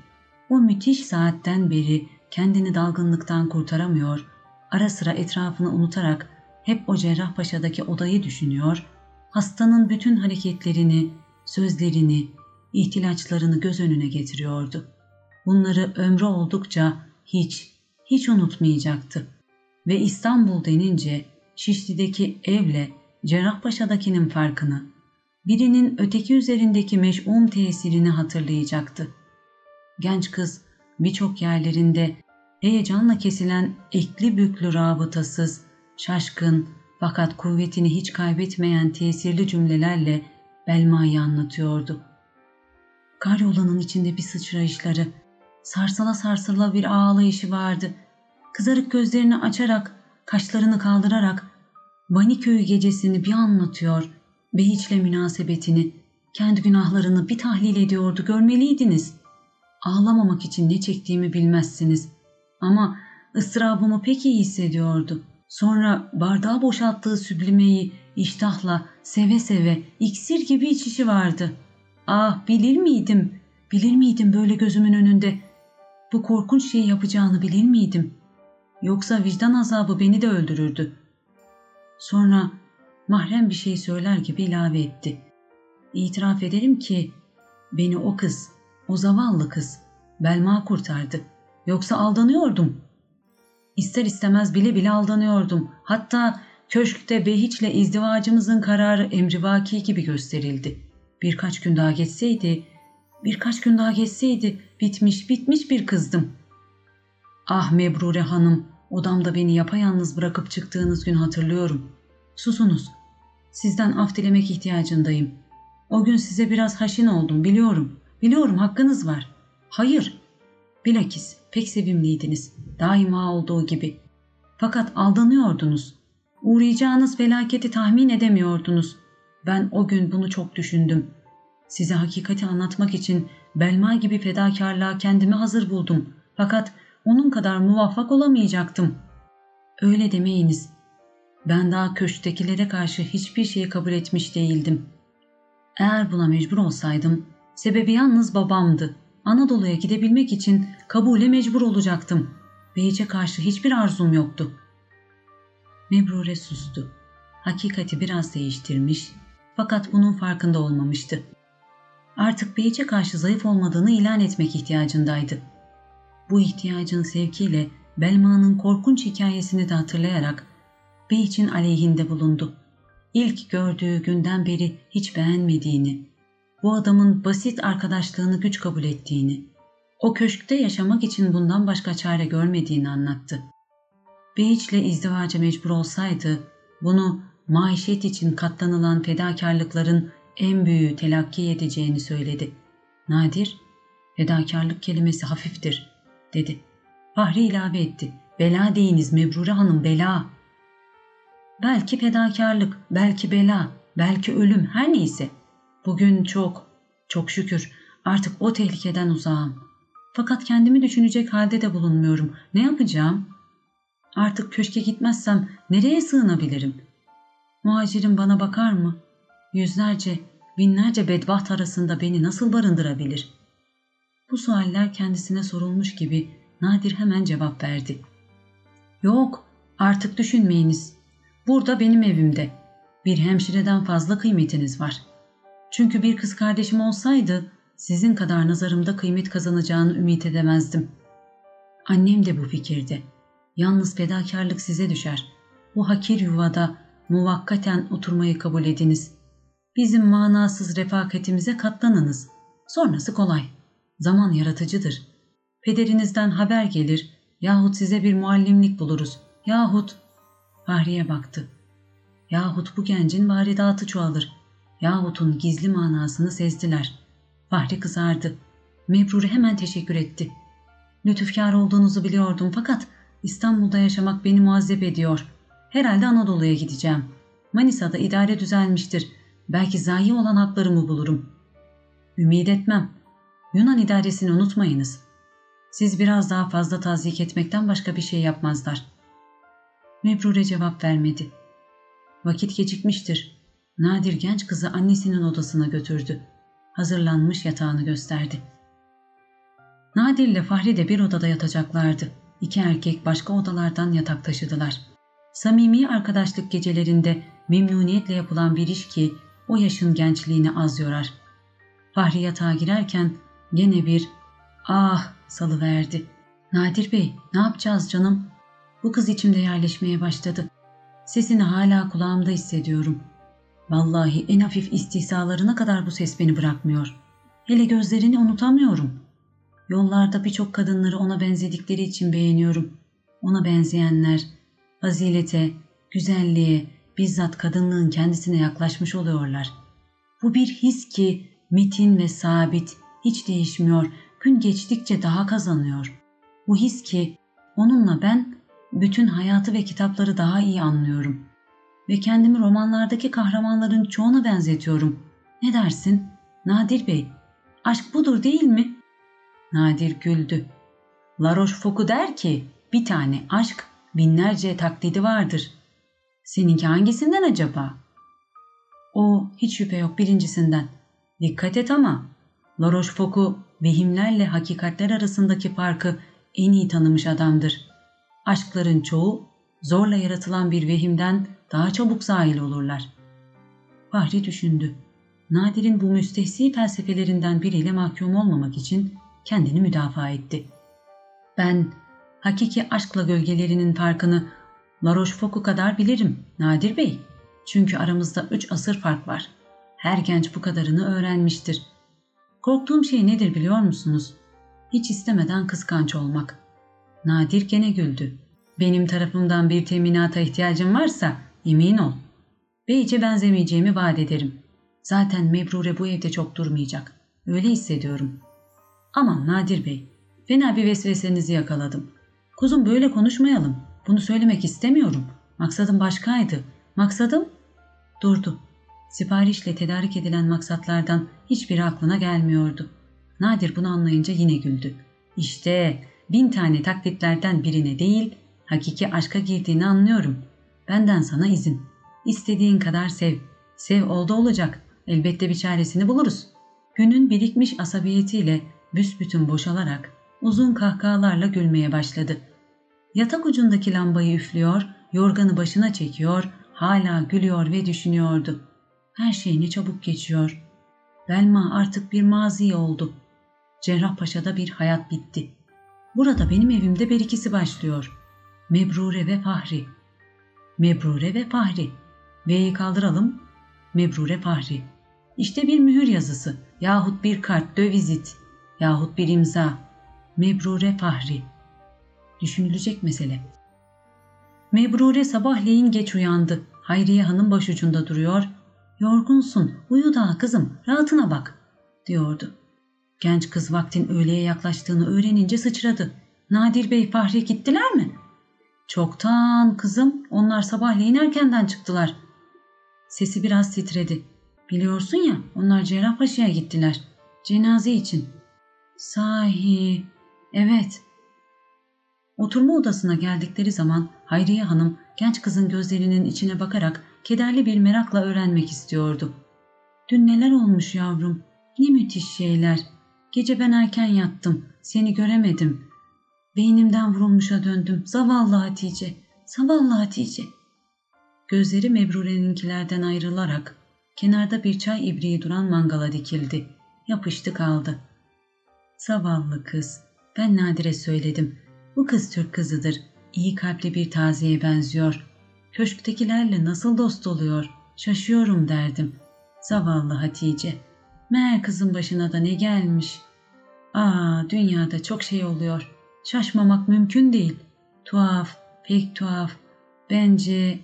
O müthiş saatten beri kendini dalgınlıktan kurtaramıyor, ara sıra etrafını unutarak hep o Cerrahpaşa'daki odayı düşünüyor, hastanın bütün hareketlerini, sözlerini, ihtilaçlarını göz önüne getiriyordu. Bunları ömrü oldukça hiç unutmayacaktı. Ve İstanbul denince Şişli'deki evle Cerrahpaşa'dakinin farkını, birinin öteki üzerindeki meş'um tesirini hatırlayacaktı. Genç kız birçok yerlerinde heyecanla kesilen ekli büklü rabıtasız, şaşkın fakat kuvvetini hiç kaybetmeyen tesirli cümlelerle Belma'yı anlatıyordu. Karyolanın içinde bir sıçrayışları, sarsıla sarsıla bir ağlayışı vardı. Kızarık gözlerini açarak, kaşlarını kaldırarak Vaniköy gecesini bir anlatıyor, Behiç'le münasebetini, kendi günahlarını bir tahlil ediyordu, görmeliydiniz. Ağlamamak için ne çektiğimi bilmezsiniz. Ama ıstırabımı pek iyi hissediyordu. Sonra bardağı boşalttığı süblimeyi iştahla, seve seve, iksir gibi içişi vardı. Ah, bilir miydim böyle gözümün önünde? Bu korkunç şeyi yapacağını bilir miydim? Yoksa vicdan azabı beni de öldürürdü. Sonra mahrem bir şey söyler gibi ilave etti. İtiraf ederim ki beni o kız, o zavallı kız Belma kurtardı. Yoksa aldanıyordum. İster istemez bile aldanıyordum. Hatta köşkte Behiç'le izdivacımızın kararı emrivaki gibi gösterildi. Birkaç gün daha geçseydi bitmiş bir kızdım. Ah Mebrure Hanım, odamda beni yapayalnız bırakıp çıktığınız gün hatırlıyorum. Susunuz. Sizden af dilemek ihtiyacındayım. O gün size biraz haşin oldum, biliyorum, hakkınız var. Hayır. Bilakis pek sevimliydiniz, daima olduğu gibi. Fakat aldanıyordunuz. Uğrayacağınız felaketi tahmin edemiyordunuz. Ben o gün bunu çok düşündüm. Size hakikati anlatmak için Belma gibi fedakarlığa kendimi hazır buldum. Fakat onun kadar muvaffak olamayacaktım. Öyle demeyiniz. Ben daha köşktekilere karşı hiçbir şey kabul etmiş değildim. Eğer buna mecbur olsaydım, sebebi yalnız babamdı. Anadolu'ya gidebilmek için kabule mecbur olacaktım. Beyice karşı hiçbir arzum yoktu. Mebrure sustu. Hakikati biraz değiştirmiş fakat bunun farkında olmamıştı. Artık Beyice karşı zayıf olmadığını ilan etmek ihtiyacındaydı. Bu ihtiyacın sevkiyle Belma'nın korkunç hikayesini de hatırlayarak Beyiç'in aleyhinde bulundu. İlk gördüğü günden beri hiç beğenmediğini, bu adamın basit arkadaşlığını güç kabul ettiğini, o köşkte yaşamak için bundan başka çare görmediğini anlattı. Beyiç'le izdivaca mecbur olsaydı, bunu maişet için katlanılan fedakarlıkların en büyüğü telakki edeceğini söyledi. Nadir, "Fedakarlık kelimesi hafiftir," dedi. Fahri ilave etti. "Bela deyiniz Mebrure Hanım, bela. Belki fedakarlık, belki bela, belki ölüm, her neyse. Bugün çok, çok şükür artık o tehlikeden uzağım. Fakat kendimi düşünecek halde de bulunmuyorum. Ne yapacağım? Artık köşke gitmezsem nereye sığınabilirim? Muhacirim bana bakar mı? Yüzlerce, binlerce bedbaht arasında beni nasıl barındırabilir?" Bu sualler kendisine sorulmuş gibi Nadir hemen cevap verdi. "Yok, artık düşünmeyiniz. Burada benim evimde. Bir hemşireden fazla kıymetiniz var. Çünkü bir kız kardeşim olsaydı sizin kadar nazarımda kıymet kazanacağını ümit edemezdim. Annem de bu fikirde. Yalnız fedakarlık size düşer. Bu hakir yuvada muvakkaten oturmayı kabul ediniz. Bizim manasız refakatimize katlanınız. Sonrası kolay. Zaman yaratıcıdır. Pederinizden haber gelir yahut size bir muallimlik buluruz yahut..." Fahriye baktı. "Yahut bu gencin varidatı çoğalır. Yahut'un gizli manasını sezdiler." Fahri kızardı. Mebrure hemen teşekkür etti. "Lütufkar olduğunuzu biliyordum fakat İstanbul'da yaşamak beni muazzep ediyor. Herhalde Anadolu'ya gideceğim. Manisa'da idare düzelmiştir. Belki zayi olan haklarımı bulurum." "Ümit etmem. Yunan idaresini unutmayınız. Siz biraz daha fazla tazyik etmekten başka bir şey yapmazlar." Mebrure cevap vermedi. Vakit gecikmiştir. Nadir genç kızı annesinin odasına götürdü. Hazırlanmış yatağını gösterdi. Nadir ile Fahri de bir odada yatacaklardı. İki erkek başka odalardan yatak taşıdılar. Samimi arkadaşlık gecelerinde memnuniyetle yapılan bir iş ki o yaşın gençliğini az yorar. Fahri yatağa girerken gene bir "ah" salıverdi. "Nadir Bey, ne yapacağız canım? Bu kız içimde yerleşmeye başladı. Sesini hala kulağımda hissediyorum. Vallahi en hafif istihzalarına kadar bu ses beni bırakmıyor. Hele gözlerini unutamıyorum. Yollarda birçok kadınları ona benzedikleri için beğeniyorum. Ona benzeyenler fazilete, güzelliğe, bizzat kadınlığın kendisine yaklaşmış oluyorlar. Bu bir his ki metin ve sabit, hiç değişmiyor, gün geçtikçe daha kazanıyor. Bu his ki onunla ben bütün hayatı ve kitapları daha iyi anlıyorum. Ve kendimi romanlardaki kahramanların çoğuna benzetiyorum. Ne dersin Nadir Bey? Aşk budur değil mi?" Nadir güldü. "La Rochefoucauld der ki bir tane aşk binlerce taklidi vardır. Seninki hangisinden acaba?" "O hiç şüphe yok birincisinden. Dikkat et ama. La Rochefoucauld vehimlerle hakikatler arasındaki farkı en iyi tanımış adamdır. Aşkların çoğu zorla yaratılan bir vehimden daha çabuk zahil olurlar." Fahri düşündü. Nadir'in bu müstehsi felsefelerinden biriyle mahkum olmamak için kendini müdafaa etti. "Ben hakiki aşkla gölgelerinin farkını La Rochefoucauld kadar bilirim Nadir Bey. Çünkü aramızda 3 asır fark var. Her genç bu kadarını öğrenmiştir. Korktuğum şey nedir biliyor musunuz? Hiç istemeden kıskanç olmak." Nadir gene güldü. "Benim tarafımdan bir teminata ihtiyacın varsa emin ol. Beyce benzemeyeceğimi vaat ederim. Zaten Mebrure bu evde çok durmayacak. Öyle hissediyorum. Aman Nadir Bey, fena bir vesvesenizi yakaladım. Kuzum böyle konuşmayalım. Bunu söylemek istemiyorum. Maksadım başkaydı. Maksadım..." Durdu. Siparişle tedarik edilen maksatlardan hiçbiri aklına gelmiyordu. Nadir bunu anlayınca yine güldü. "İşte 1000 tane taklitlerden birine değil, hakiki aşka girdiğini anlıyorum. Benden sana izin. İstediğin kadar sev. Sev oldu olacak. Elbette bir çaresini buluruz." Günün birikmiş asabiyetiyle büsbütün boşalarak uzun kahkahalarla gülmeye başladı. Yatak ucundaki lambayı üflüyor, yorganı başına çekiyor, hala gülüyor ve düşünüyordu. Her şey ne çabuk geçiyor. Belma artık bir mazi oldu. Cerrahpaşa'da bir hayat bitti. Burada benim evimde berikisi başlıyor. Mebrure ve Fahri. Mebrure ve Fahri. V'yi kaldıralım. Mebrure Fahri. İşte bir mühür yazısı yahut bir kart dövizit yahut bir imza. Mebrure Fahri. Düşünülecek mesele. Mebrure sabahleyin geç uyandı. Hayriye Hanım başucunda duruyor. "Yorgunsun, uyu daha kızım, rahatına bak," diyordu. Genç kız vaktin öğleye yaklaştığını öğrenince sıçradı. "Nadir Bey, Fahri gittiler mi?" "Çoktan kızım, onlar sabahleyin erkenden çıktılar." Sesi biraz titredi. "Biliyorsun ya, onlar Cerrahpaşa'ya gittiler. Cenaze için." "Sahi, evet." Oturma odasına geldikleri zaman Hayriye Hanım genç kızın gözlerinin içine bakarak kederli bir merakla öğrenmek istiyordu. "Dün neler olmuş yavrum? Ne müthiş şeyler. Gece ben erken yattım. Seni göremedim. Beynimden vurulmuşa döndüm. Zavallı Hatice. Zavallı Hatice." Gözleri Mebrure'ninkilerden ayrılarak kenarda bir çay ibriği duran mangala dikildi. Yapıştı kaldı. "Zavallı kız. Ben Nadir'e söyledim. Bu kız Türk kızıdır. İyi kalpli bir tazeye benziyor. Köşktekilerle nasıl dost oluyor? Şaşıyorum," derdim. "Zavallı Hatice. Meğer kızın başına da ne gelmiş. Aa, dünyada çok şey oluyor. Şaşmamak mümkün değil. Tuhaf, pek tuhaf. Bence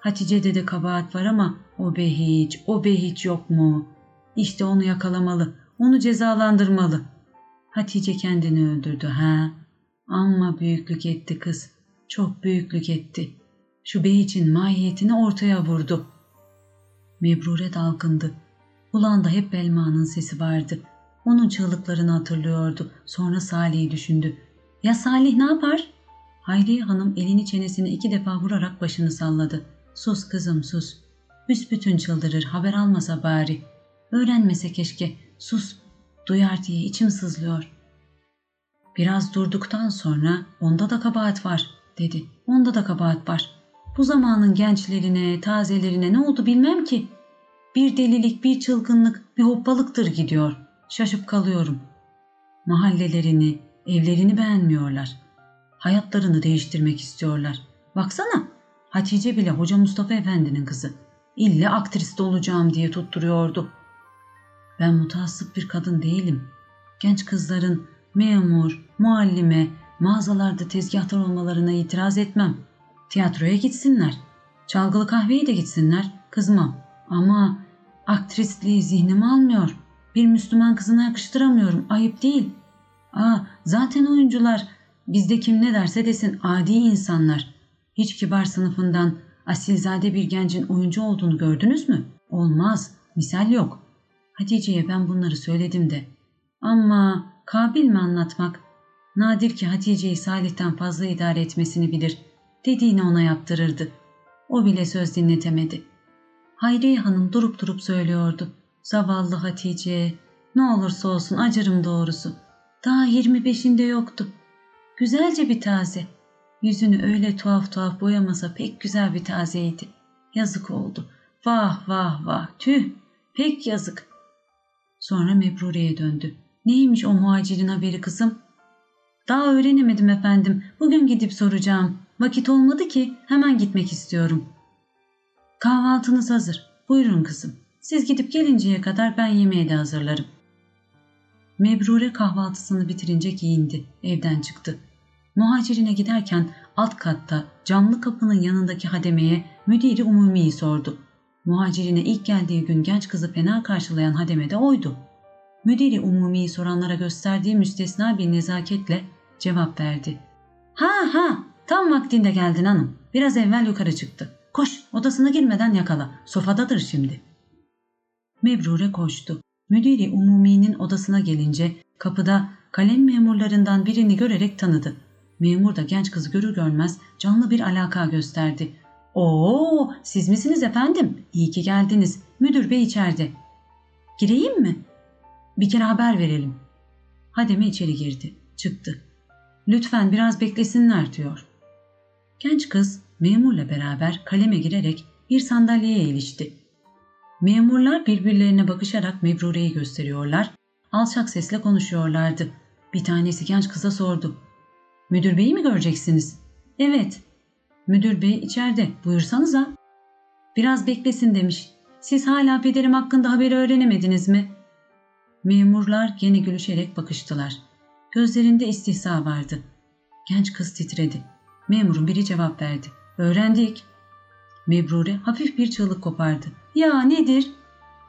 Hatice'de de kabahat var ama o Behiç, o Behiç yok mu? İşte onu yakalamalı, onu cezalandırmalı. Hatice kendini öldürdü ha. Amma büyüklük etti kız. Çok büyüklük etti. Şu Behiç'in mahiyetini ortaya vurdu." Mebrure dalgındı. Kulağında hep Belma'nın sesi vardı. Onun çığlıklarını hatırlıyordu. Sonra Salih'i düşündü. "Ya Salih ne yapar?" Hayriye Hanım elini çenesine 2 defa vurarak başını salladı. "Sus kızım sus. Büsbütün çıldırır, haber almasa bari. Öğrenmese keşke. Sus, duyar diye içim sızlıyor." Biraz durduktan sonra "Onda da kabahat var," dedi. "Onda da kabahat var. Bu zamanın gençlerine, tazelerine ne oldu bilmem ki. Bir delilik, bir çılgınlık, bir hoppalıktır gidiyor. Şaşıp kalıyorum. Mahallelerini, evlerini beğenmiyorlar. Hayatlarını değiştirmek istiyorlar. Baksana, Hatice bile Hoca Mustafa Efendi'nin kızı. İlle aktrist olacağım diye tutturuyordu. Ben mutasip bir kadın değilim. Genç kızların memur, muallime, mağazalarda tezgahtar olmalarına itiraz etmem. Tiyatroya gitsinler, çalgılı kahveye de gitsinler, kızmam. Ama aktrisliği zihnimi almıyor. Bir Müslüman kızına yakıştıramıyorum. Ayıp değil. Aa, zaten oyuncular bizde kim ne derse desin adi insanlar. Hiç kibar sınıfından asilzade bir gencin oyuncu olduğunu gördünüz mü? Olmaz. Misal yok. Hatice'ye ben bunları söyledim de. Ama kabil mi anlatmak? Nadir ki Hatice'yi Salih'ten fazla idare etmesini bilir. Dediğini ona yaptırırdı. O bile söz dinletemedi." Hayriye Hanım durup durup söylüyordu. "Zavallı Hatice, ne olursa olsun acırım doğrusu. Daha 25'inde yoktu. Güzelce bir taze. Yüzünü öyle tuhaf tuhaf boyamasa pek güzel bir tazeydi. Yazık oldu. Vah vah vah, tüh, pek yazık." Sonra Mebrure'ye döndü. "Neymiş o muhacirin haberi kızım?" "Daha öğrenemedim efendim. Bugün gidip soracağım. Vakit olmadı ki, hemen gitmek istiyorum." "Kahvaltınız hazır. Buyurun kızım. Siz gidip gelinceye kadar ben yemeği de hazırlarım." Mebrure kahvaltısını bitirince giyindi. Evden çıktı. Muhacirine giderken alt katta camlı kapının yanındaki hademeye Müdür-i Umumi'yi sordu. Muhacirine ilk geldiği gün genç kızı fena karşılayan hademe de oydu. Müdür-i Umumi'yi soranlara gösterdiği müstesna bir nezaketle cevap verdi. "Ha ha, tam vaktinde geldin hanım. Biraz evvel yukarı çıktı. Koş, odasına girmeden yakala. Sofadadır şimdi." Mebrure koştu. Müdür-i Umumi'nin odasına gelince kapıda kalem memurlarından birini görerek tanıdı. Memur da genç kızı görür görmez canlı bir alaka gösterdi. "Oo, siz misiniz efendim? İyi ki geldiniz. Müdür bey içeride." "Gireyim mi?" "Bir kere haber verelim." Hademe içeri girdi, çıktı. "Lütfen biraz beklesinler," diyor. Genç kız memurla beraber kaleme girerek bir sandalyeye ilişti. Memurlar birbirlerine bakışarak Mebrure'yi gösteriyorlar, alçak sesle konuşuyorlardı. Bir tanesi genç kıza sordu. "Müdür beyi mi göreceksiniz?" "Evet." "Müdür bey içeride, buyursanıza." "Biraz beklesin demiş. Siz hala pederim hakkında haberi öğrenemediniz mi?" Memurlar gene gülüşerek bakıştılar. Gözlerinde istihza vardı. Genç kız titredi. Memurun biri cevap verdi. "Öğrendik." Mebrure hafif bir çığlık kopardı. "Ya nedir?"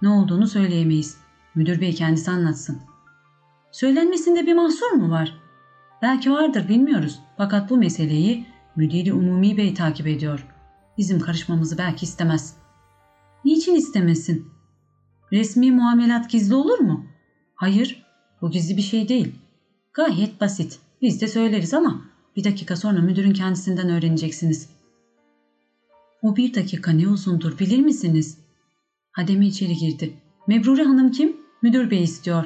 "Ne olduğunu söyleyemeyiz. Müdür bey kendisi anlatsın." "Söylenmesinde bir mahsur mu var?" "Belki vardır, bilmiyoruz. Fakat bu meseleyi Müdür-i Umumi Bey takip ediyor. Bizim karışmamızı belki istemez." "Niçin istemesin?" "Resmi muamelat gizli olur mu?" "Hayır, bu gizli bir şey değil. Gayet basit. Biz de söyleriz ama bir dakika sonra müdürün kendisinden öğreneceksiniz." "O bir dakika ne uzundur bilir misiniz?" Hademe içeri girdi. "Mebrure Hanım kim? Müdür bey istiyor."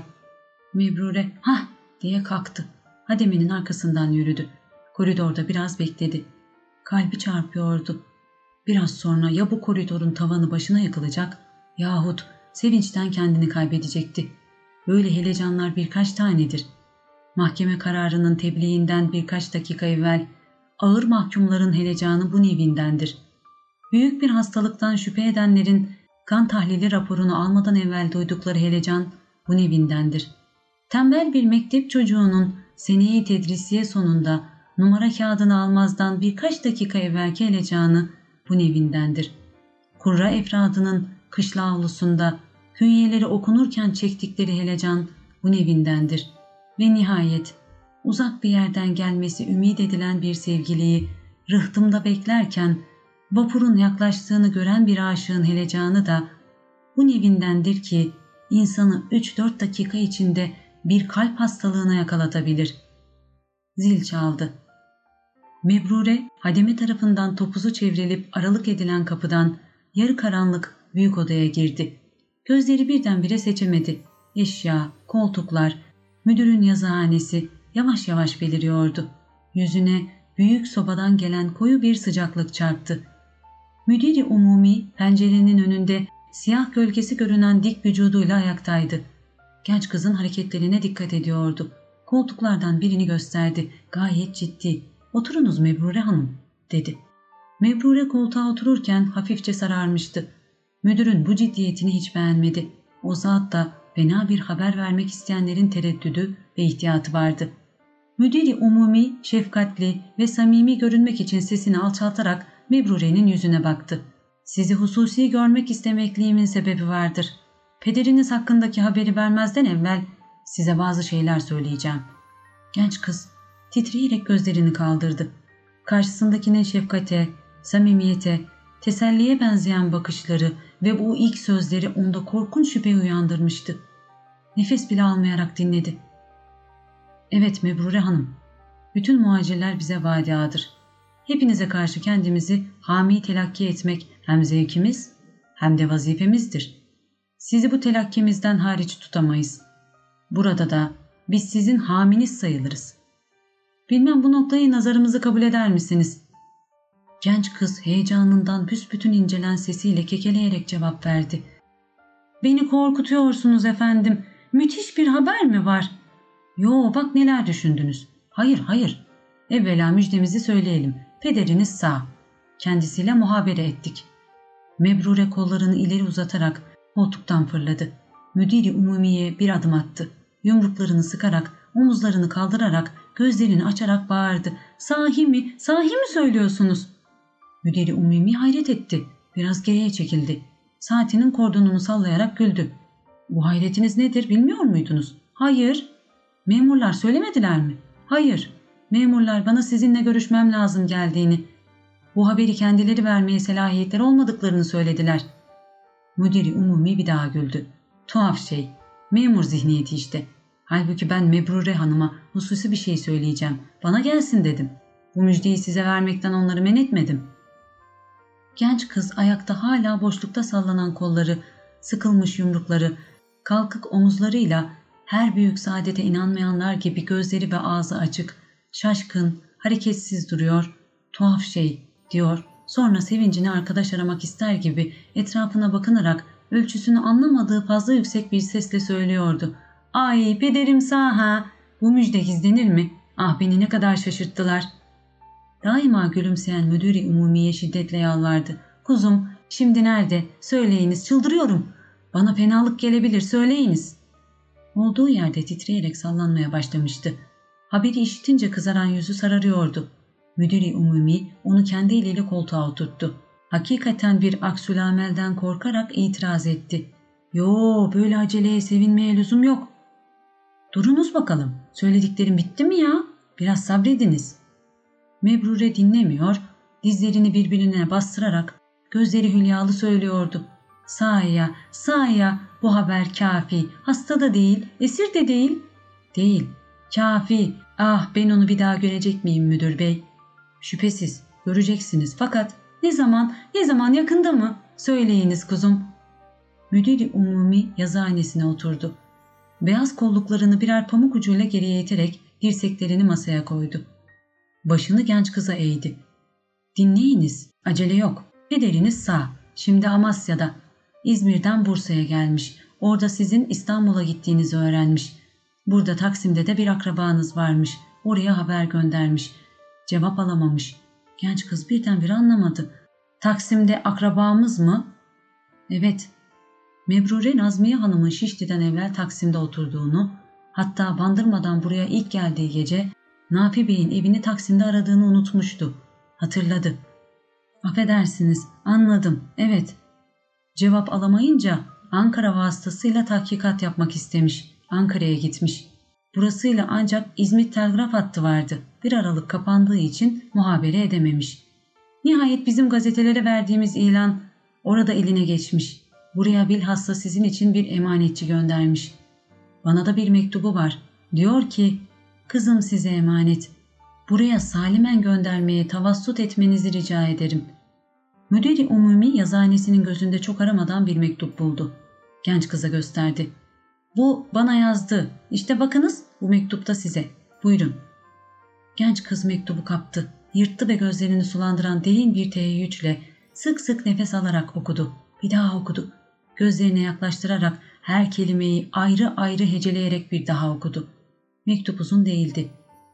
Mebrure "hah" diye kalktı. Hademe'nin arkasından yürüdü. Koridorda biraz bekledi. Kalbi çarpıyordu. Biraz sonra ya bu koridorun tavanı başına yakılacak yahut sevinçten kendini kaybedecekti. Böyle helecanlar birkaç tanedir. Mahkeme kararının tebliğinden birkaç dakika evvel ağır mahkumların helecanı bu nevindendir. Büyük bir hastalıktan şüphe edenlerin kan tahlili raporunu almadan evvel duydukları helecan bu nevindendir. Tembel bir mektep çocuğunun seneyi tedrisiye sonunda numara kağıdını almazdan birkaç dakika evvelki helecanı bu nevindendir. Kurra efradının kışla avlusunda künyeleri okunurken çektikleri helecan bu nevindendir. Ve nihayet uzak bir yerden gelmesi ümit edilen bir sevgiliyi rıhtımda beklerken vapurun yaklaştığını gören bir aşığın helecanı da bu nevindendir ki insanı 3-4 dakika içinde bir kalp hastalığına yakalatabilir. Zil çaldı. Mebrure hademe tarafından topuzu çevrilip aralık edilen kapıdan yarı karanlık büyük odaya girdi. Gözleri birdenbire seçemedi. Eşya, koltuklar, müdürün yazıhanesi yavaş yavaş beliriyordu. Yüzüne büyük sobadan gelen koyu bir sıcaklık çarptı. Müdür-i Umumi pencerenin önünde siyah gölgesi görünen dik vücuduyla ayaktaydı. Genç kızın hareketlerine dikkat ediyordu. Koltuklardan birini gösterdi. Gayet ciddi. "Oturunuz Mebrure Hanım," dedi. Mebrure koltuğa otururken hafifçe sararmıştı. Müdürün bu ciddiyetini hiç beğenmedi. O saatte fena bir haber vermek isteyenlerin tereddüdü ve ihtiyatı vardı. Müdür-i Umumi şefkatli ve samimi görünmek için sesini alçaltarak Mebrure'nin yüzüne baktı. "Sizi hususi görmek istemekliğimin sebebi vardır. Pederiniz hakkındaki haberi vermezden evvel size bazı şeyler söyleyeceğim." Genç kız titreyerek gözlerini kaldırdı. Karşısındakinin şefkate, samimiyete, teselliye benzeyen bakışları ve bu ilk sözleri onda korkunç şüphe uyandırmıştı. Nefes bile almayarak dinledi. "Evet Mebrure Hanım, bütün muacirler bize vadiadır. Hepinize karşı kendimizi hami telakki etmek hem zevkimiz hem de vazifemizdir. Sizi bu telakkimizden hariç tutamayız. Burada da biz sizin haminiz sayılırız. Bilmem bu noktayı nazarımızı kabul eder misiniz?" Genç kız heyecanından büsbütün incelen sesiyle kekeleyerek cevap verdi. "Beni korkutuyorsunuz efendim. Müthiş bir haber mi var?" "Yo, bak neler düşündünüz." "Hayır, hayır. Evvela müjdemizi söyleyelim. Pederiniz sağ. Kendisiyle muhabere ettik." Mebrure kollarını ileri uzatarak koltuktan fırladı. Müdür-i Umumi'ye bir adım attı. Yumruklarını sıkarak, omuzlarını kaldırarak, gözlerini açarak bağırdı. "Sahi mi? Sahi mi söylüyorsunuz?" Müdür-i Umumi hayret etti. Biraz geriye çekildi. Saatinin kordonunu sallayarak güldü. "Bu hayretiniz nedir bilmiyor muydunuz?" "Hayır." "Memurlar söylemediler mi?" "Hayır. Memurlar bana sizinle görüşmem lazım geldiğini, bu haberi kendileri vermeye selahiyetleri olmadıklarını söylediler." Müdür-i Umumi bir daha güldü. "Tuhaf şey. Memur zihniyeti işte. Halbuki ben Mebrure Hanım'a hususi bir şey söyleyeceğim. Bana gelsin dedim. Bu müjdeyi size vermekten onları men etmedim." Genç kız ayakta hala boşlukta sallanan kolları, sıkılmış yumrukları, kalkık omuzlarıyla her büyük saadete inanmayanlar gibi gözleri ve ağzı açık, şaşkın, hareketsiz duruyor, tuhaf şey diyor, sonra sevincini arkadaş aramak ister gibi etrafına bakınarak ölçüsünü anlamadığı fazla yüksek bir sesle söylüyordu. ''Ay pederim saha, bu müjde gizlenir mi? Ah beni ne kadar şaşırttılar.'' Daima gülümseyen müdür-i umumiye şiddetle yalvardı. ''Kuzum şimdi nerede? Söyleyiniz, çıldırıyorum. Bana fenalık gelebilir, söyleyiniz.'' Olduğu yerde titreyerek sallanmaya başlamıştı. Haberi işitince kızaran yüzü sararıyordu. Müdür-i umumi onu kendi eliyle koltuğa oturttu. Hakikaten bir aksülamelden korkarak itiraz etti. ''Yoo, böyle aceleye sevinmeye lüzum yok.'' ''Durunuz bakalım, söylediklerim bitti mi ya? Biraz sabrediniz.'' Mebrure dinlemiyor, dizlerini birbirine bastırarak gözleri hülyalı söylüyordu. ''Sahiya, sahiya, bu haber kafi, hasta da değil, esir de değil.'' ''Değil, kafi, ah ben onu bir daha görecek miyim müdür bey?'' ''Şüphesiz, göreceksiniz fakat ne zaman yakında mı? Söyleyiniz kuzum.'' Müdür-i umumi yazıhanesine oturdu. Beyaz kolluklarını birer pamuk ucuyla geriye iterek dirseklerini masaya koydu. Başını genç kıza eğdi. ''Dinleyiniz, acele yok. Pederiniz sağ. Şimdi Amasya'da. İzmir'den Bursa'ya gelmiş. Orada sizin İstanbul'a gittiğinizi öğrenmiş. Burada Taksim'de de bir akrabanız varmış. Oraya haber göndermiş. Cevap alamamış.'' Genç kız birdenbire anlamadı. ''Taksim'de akrabamız mı?'' ''Evet.'' Mebrure, Nazmiye Hanım'ın Şişli'den evvel Taksim'de oturduğunu, hatta bandırmadan buraya ilk geldiği gece Nafi Bey'in evini Taksim'de aradığını unutmuştu. Hatırladı. ''Affedersiniz, anladım, evet.'' Cevap alamayınca Ankara vasıtasıyla tahkikat yapmak istemiş, Ankara'ya gitmiş. Burasıyla ancak İzmit telgraf hattı vardı. 1 Aralık kapandığı için muhabere edememiş. Nihayet bizim gazetelere verdiğimiz ilan orada eline geçmiş. Buraya bilhassa sizin için bir emanetçi göndermiş. Bana da bir mektubu var. Diyor ki, kızım size emanet. Buraya salimen göndermeye tavassut etmenizi rica ederim. Müdür-i umumi yazıhanesinin gözünde çok aramadan bir mektup buldu. Genç kıza gösterdi. Bu bana yazdı. İşte bakınız bu mektupta size. Buyurun. Genç kız mektubu kaptı. Yırttı ve gözlerini sulandıran derin bir teheyyüçle sık sık nefes alarak okudu. Bir daha okudu. Gözlerine yaklaştırarak her kelimeyi ayrı ayrı heceleyerek bir daha okudu. Mektup uzun değildi.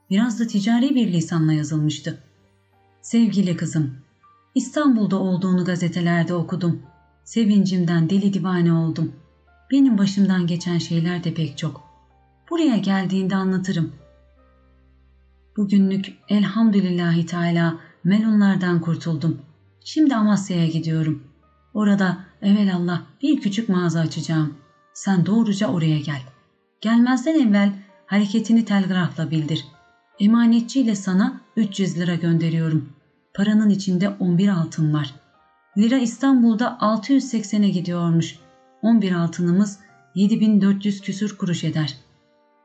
Biraz da ticari bir lisanla yazılmıştı. Sevgili kızım, İstanbul'da olduğunu gazetelerde okudum. Sevincimden deli divane oldum. Benim başımdan geçen şeyler de pek çok. Buraya geldiğinde anlatırım. Bugünlük elhamdülillahi teala melunlardan kurtuldum. Şimdi Amasya'ya gidiyorum. Orada evelallah bir küçük mağaza açacağım. Sen doğruca oraya gel. Gelmezden evvel hareketini telgrafla bildir. Emanetçiyle sana 300 lira gönderiyorum. Paranın içinde 11 altın var. Lira İstanbul'da 680'e gidiyormuş. 11 altınımız 7400 küsür kuruş eder.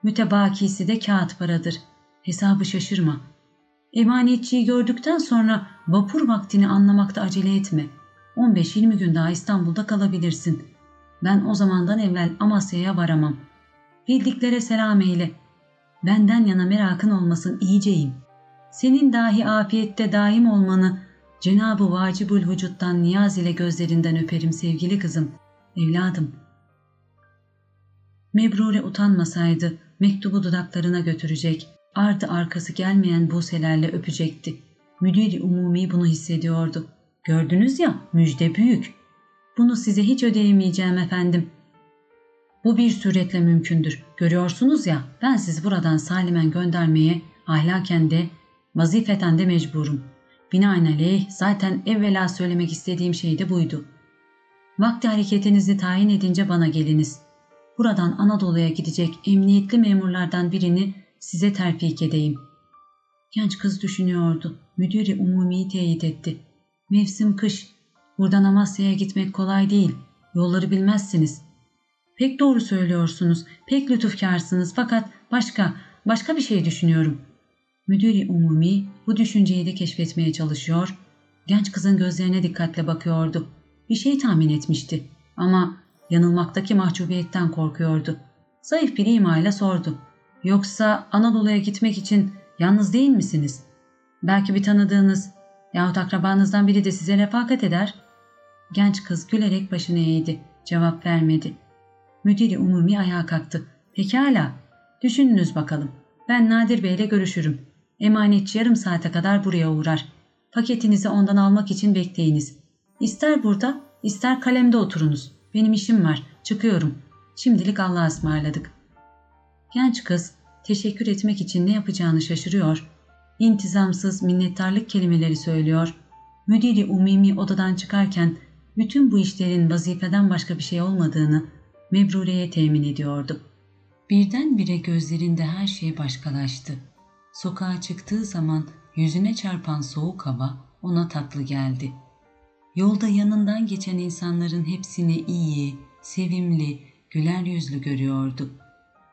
Mütebakisi de kağıt paradır. Hesabı şaşırma. Emanetçiyi gördükten sonra vapur vaktini anlamakta acele etme. 15-20 gün daha İstanbul'da kalabilirsin. Ben o zamandan evvel Amasya'ya varamam. Bildiklere selam eyle. Benden yana merakın olmasın iyiceyim. Senin dahi afiyette daim olmanı Cenab-ı Vacibül Vücut'tan niyaz ile gözlerinden öperim sevgili kızım, evladım. Mebrure utanmasaydı mektubu dudaklarına götürecek, ardı arkası gelmeyen buselerle öpecekti. Müdür-i umumi bunu hissediyordu. Gördünüz ya, müjde büyük. Bunu size hiç ödeyemeyeceğim efendim. Bu bir suretle mümkündür. Görüyorsunuz ya, ben sizi buradan salimen göndermeye ahlaken de vazifeten de mecburum. Binaenaleyh zaten evvela söylemek istediğim şey de buydu. Vakti hareketinizi tayin edince bana geliniz. Buradan Anadolu'ya gidecek emniyetli memurlardan birini size terfik edeyim. Genç kız düşünüyordu. Müdür-i umumiyi teyit etti. Mevsim kış. Buradan Amasya'ya gitmek kolay değil. Yolları bilmezsiniz. Pek doğru söylüyorsunuz. Pek lütufkarsınız. Fakat başka bir şey düşünüyorum. Müdür-i umumi bu düşünceyi de keşfetmeye çalışıyor. Genç kızın gözlerine dikkatle bakıyordu. Bir şey tahmin etmişti. Ama yanılmaktaki mahcubiyetten korkuyordu. zayıf bir imayla sordu. "Yoksa Anadolu'ya gitmek için yalnız değil misiniz? Belki bir tanıdığınız yahut akrabanızdan biri de size refakat eder." Genç kız gülerek başını eğdi. Cevap vermedi. Müdür-i Umumi ayağa kalktı. "Pekala, düşününüz bakalım. Ben Nadir Bey'le görüşürüm. Emanetçi yarım saate kadar buraya uğrar. Paketinizi ondan almak için bekleyiniz. İster burada, ister kalemde oturunuz. Benim işim var, çıkıyorum. Şimdilik Allah'a ısmarladık." Genç kız teşekkür etmek için ne yapacağını şaşırıyor, intizamsız minnettarlık kelimeleri söylüyor. Müdür-i Umumi odadan çıkarken bütün bu işlerin vazifeden başka bir şey olmadığını Mebrure'ye temin ediyordu. Birdenbire gözlerinde her şey başkalaştı. Sokağa çıktığı zaman yüzüne çarpan soğuk hava ona tatlı geldi. Yolda yanından geçen insanların hepsini iyi, sevimli, güler yüzlü görüyordu.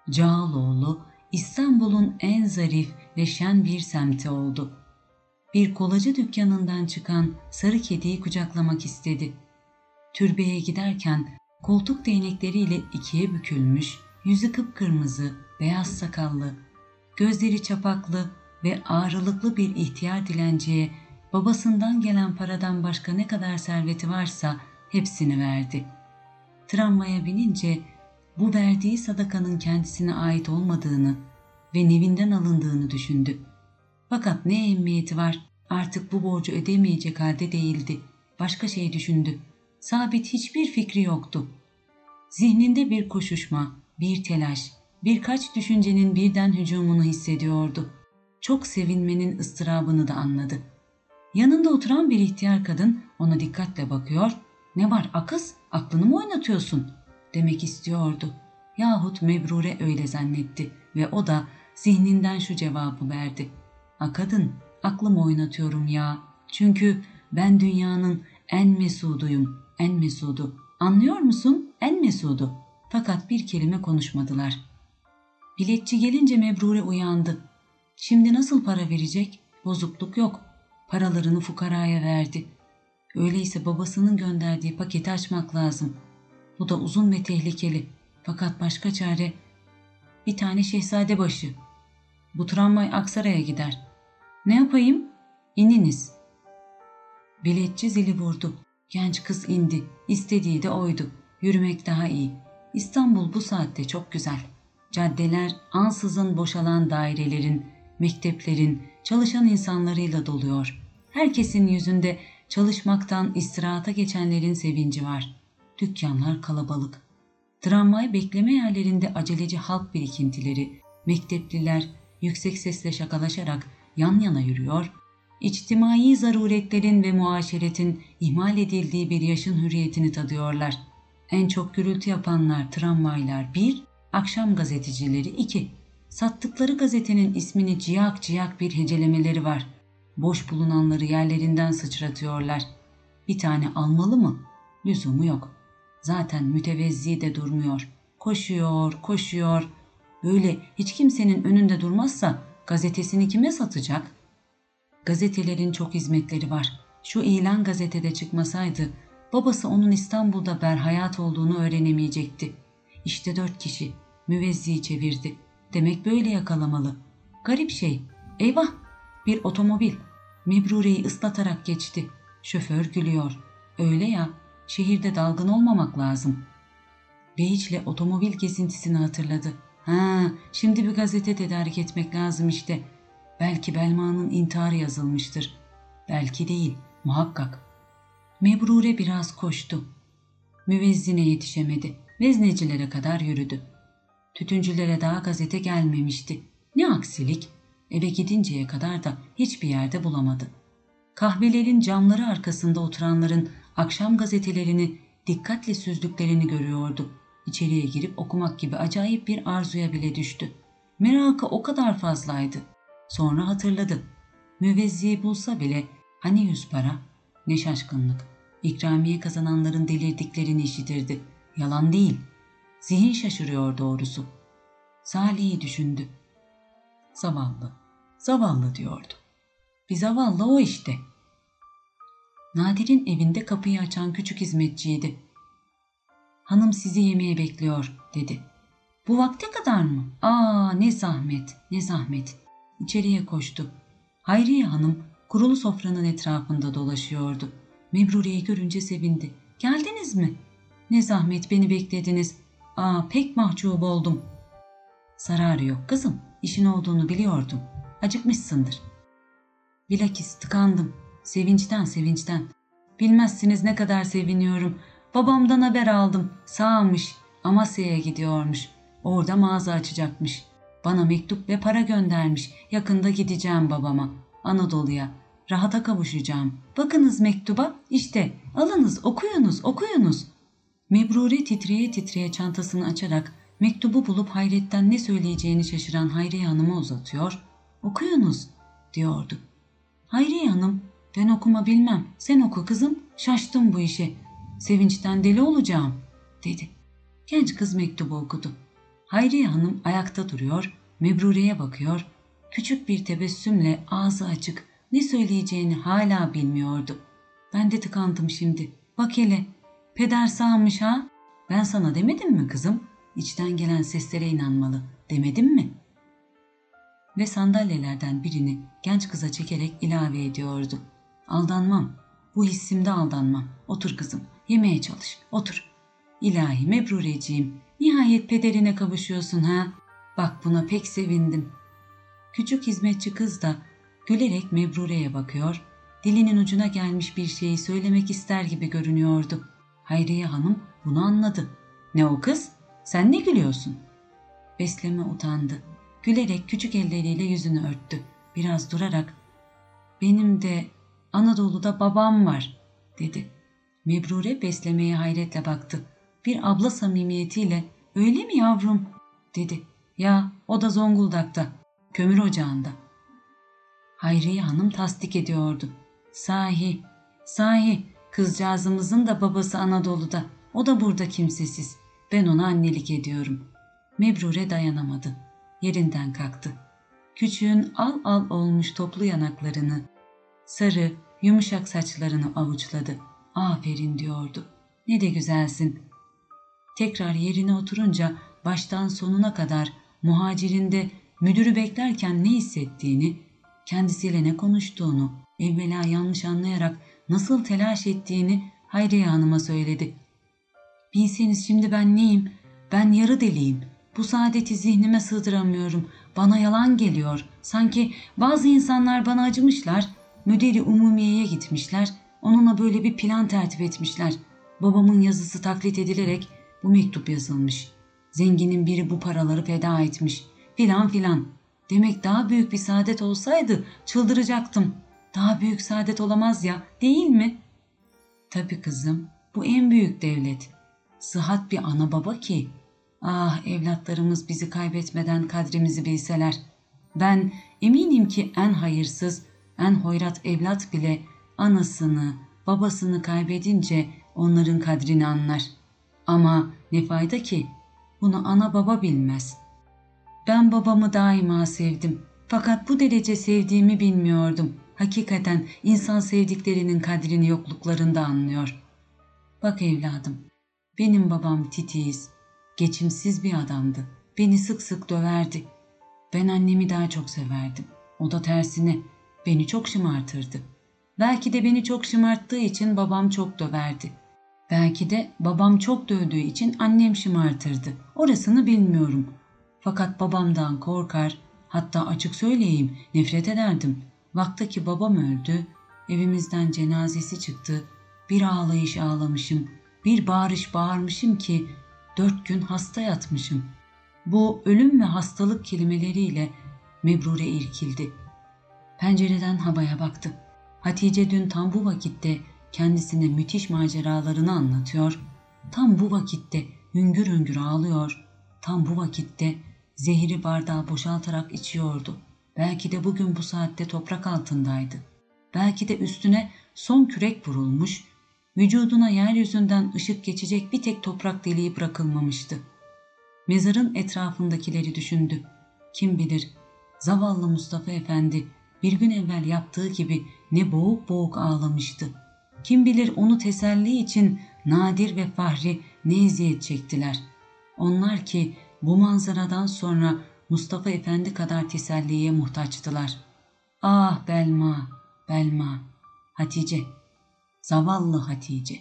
Cağaloğlu, İstanbul'un en zarif ve şen bir semti oldu. Bir kolacı dükkanından çıkan sarı kediyi kucaklamak istedi. Türbeye giderken koltuk değnekleriyle ikiye bükülmüş, yüzü kıpkırmızı, beyaz sakallı, gözleri çapaklı ve ağırlıklı bir ihtiyar dilenciye babasından gelen paradan başka ne kadar serveti varsa hepsini verdi. Tramvaya binince bu verdiği sadakanın kendisine ait olmadığını ve Nevin'den alındığını düşündü. Fakat ne ehemmiyeti var, artık bu borcu ödemeyecek halde değildi. Başka şey düşündü. Sabit hiçbir fikri yoktu. Zihninde bir koşuşma, bir telaş, birkaç düşüncenin birden hücumunu hissediyordu. Çok sevinmenin ıstırabını da anladı. Yanında oturan bir ihtiyar kadın ona dikkatle bakıyor, "Ne var akız, aklını mı oynatıyorsun?" demek istiyordu. Yahut Mebrure öyle zannetti ve o da zihninden şu cevabı verdi: "A kadın, aklımı oynatıyorum ya. Çünkü ben dünyanın en mesuduyum, en mesudu. Anlıyor musun? En mesudu." Fakat bir kelime konuşmadılar. Biletçi gelince Mebrure uyandı. Şimdi nasıl para verecek? Bozukluk yok. Paralarını fukaraya verdi. Öyleyse babasının gönderdiği paketi açmak lazım. Bu da uzun ve tehlikeli. Fakat başka çare, bir tane Şehzadebaşı. Bu tramvay Aksaray'a gider. Ne yapayım? İniniz. Biletçi zili vurdu. Genç kız indi. İstediği de oydu. Yürümek daha iyi. İstanbul bu saatte çok güzel. Caddeler ansızın boşalan dairelerin, mekteplerin, çalışan insanlarıyla doluyor. Herkesin yüzünde çalışmaktan istirahata geçenlerin sevinci var. Dükkanlar kalabalık. Tramvay bekleme yerlerinde aceleci halk birikintileri, mektepliler yüksek sesle şakalaşarak yan yana yürüyor, içtimai zaruretlerin ve muaşeretin ihmal edildiği bir yaşın hürriyetini tadıyorlar. En çok gürültü yapanlar tramvaylar 1, akşam gazetecileri 2. Sattıkları gazetenin ismini ciyak ciyak bir hecelemeleri var. Boş bulunanları yerlerinden sıçratıyorlar. Bir tane almalı mı? Lüzumu yok. Zaten mütevezzi de durmuyor. Koşuyor, koşuyor. Böyle hiç kimsenin önünde durmazsa gazetesini kime satacak? Gazetelerin çok hizmetleri var. Şu ilan gazetede çıkmasaydı babası onun İstanbul'da berhayat olduğunu öğrenemeyecekti. İşte 4 kişi. Müvezziyi çevirdi. Demek böyle yakalamalı. Garip şey. Eyvah! Bir otomobil. Mebrure'yi ıslatarak geçti. Şoför gülüyor. Öyle ya, şehirde dalgın olmamak lazım. Behiç'le otomobil gezintisini hatırladı. Ha, şimdi bir gazete tedarik etmek lazım işte. Belki Belma'nın intiharı yazılmıştır. Belki değil, muhakkak. Mebrure biraz koştu. Müvezzine yetişemedi. Veznecilere kadar yürüdü. Tütüncülere daha gazete gelmemişti. Ne aksilik. Eve gidinceye kadar da hiçbir yerde bulamadı. Kahvelerin camları arkasında oturanların akşam gazetelerini dikkatle süzdüklerini görüyordu. İçeriye girip okumak gibi acayip bir arzuya bile düştü. Merakı o kadar fazlaydı. Sonra hatırladı. Müvezziyi bulsa bile hani 100 para? Ne şaşkınlık. İkramiye kazananların delirdiklerini işitirdi. Yalan değil. Zihin şaşırıyor doğrusu. Salih'i düşündü. Zavallı, zavallı diyordu. Bir zavallı o işte. Nadir'in evinde kapıyı açan küçük hizmetçiydi. "Hanım sizi yemeğe bekliyor," dedi. Bu vakte kadar mı? Aa, ne zahmet, ne zahmet. İçeriye koştu. Hayriye Hanım kurulu sofranın etrafında dolaşıyordu. Mebrure'yi görünce sevindi. Geldiniz mi? Ne zahmet beni beklediniz. Aa, pek mahcup oldum. Zararı yok kızım. İşin olduğunu biliyordum. Acıkmışsındır. Bilakis tıkandım. Sevinçten. Bilmezsiniz ne kadar seviniyorum. Babamdan haber aldım. Sağmış. Amasya'ya gidiyormuş. Orada mağaza açacakmış. Bana mektup ve para göndermiş. Yakında gideceğim babama. Anadolu'ya. Rahata kavuşacağım. Bakınız mektuba. İşte alınız, okuyunuz. Mebrure titreye çantasını açarak mektubu bulup hayretten ne söyleyeceğini şaşıran Hayriye Hanım'a uzatıyor. Okuyunuz diyordu. Hayriye Hanım, ben okuma bilmem. Sen oku kızım. Şaştım bu işe. Sevinçten deli olacağım dedi. Genç kız mektubu okudu. Hayriye Hanım ayakta duruyor, Mebrure'ye bakıyor. Küçük bir tebessümle ağzı açık, ne söyleyeceğini hala bilmiyordu. Ben de tıkandım şimdi. Bak hele, peder sağmış ha? Ben sana demedim mi kızım? İçten gelen seslere inanmalı, demedim mi? Ve sandalyelerden birini genç kıza çekerek ilave ediyordu. Aldanmam, bu hissimde aldanmam. Otur kızım, yemeye çalış, otur. İlahi Mebrureciğim, nihayet pederine kavuşuyorsun ha? Bak buna pek sevindim. Küçük hizmetçi kız da gülerek Mebrure'ye bakıyor, dilinin ucuna gelmiş bir şeyi söylemek ister gibi görünüyordu. Hayriye Hanım bunu anladı. Ne o kız? Sen ne gülüyorsun? Besleme utandı. Gülerek küçük elleriyle yüzünü örttü. Biraz durarak, benim de Anadolu'da babam var dedi. Mebrure Besleme'ye hayretle baktı. Bir abla samimiyetiyle öyle mi yavrum dedi. Ya o da Zonguldak'ta, kömür ocağında. Hayriye Hanım tasdik ediyordu. Sahi kızcağızımızın da babası Anadolu'da, o da burada kimsesiz. Ben ona annelik ediyorum. Mebrure dayanamadı. Yerinden kalktı. Küçüğün al olmuş toplu yanaklarını, sarı yumuşak saçlarını avuçladı. Aferin diyordu. Ne de güzelsin. Tekrar yerine oturunca baştan sonuna kadar muhacirinde müdürü beklerken ne hissettiğini, kendisiyle ne konuştuğunu, evvela yanlış anlayarak nasıl telaş ettiğini Hayriye Hanım'a söyledi. Bilseniz şimdi ben neyim? Ben yarı deliyim. Bu saadeti zihnime sığdıramıyorum. Bana yalan geliyor. Sanki bazı insanlar bana acımışlar, Müdür-i Umumiye'ye gitmişler, onunla böyle bir plan tertip etmişler. Babamın yazısı taklit edilerek bu mektup yazılmış. Zenginin biri bu paraları feda etmiş. Filan. Demek daha büyük bir saadet olsaydı çıldıracaktım. Daha büyük saadet olamaz ya, değil mi? Tabii kızım, bu en büyük devlet. Sıhhat bir ana baba ki. Ah, evlatlarımız bizi kaybetmeden kadrimizi bilseler. Ben eminim ki en hayırsız, en hoyrat evlat bile anasını, babasını kaybedince onların kadrini anlar. Ama ne fayda ki? Bunu ana baba bilmez. Ben babamı daima sevdim. Fakat bu derece sevdiğimi bilmiyordum. Hakikaten insan sevdiklerinin kadrini yokluklarında anlıyor. Bak evladım, benim babam titiz, geçimsiz bir adamdı. Beni sık sık döverdi. Ben annemi daha çok severdim. O da tersine beni çok şımartırdı. Belki de beni çok şımarttığı için babam çok döverdi. Belki de babam çok dövdüğü için annem şımartırdı. Orasını bilmiyorum. Fakat babamdan korkar, hatta açık söyleyeyim nefret ederdim. Vaktaki babam öldü, evimizden cenazesi çıktı. Bir ağlayış ağlamışım, bir bağırış bağırmışım ki 4 gün hasta yatmışım. Bu ölüm ve hastalık kelimeleriyle Mebrure irkildi. Pencereden havaya baktı. Hatice dün tam bu vakitte kendisine müthiş maceralarını anlatıyor. Tam bu vakitte hüngür hüngür ağlıyor. Tam bu vakitte zehri bardağa boşaltarak içiyordu. Belki de bugün bu saatte toprak altındaydı. Belki de üstüne son kürek vurulmuş, vücuduna yeryüzünden ışık geçecek bir tek toprak deliği bırakılmamıştı. Mezarın etrafındakileri düşündü. Kim bilir, zavallı Mustafa Efendi bir gün evvel yaptığı gibi ne boğuk boğuk ağlamıştı. Kim bilir onu teselli için Nadir ve Fahri ne eziyet çektiler. Onlar ki bu manzaradan sonra Mustafa Efendi kadar teselliye muhtaçtılar. Ah Belma, Belma, Hatice, zavallı Hatice.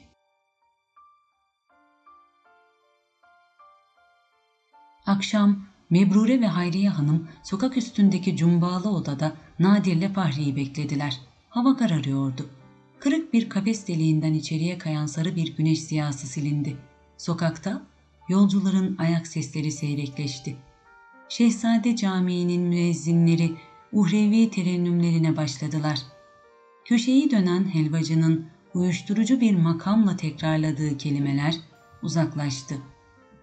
Akşam Mebrure ve Hayriye Hanım sokak üstündeki cumbalı odada Nadir'le Fahri'yi beklediler. Hava kararıyordu. Kırık bir kafes deliğinden içeriye kayan sarı bir güneş ziyası silindi. Sokakta yolcuların ayak sesleri seyrekleşti. Şehzade Camii'nin müezzinleri uhrevi terennümlerine başladılar. Köşeyi dönen helvacının uyuşturucu bir makamla tekrarladığı kelimeler uzaklaştı.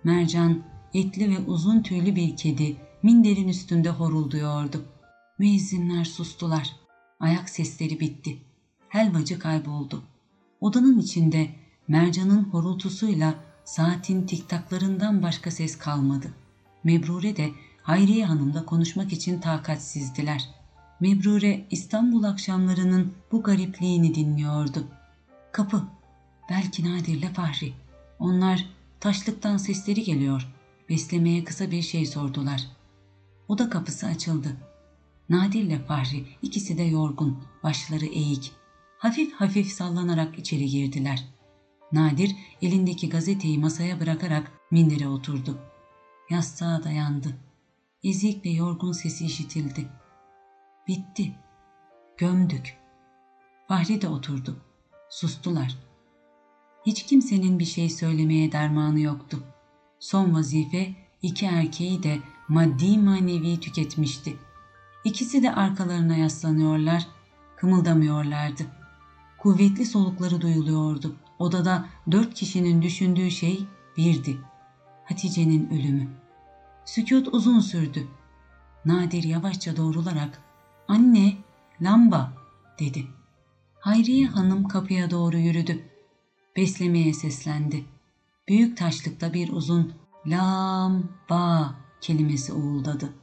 Mercan, etli ve uzun tüylü bir kedi minderin üstünde horulduyordu. Müezzinler sustular. Ayak sesleri bitti. Helvacı kayboldu. Odanın içinde Mercan'ın horultusuyla saatin tiktaklarından başka ses kalmadı. Mebrure de Hayriye Hanım'la konuşmak için takatsizdiler. Mebrure İstanbul akşamlarının bu garipliğini dinliyordu. Kapı, belki Nadir'le Fahri. Onlar taşlıktan sesleri geliyor. Beslemeye kısa bir şey sordular. Oda kapısı açıldı. Nadir'le Fahri ikisi de yorgun, başları eğik. Hafif hafif sallanarak içeri girdiler. Nadir elindeki gazeteyi masaya bırakarak mindere oturdu. Yastığa dayandı. Ezik ve yorgun sesi işitildi. Bitti. Gömdük. Fahri de oturdu. Sustular. Hiç kimsenin bir şey söylemeye dermanı yoktu. Son vazife iki erkeği de maddi manevi tüketmişti. İkisi de arkalarına yaslanıyorlar, kımıldamıyorlardı. Kuvvetli solukları duyuluyordu. Odada 4 kişinin düşündüğü şey birdi. Hatice'nin ölümü. Sükût uzun sürdü. Nadir yavaşça doğrularak "Anne, lamba" dedi. Hayriye Hanım kapıya doğru yürüdü. Beslemeye seslendi. Büyük taşlıkta bir uzun "lamba" kelimesi uğuldadı.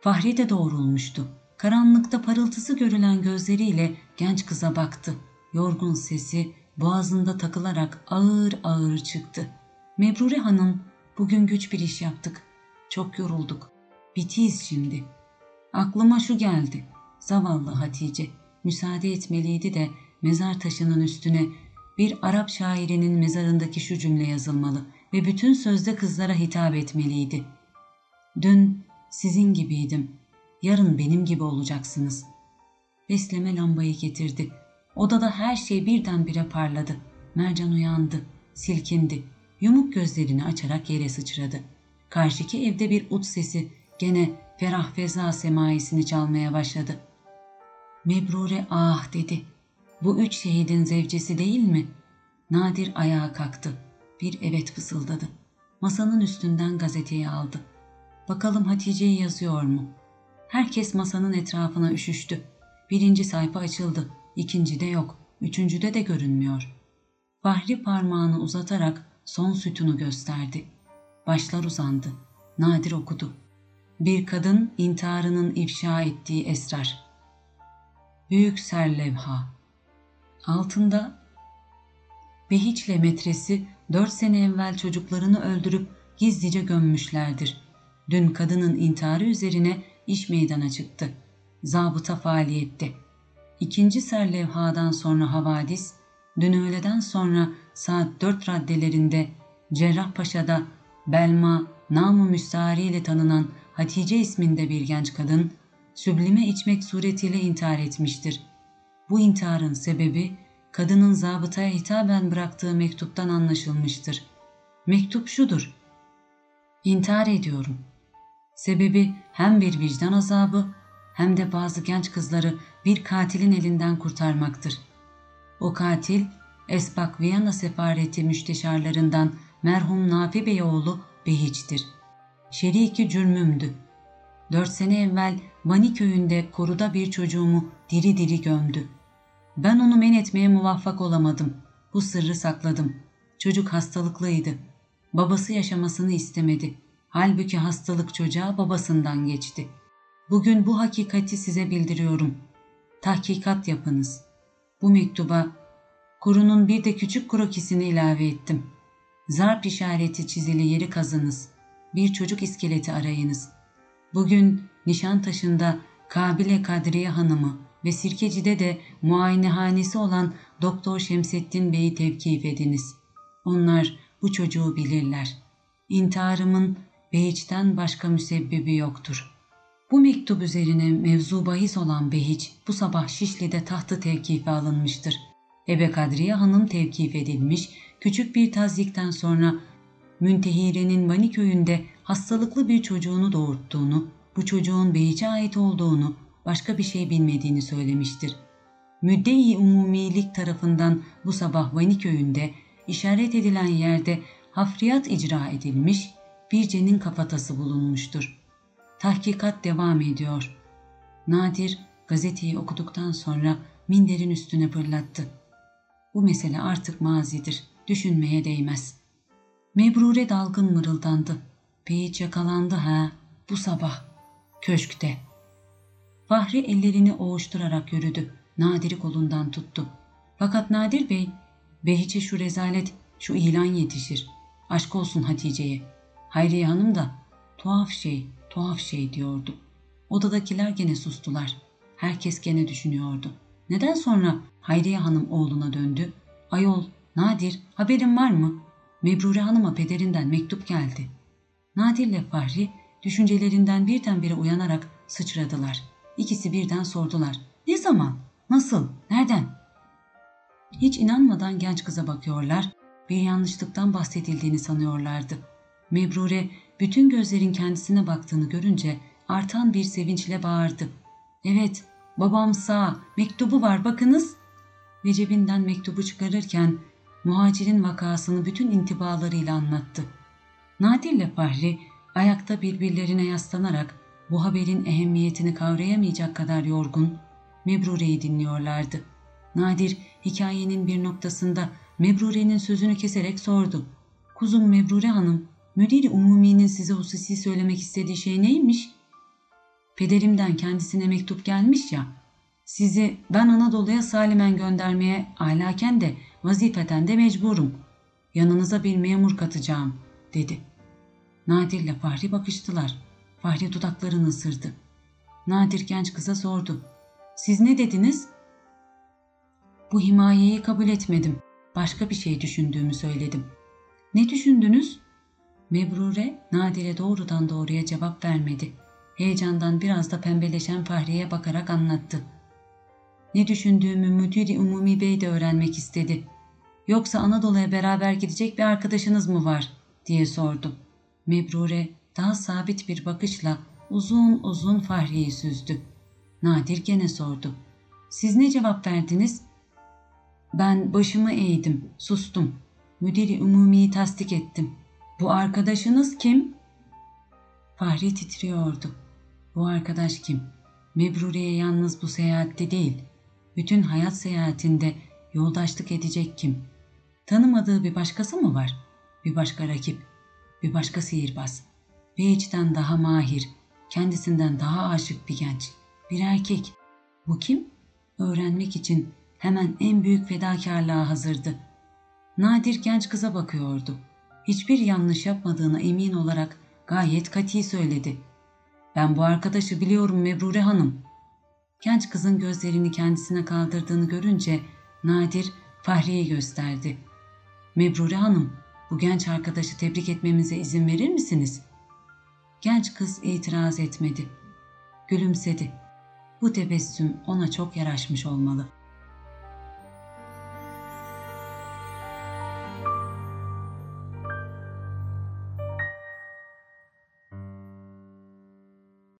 Fahri de doğrulmuştu. Karanlıkta parıltısı görülen gözleriyle genç kıza baktı. Yorgun sesi boğazında takılarak ağır ağır çıktı. Mebrure Hanım, "Bugün güç bir iş yaptık. Çok yorulduk. Bitiyiz şimdi. Aklıma şu geldi. Zavallı Hatice müsaade etmeliydi de mezar taşının üstüne bir Arap şairinin mezarındaki şu cümle yazılmalı ve bütün sözde kızlara hitap etmeliydi. Dün sizin gibiydim. Yarın benim gibi olacaksınız." Besleme lambayı getirdi. Odada her şey birdenbire parladı. Mercan uyandı, silkindi. Yumuk gözlerini açarak yere sıçradı. Karşıki evde bir ut sesi gene ferah feza semaisini çalmaya başladı. Mebrure "ah" dedi. "Bu üç şehidin zevcesi değil mi?" Nadir ayağa kalktı. Bir "evet" fısıldadı. Masanın üstünden gazeteyi aldı. "Bakalım Hatice'yi yazıyor mu?" Herkes masanın etrafına üşüştü. Birinci sayfa açıldı. İkincide yok. Üçüncüde de görünmüyor. Fahri parmağını uzatarak son sütunu gösterdi. Başlar uzandı. Nadir okudu. "Bir kadın intiharının ifşa ettiği esrar. Büyük serlevha." Altında Behiç'le metresi 4 sene evvel çocuklarını öldürüp gizlice gömmüşlerdir. Dün kadının intiharı üzerine iş meydana çıktı. Zabıta faaliyette. İkinci serlevhadan sonra havadis, dün öğleden sonra saat 4 raddelerinde Cerrahpaşa'da Belma, nam-ı müstahari ile tanınan Hatice isminde bir genç kadın, süblime içmek suretiyle intihar etmiştir. Bu intiharın sebebi, kadının zabıtaya hitaben bıraktığı mektuptan anlaşılmıştır. Mektup şudur: "İntihar ediyorum. Sebebi hem bir vicdan azabı hem de bazı genç kızları bir katilin elinden kurtarmaktır. O katil, Esbak Viyana Sefareti müsteşarlarından merhum Nafi Bey oğlu Behiç'tir. Şeriki cürmümdü. 4 sene evvel Vaniköy'ünde koruda bir çocuğumu diri diri gömdü. Ben onu men etmeye muvaffak olamadım. Bu sırrı sakladım. Çocuk hastalıklıydı. Babası yaşamasını istemedi. Halbuki hastalık çocuğa babasından geçti. Bugün bu hakikati size bildiriyorum. Tahkikat yapınız." Bu mektuba kurunun bir de küçük krokisini ilave ettim. Zarp işareti çizili yeri kazınız. bir çocuk iskeleti arayınız. Bugün Nişantaşı'nda Kabile Kadriye Hanım'ı ve Sirkeci'de de muayenehanesi olan Doktor Şemsettin Bey'i tevkif ediniz. Onlar bu çocuğu bilirler. İntiharımın Behiç'ten başka müsebbibi yoktur. Bu mektup üzerine mevzu bahis olan Behiç bu sabah Şişli'de tahtı tevkife alınmıştır. Ebe Kadriye Hanım tevkif edilmiş, küçük bir tazyikten sonra Müntehire'nin Vaniköy'ünde hastalıklı bir çocuğunu doğurttuğunu, bu çocuğun Behiç'e ait olduğunu, başka bir şey bilmediğini söylemiştir. Müdde-i Umumilik tarafından bu sabah Vaniköy'ünde işaret edilen yerde hafriyat icra edilmiş, bircenin kafatası bulunmuştur. Tahkikat devam ediyor. Nadir gazeteyi okuduktan sonra minderin üstüne fırlattı. Bu mesele artık mazidir, düşünmeye değmez. Mebrure dalgın mırıldandı. Behiç yakalandı ha, bu sabah, köşkte. Fahri ellerini oğuşturarak yürüdü. Nadir'i kolundan tuttu. Fakat Nadir Bey, Behiç'e şu rezalet, şu ilan yetişir. Aşk olsun Hatice'ye. Hayriye Hanım da tuhaf şey, tuhaf şey diyordu. Odadakiler gene sustular. Herkes gene düşünüyordu. Neden sonra Hayriye Hanım oğluna döndü. Ayol, Nadir, haberin var mı? Mebrure Hanım'a pederinden mektup geldi. Nadir'le Fahri düşüncelerinden birdenbire uyanarak sıçradılar. İkisi birden sordular. Ne zaman? Nasıl? Nereden? Hiç inanmadan genç kıza bakıyorlar, bir yanlışlıktan bahsedildiğini sanıyorlardı. Mebrure bütün gözlerin kendisine baktığını görünce artan bir sevinçle bağırdı. Evet, babam sağ, mektubu var bakınız. Ve cebinden mektubu çıkarırken muhacirin vakasını bütün intibalarıyla anlattı. Nadir ile Fahri ayakta birbirlerine yaslanarak bu haberin ehemmiyetini kavrayamayacak kadar yorgun, Mebrure'yi dinliyorlardı. Nadir hikayenin bir noktasında Mebrure'nin sözünü keserek sordu. Kuzum Mebrure Hanım, Müdür-i Umumi'nin size hususi söylemek istediği şey neymiş? Pederimden kendisine mektup gelmiş ya, sizi ben Anadolu'ya salimen göndermeye ahlaken de vazifeden de mecburum. Yanınıza bir memur katacağım, dedi. Nadir ile Fahri bakıştılar. Fahri dudaklarını ısırdı. Nadir genç kıza sordu. Siz ne dediniz? Bu himayeyi kabul etmedim. Başka bir şey düşündüğümü söyledim. Ne düşündünüz? Mebrure Nadir'e doğrudan doğruya cevap vermedi. Heyecandan biraz da pembeleşen Fahri'ye bakarak anlattı. Ne düşündüğümü Müdür-i Umumi Bey de öğrenmek istedi. Yoksa Anadolu'ya beraber gidecek bir arkadaşınız mı var? diye sordu. Mebrure daha sabit bir bakışla uzun uzun Fahri'yi süzdü. Nadir gene sordu. Siz ne cevap verdiniz? Ben başımı eğdim, sustum. Müdür-i Umumi'yi tasdik ettim. Bu arkadaşınız kim? Fahri titriyordu. Bu arkadaş kim? Mebrure'ye yalnız bu seyahatte değil, bütün hayat seyahatinde yoldaşlık edecek kim? Tanımadığı bir başkası mı var? Bir başka rakip, bir başka sihirbaz. Behiç'ten daha mahir, kendisinden daha aşık bir genç, bir erkek. Bu kim? Öğrenmek için hemen en büyük fedakarlığa hazırdı. Nadir genç kıza bakıyordu. Hiçbir yanlış yapmadığına emin olarak gayet kat'i söyledi. Ben bu arkadaşı biliyorum Mebrure Hanım. Genç kızın gözlerini kendisine kaldırdığını görünce Nadir Fahri'ye gösterdi. Mebrure Hanım, bu genç arkadaşı tebrik etmemize izin verir misiniz? Genç kız itiraz etmedi. Gülümsedi. Bu tebessüm ona çok yaraşmış olmalı.